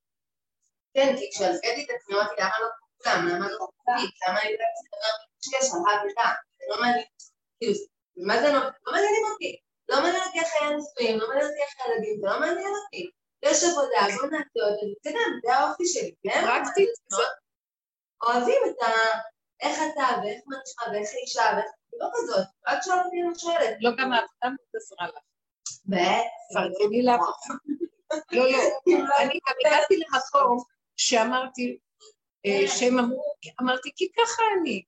כן, כי כשעזבתי את עצמי, אמרתי, למה לא פוגע? למה לא פוגע? למה אני יודעת שתדבר שיש אהב איתה? זה לא מעניין. כאילו, מה זה לא? לא מעניינים אותי. לא מעניין אותי איך היה נשואים, לא מעניין אותי איך הילדים, זה לא מעניין אותי. יש עבודה, בוא נעשה אותי, זה גם, זה האופי שלי, כן? פרקטית. אוהבים את ה... איך אתה, ואיך מנשמה, ואיך אישה, ואיך... לא כזאת, רק שואלת אותי לא שואלת. לא גם העבודה מתעזרה לך. פרקני לך. לא, לא. אני גם הגעתי למקום שאמרתי, שהם אמרתי, כי ככה אני.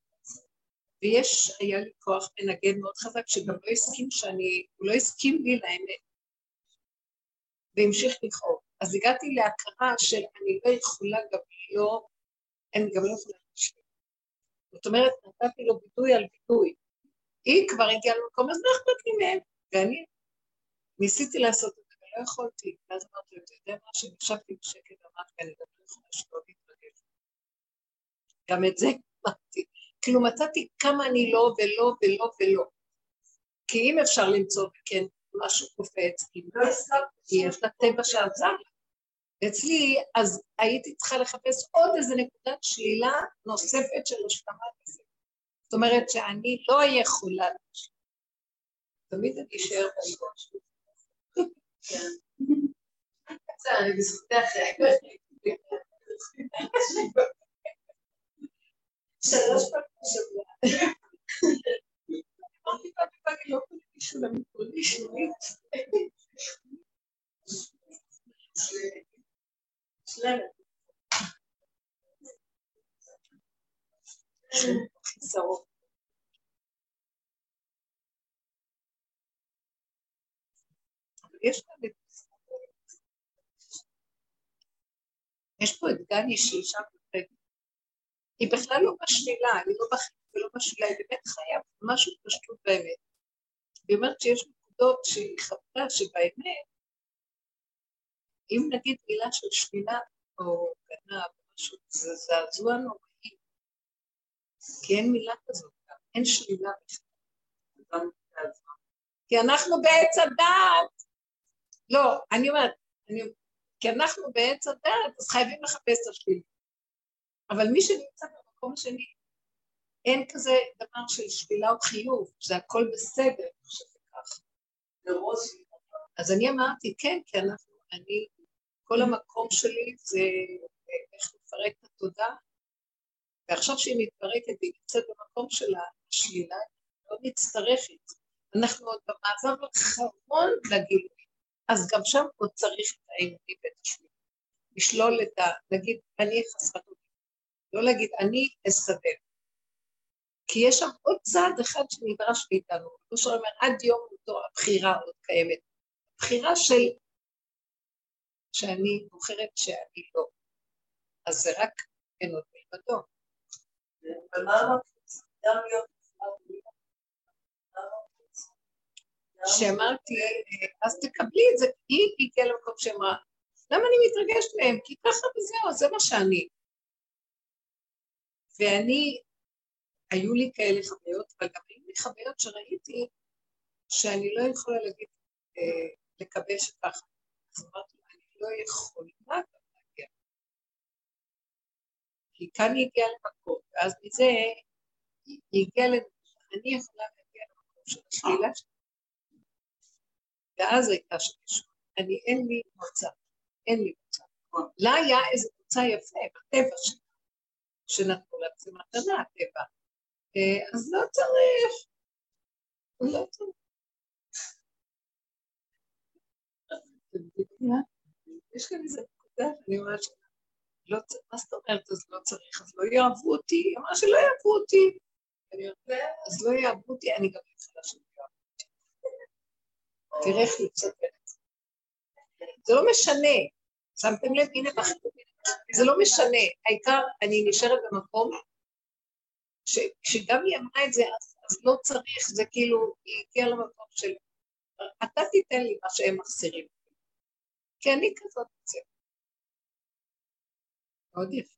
ויש, היה לי כוח מנגד מאוד חזק, שגם לא הסכים שאני, הוא לא הסכים לי לאמת. והמשיך לכאוב. אז הגעתי להכרה של אני לא יכולה גם לא, אני גם לא יכולה להשאיר. זאת אומרת, נתתי לו ביטוי על ביטוי. היא כבר הגיעה למקום, אז לא אכפת לי מהם. ואני ניסיתי לעשות את זה, ולא יכולתי. ואז אמרתי, אתה יודע מה, שנשבתי בשקט, אמרתי, אני גם לא יכולה שלא להתרגש. גם את זה אמרתי. כאילו מצאתי כמה אני לא ולא ולא ולא. כי אם אפשר למצוא וכן משהו קופץ, אם לא יש לה טבע שעזר. אצלי, אז הייתי צריכה לחפש עוד איזה נקודת שלילה נוספת של השלמת הזה. זאת אומרת שאני לא יכולה לשלם. תמיד אני אשאר בראש. כן. בסדר, אני בזכותך. שלוש פעמים שבועה. אמרתי פעמים פעמים לא קודם של המקולי שלמית. שלמת. חיסרון. יש כאן את... יש פה את גני שאישה מפגת. היא בכלל לא בשלילה, היא לא בחיים ולא בשלילה, היא באמת חיה משהו פשוט באמת. היא אומרת שיש נקודות שהיא חפרה שבאמת, אם נגיד מילה של שלילה או גנב או משהו, זה זעזוע נוראי. כי אין מילה כזאת, אין שלילה בכלל. כי אנחנו בעץ הדעת. לא, אני אומרת, כי אנחנו בעץ הדעת, אז חייבים לחפש את השלילה. אבל מי שנמצא במקום השני, אין כזה דבר של שבילה או חיוב, זה הכל בסדר, שזה כך. אז אני אמרתי, כן, כי אנחנו, אני, כל המקום שלי זה איך לפרק את התודעה, ועכשיו שהיא מתפרקת, היא נמצאת במקום שלה, השלילה, לא מצטרפת. אנחנו עוד במעבר האחרון לגילוי, אז גם שם עוד צריך את האמוני ואת השלילה. לשלול את ה... נגיד, אני חסרת... לא להגיד, אני אסתדר. כי יש שם עוד צעד אחד שנדרש מאיתנו. הוא שאומר, עד יום אותו הבחירה עוד קיימת. הבחירה של... שאני בוחרת שאני לא. אז זה רק אין עוד מלבדו. ומה אמרתי? גם יום תצטרפת. שאמרתי, אז תקבלי את זה. היא הגיעה למקום שאמרה, למה אני מתרגשת מהם? כי ככה וזהו, זה מה שאני. ואני, היו לי כאלה חוויות, אבל גם היו לי חוויות שראיתי שאני לא יכולה להגיד, אה, לקבש ככה. אז אמרתי, אני לא יכולה גם להגיע. כי כאן היא הגיעה למקום, ואז מזה היא הגיעה למקום, אני יכולה להגיע למקום של השלילה שלי. ואז הייתה שמישהו, אני אין לי מוצא, אין לי מוצא. לא היה איזה מוצא יפה, בטבע שלי. שנתנו לה, זה מתנה, הטבע. אז לא צריך. לא צריך. יש כאן איזה נקודה, אני אומרת שלא צריך, מה זאת אומרת, אז לא צריך, אז לא יאהבו אותי, היא אמרה שלא יאהבו אותי. אני אומרת, אז לא יאהבו אותי, אני גם יכולה שלא יאהבו אותי. תראה איך לצטר את זה. זה לא משנה. שמתם לב, הנה בחתובים. זה לא משנה, העיקר אני נשארת במקום שגם היא אמרה את זה, אז לא צריך, זה כאילו, היא הגיעה למקום של, אתה תיתן לי מה שהם מחסירים, כי אני כזאת, מאוד יפה.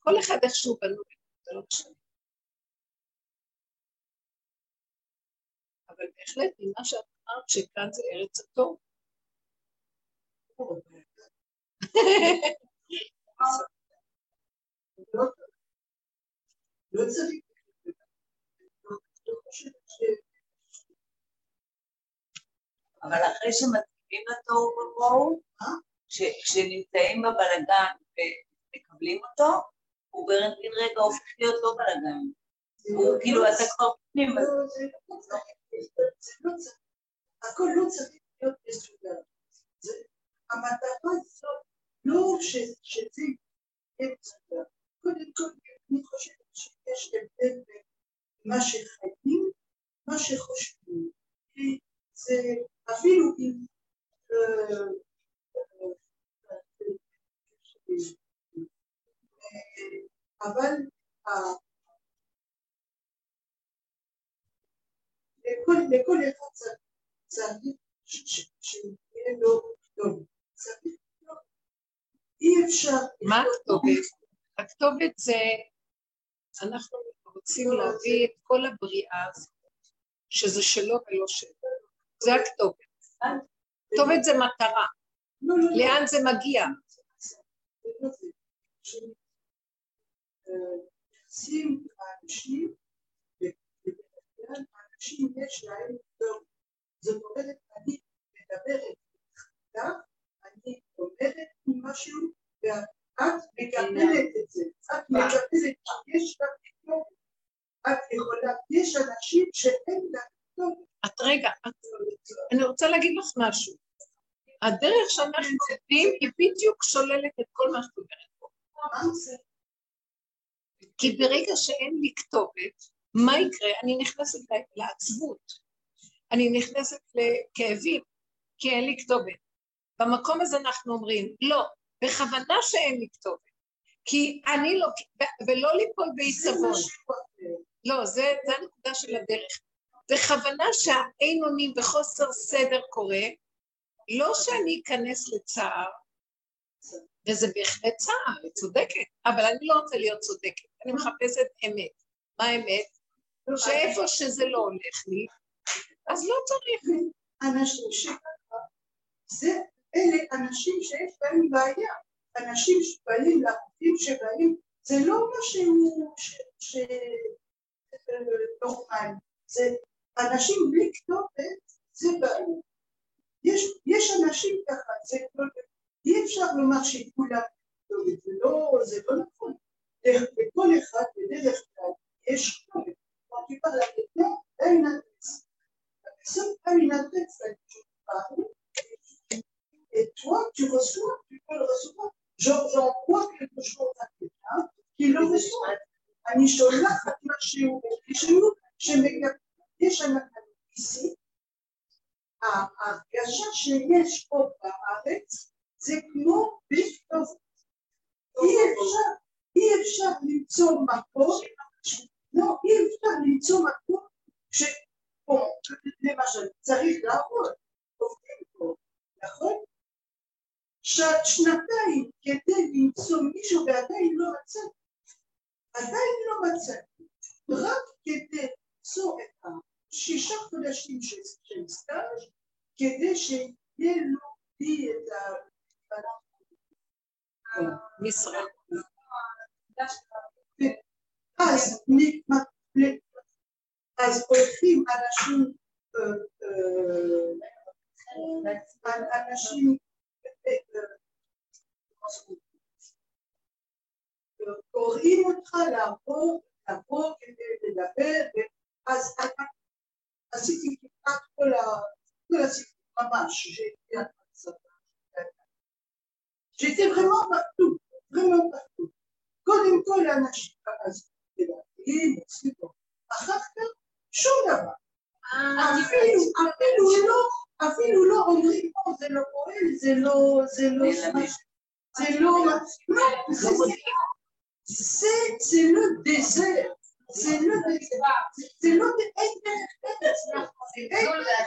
כל אחד איכשהו בנו, זה לא משנה. אבל בהחלט, ממה שאת אמרת שכאן זה ארץ הטוב. לא צריך. אבל אחרי שמתקבלים לתור בבואו, כשנמצאים בבלגן ומקבלים אותו, הוא ברנטין רגע הופך להיות לא בלגן. הוא כאילו, אתה כבר פנים. הכל לא צריך להיות מסוגל. המטרה הזאת, לא שזה יהיה מסוגל. קודם כל, אני חושבת שיש לבד מה שחיים, מה שחושבים. זה אפילו אם אבל לכל אחד צריך שיהיה לו כתובת. צריך לא. אי אפשר... מה הכתובת? הכתובת זה... אנחנו רוצים להביא את כל הבריאה הזאת, שזה שלו ולא שלו. זה הכתובת. כתובת זה מטרה. לאן זה מגיע? שים אנשים, אנשים יש להם דור. זאת אומרת, אני מדברת איתך, אני אומרת משהו, ואת מקבלת את זה. את מקבלת, יש לך כתובת. את יכולה, יש אנשים שאין לה כתובת. את רגע, אני רוצה להגיד לך משהו. הדרך שאנחנו עובדים היא בדיוק שוללת את כל מה שאתה אומרת פה. כי ברגע שאין לי כתובת, מה יקרה? אני נכנסת לעצבות, אני נכנסת לכאבים, כי אין לי כתובת. במקום הזה אנחנו אומרים, לא, בכוונה שאין לי כתובת, כי אני לא, ולא ליפול בעיצבון. לא, זה הנקודה של הדרך. בכוונה שהאין אונים וחוסר סדר קורה, לא שאני אכנס לצער, וזה בהחלט צער, היא צודקת, אבל אני לא רוצה להיות צודקת, אני מחפשת אמת. מה האמת? שאיפה שזה לא הולך לי, אז לא צריך. אנשים שככה, אלה אנשים שיש בהם בעיה, אנשים שבאים לחופים שבאים, זה לא משהו שתוכן, זה אנשים בלי כתובת, זה בעיה. יש אנשים ככה, זה לא בעיה. אי אפשר לומר שכולם כתובת, זה לא נכון. בכל אחד, בדרך כלל, יש כתובת. אני כבר לתת, אין נתץ. בסוף אין נתץ, אני חושב, et toi, tu reçois, tu peux le recevoir. J'en crois quelque chose à quelqu'un qui le reçoit. אני שולחת משהו, משהו שמגבש אנחנו איסי. ההרגשה שיש פה בארץ, זה כמו בכתובת. אי אפשר למצוא מקום, לא, אי אפשר למצוא מקום שפה, למשל, צריך לעבוד, עובדים פה, נכון? שנתיים כדי למצוא מישהו ועדיין לא מצאתי, עדיין לא מצאתי, רק כדי למצוא את השישה חודשים של סטאז' כדי שיהיה לו לי את ה... משרד. אז נתמקלט, אז הולכים אנשים, אנשים קוראים אותך לעבור, לעבור כדי לדבר, אז עשיתי כמעט כל הסיפור ממש, שהייתי לצבא. J'étais vraiment partout, vraiment partout. קודם כל האנשים אז תלעתי, מצליחו. אחר כך, שום דבר. אפילו, אפילו לא, אפילו לא אומרים, זה לא פועל, זה לא, זה לא, זה לא, זה לא דזר, זה לא דזר, זה לא דזר,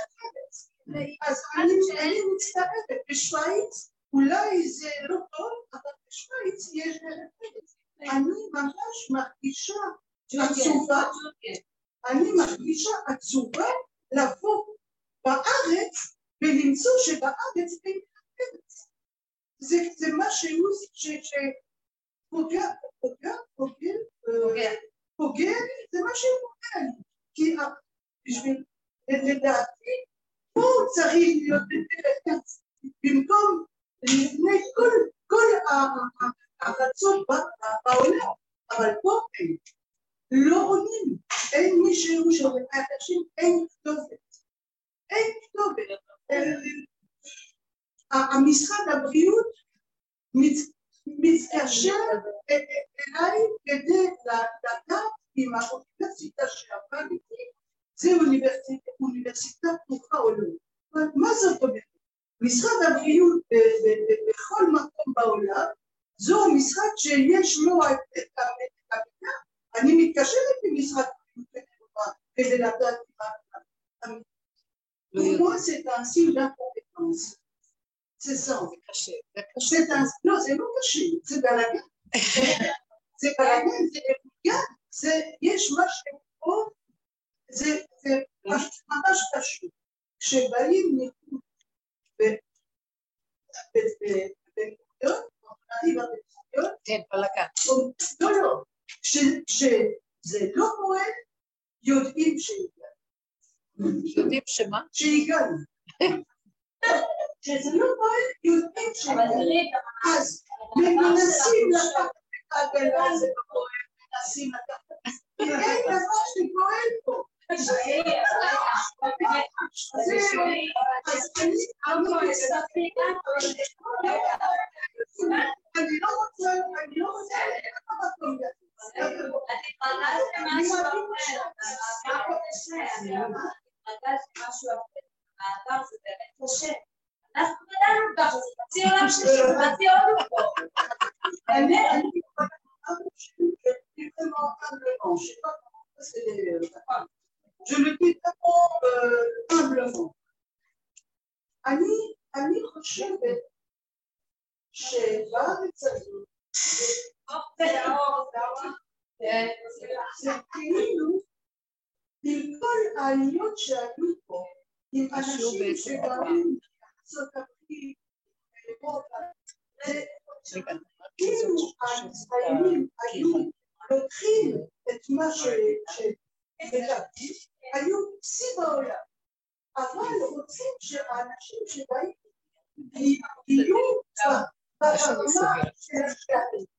אז אני מצטערת בשוויץ, אולי זה לא טוב, אבל בשוויץ יש עצובה, אני מרגישה עצובה לבוא בארץ ולמצוא שבארץ אין ארץ. זה מה שהוא שפוגע, פוגע, פוגע, פוגע, זה מה שהוא פוגע. כי בשביל, לדעתי, פה צריך להיות ארץ. במקום לפני כל הרצון בעולם, אבל פה אין. לא עונים, אין מישהו שעובד, האנשים אין כתובת, אין כתובת. המשרד הבריאות מתקשר אליי כדי לדעת אם האוניברסיטה שעבדתי, זה אוניברסיטה פתוחה או לא. אבל מה זאת אומרת? משרד הבריאות בכל מקום בעולם, זו משרד שיש לו את המידע, אני מתקשרת במשרד כדי לדעת מה תמונות זה תעשי לה קומפטנס. זה זו, זה קשה. זה קשה תעשי, לא, זה לא קשה, זה בלגן. זה בלגן, זה בלגן, זה יש משהו פה, זה ממש קשה. כשבאים נקוד בנקודות, נעים בנקודות, כן, בלגן. לא, לא. כשזה לא פועל, יודעים שהגענו. יודעים שמה? שהגענו. כשזה לא פועל, יודעים שהגענו. אז מנסים לקחת את העגלה הזה בפועל, מנסים לקחת את זה. אין דבר שפועל פה. אז אני אמרתי לספיקה, אני לא רוצה, אני לא רוצה, איך אתה מקום יפה? אני חדשתי משהו אחר, מה קודשה, אני חדשתי משהו אחר, האתר זה באמת קשה. אנחנו גדלנו ככה, זה חצי עולם שלי, חצי עולם פה. באמת, אני חדשתי משהו אחר, אני חדשתי משהו אחר, je le dis tellement humblement. אני חושבת שבארץ הזאת, זה כאילו עם כל העליות שעלו פה, עם אנשים שגרים בארצות הברית, כאילו הישראלים היו לוקחים את מה שבדעתי, היו פסי בעולם, אבל רוצים שהאנשים שבאים יהיו ברמה של השקעים.